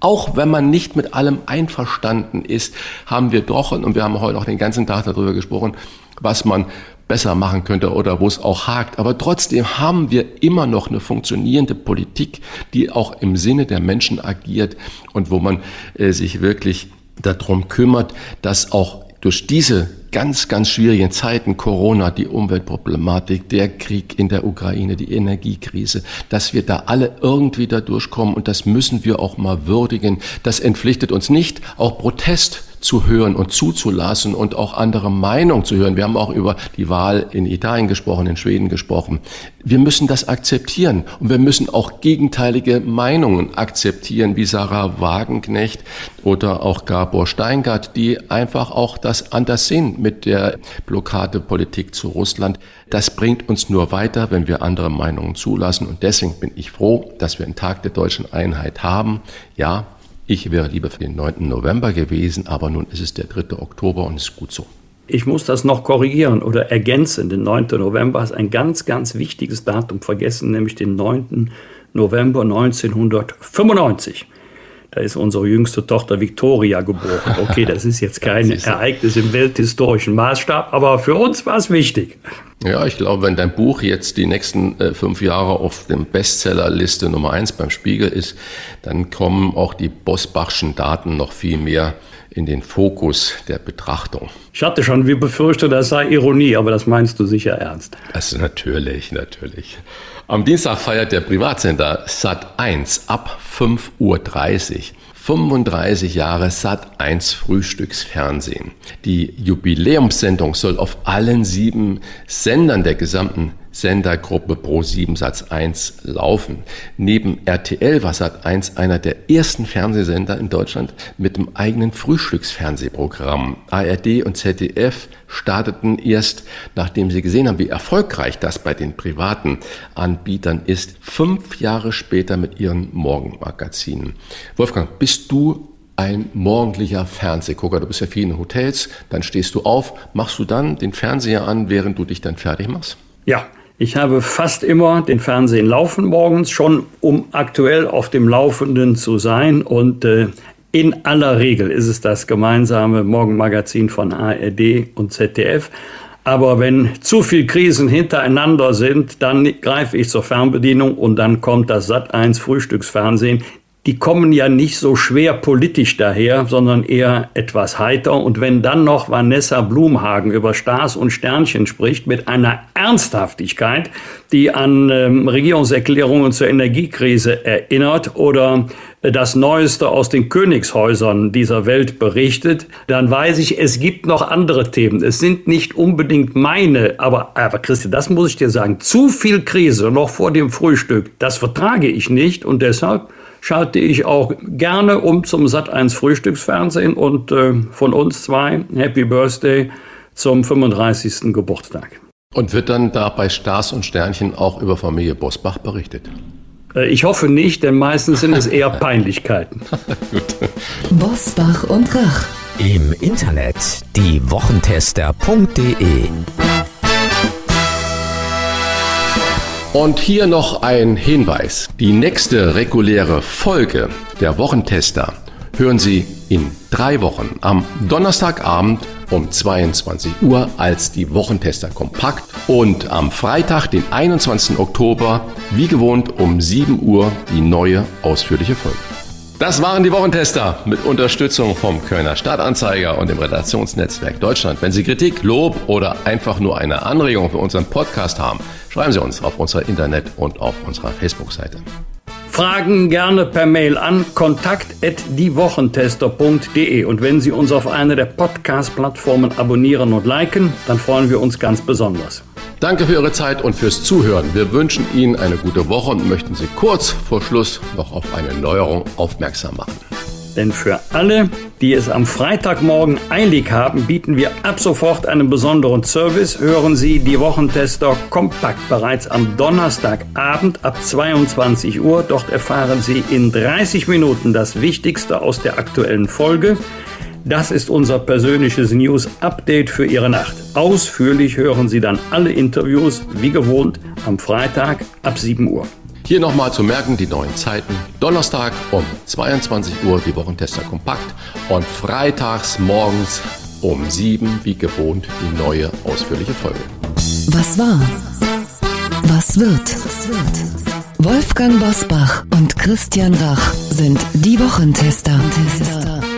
Auch wenn man nicht mit allem einverstanden ist, haben wir doch, und wir haben heute auch den ganzen Tag darüber gesprochen, was man besser machen könnte oder wo es auch hakt. Aber trotzdem haben wir immer noch eine funktionierende Politik, die auch im Sinne der Menschen agiert und wo man äh, sich wirklich darum kümmert, dass auch durch diese ganz, ganz schwierigen Zeiten, Corona, die Umweltproblematik, der Krieg in der Ukraine, die Energiekrise, dass wir da alle irgendwie da durchkommen und das müssen wir auch mal würdigen. Das entpflichtet uns nicht, auch Protest zu hören und zuzulassen und auch andere Meinungen zu hören. Wir haben auch über die Wahl in Italien gesprochen, in Schweden gesprochen. Wir müssen das akzeptieren und wir müssen auch gegenteilige Meinungen akzeptieren, wie Sarah Wagenknecht oder auch Gabor Steingart, die einfach auch das anders sehen mit der Blockadepolitik zu Russland. Das bringt uns nur weiter, wenn wir andere Meinungen zulassen und deswegen bin ich froh, dass wir einen Tag der deutschen Einheit haben. Ja, ich wäre lieber für den neunten November gewesen, aber nun ist es der dritte Oktober und ist gut so. Ich muss das noch korrigieren oder ergänzen. Den neunten November ist ein ganz, ganz wichtiges Datum vergessen, nämlich den neunten November neunzehnhundertfünfundneunzig. Da ist unsere jüngste Tochter Victoria geboren. Okay, das ist jetzt kein Ereignis im welthistorischen Maßstab, aber für uns war es wichtig. Ja, ich glaube, wenn dein Buch jetzt die nächsten äh, fünf Jahre auf dem Bestsellerliste Nummer eins beim Spiegel ist, dann kommen auch die Bosbachschen Daten noch viel mehr in den Fokus der Betrachtung. Ich hatte schon, wir befürchten, das sei Ironie, aber das meinst du sicher ernst. Also natürlich, natürlich. Am Dienstag feiert der Privatsender Sat eins ab fünf Uhr dreißig. fünfunddreißig Jahre Sat eins Frühstücksfernsehen. Die Jubiläumssendung soll auf allen sieben Sendern der gesamten Sendergruppe Pro sieben Sat eins laufen. Neben R T L war Sat eins einer der ersten Fernsehsender in Deutschland mit einem eigenen Frühstücksfernsehprogramm. A R D und Z D F starteten erst, nachdem sie gesehen haben, wie erfolgreich das bei den privaten Anbietern ist, fünf Jahre später mit ihren Morgenmagazinen. Wolfgang, bist du ein morgendlicher Fernsehgucker? Du bist ja viel in Hotels, dann stehst du auf, machst du dann den Fernseher an, während du dich dann fertig machst? Ja. Ich habe fast immer den Fernsehen laufen morgens, schon um aktuell auf dem Laufenden zu sein. Und äh, in aller Regel ist es das gemeinsame Morgenmagazin von A R D und Z D F. Aber wenn zu viel Krisen hintereinander sind, dann greife ich zur Fernbedienung und dann kommt das Sat eins Frühstücksfernsehen. Die kommen ja nicht so schwer politisch daher, sondern eher etwas heiter. Und wenn dann noch Vanessa Blumhagen über Stars und Sternchen spricht, mit einer Ernsthaftigkeit, die an ähm, Regierungserklärungen zur Energiekrise erinnert oder äh, das Neueste aus den Königshäusern dieser Welt berichtet, dann weiß ich, es gibt noch andere Themen. Es sind nicht unbedingt meine, aber, aber Christian, das muss ich dir sagen, zu viel Krise noch vor dem Frühstück, das vertrage ich nicht und deshalb schalte ich auch gerne um zum Sat eins Frühstücksfernsehen und äh, von uns zwei Happy Birthday zum fünfunddreißigsten Geburtstag. Und wird dann da bei Stars und Sternchen auch über Familie Bosbach berichtet? Ich hoffe nicht, denn meistens sind es eher Peinlichkeiten. Bosbach und Rach. Im Internet die Wochentester punkt de. Und hier noch ein Hinweis. Die nächste reguläre Folge der Wochentester hören Sie in drei Wochen am Donnerstagabend um zweiundzwanzig Uhr als die Wochentester kompakt und am Freitag, den einundzwanzigsten Oktober, wie gewohnt um sieben Uhr die neue ausführliche Folge. Das waren die Wochentester mit Unterstützung vom Kölner Stadtanzeiger und dem Redaktionsnetzwerk Deutschland. Wenn Sie Kritik, Lob oder einfach nur eine Anregung für unseren Podcast haben, schreiben Sie uns auf unserer Internet- und auf unserer Facebook-Seite. Fragen gerne per Mail an kontakt at die wochentester punkt de. Und wenn Sie uns auf einer der Podcast-Plattformen abonnieren und liken, dann freuen wir uns ganz besonders. Danke für Ihre Zeit und fürs Zuhören. Wir wünschen Ihnen eine gute Woche und möchten Sie kurz vor Schluss noch auf eine Neuerung aufmerksam machen. Denn für alle, die es am Freitagmorgen eilig haben, bieten wir ab sofort einen besonderen Service. Hören Sie die Wochentester kompakt bereits am Donnerstagabend ab zweiundzwanzig Uhr. Dort erfahren Sie in dreißig Minuten das Wichtigste aus der aktuellen Folge. Das ist unser persönliches News-Update für Ihre Nacht. Ausführlich hören Sie dann alle Interviews, wie gewohnt, am Freitag ab sieben Uhr. Hier nochmal zu merken, die neuen Zeiten. Donnerstag um zweiundzwanzig Uhr die Wochentester kompakt und freitags morgens um sieben, wie gewohnt, die neue ausführliche Folge. Was war? Was wird? Wolfgang Bosbach und Christian Rach sind die Wochentester.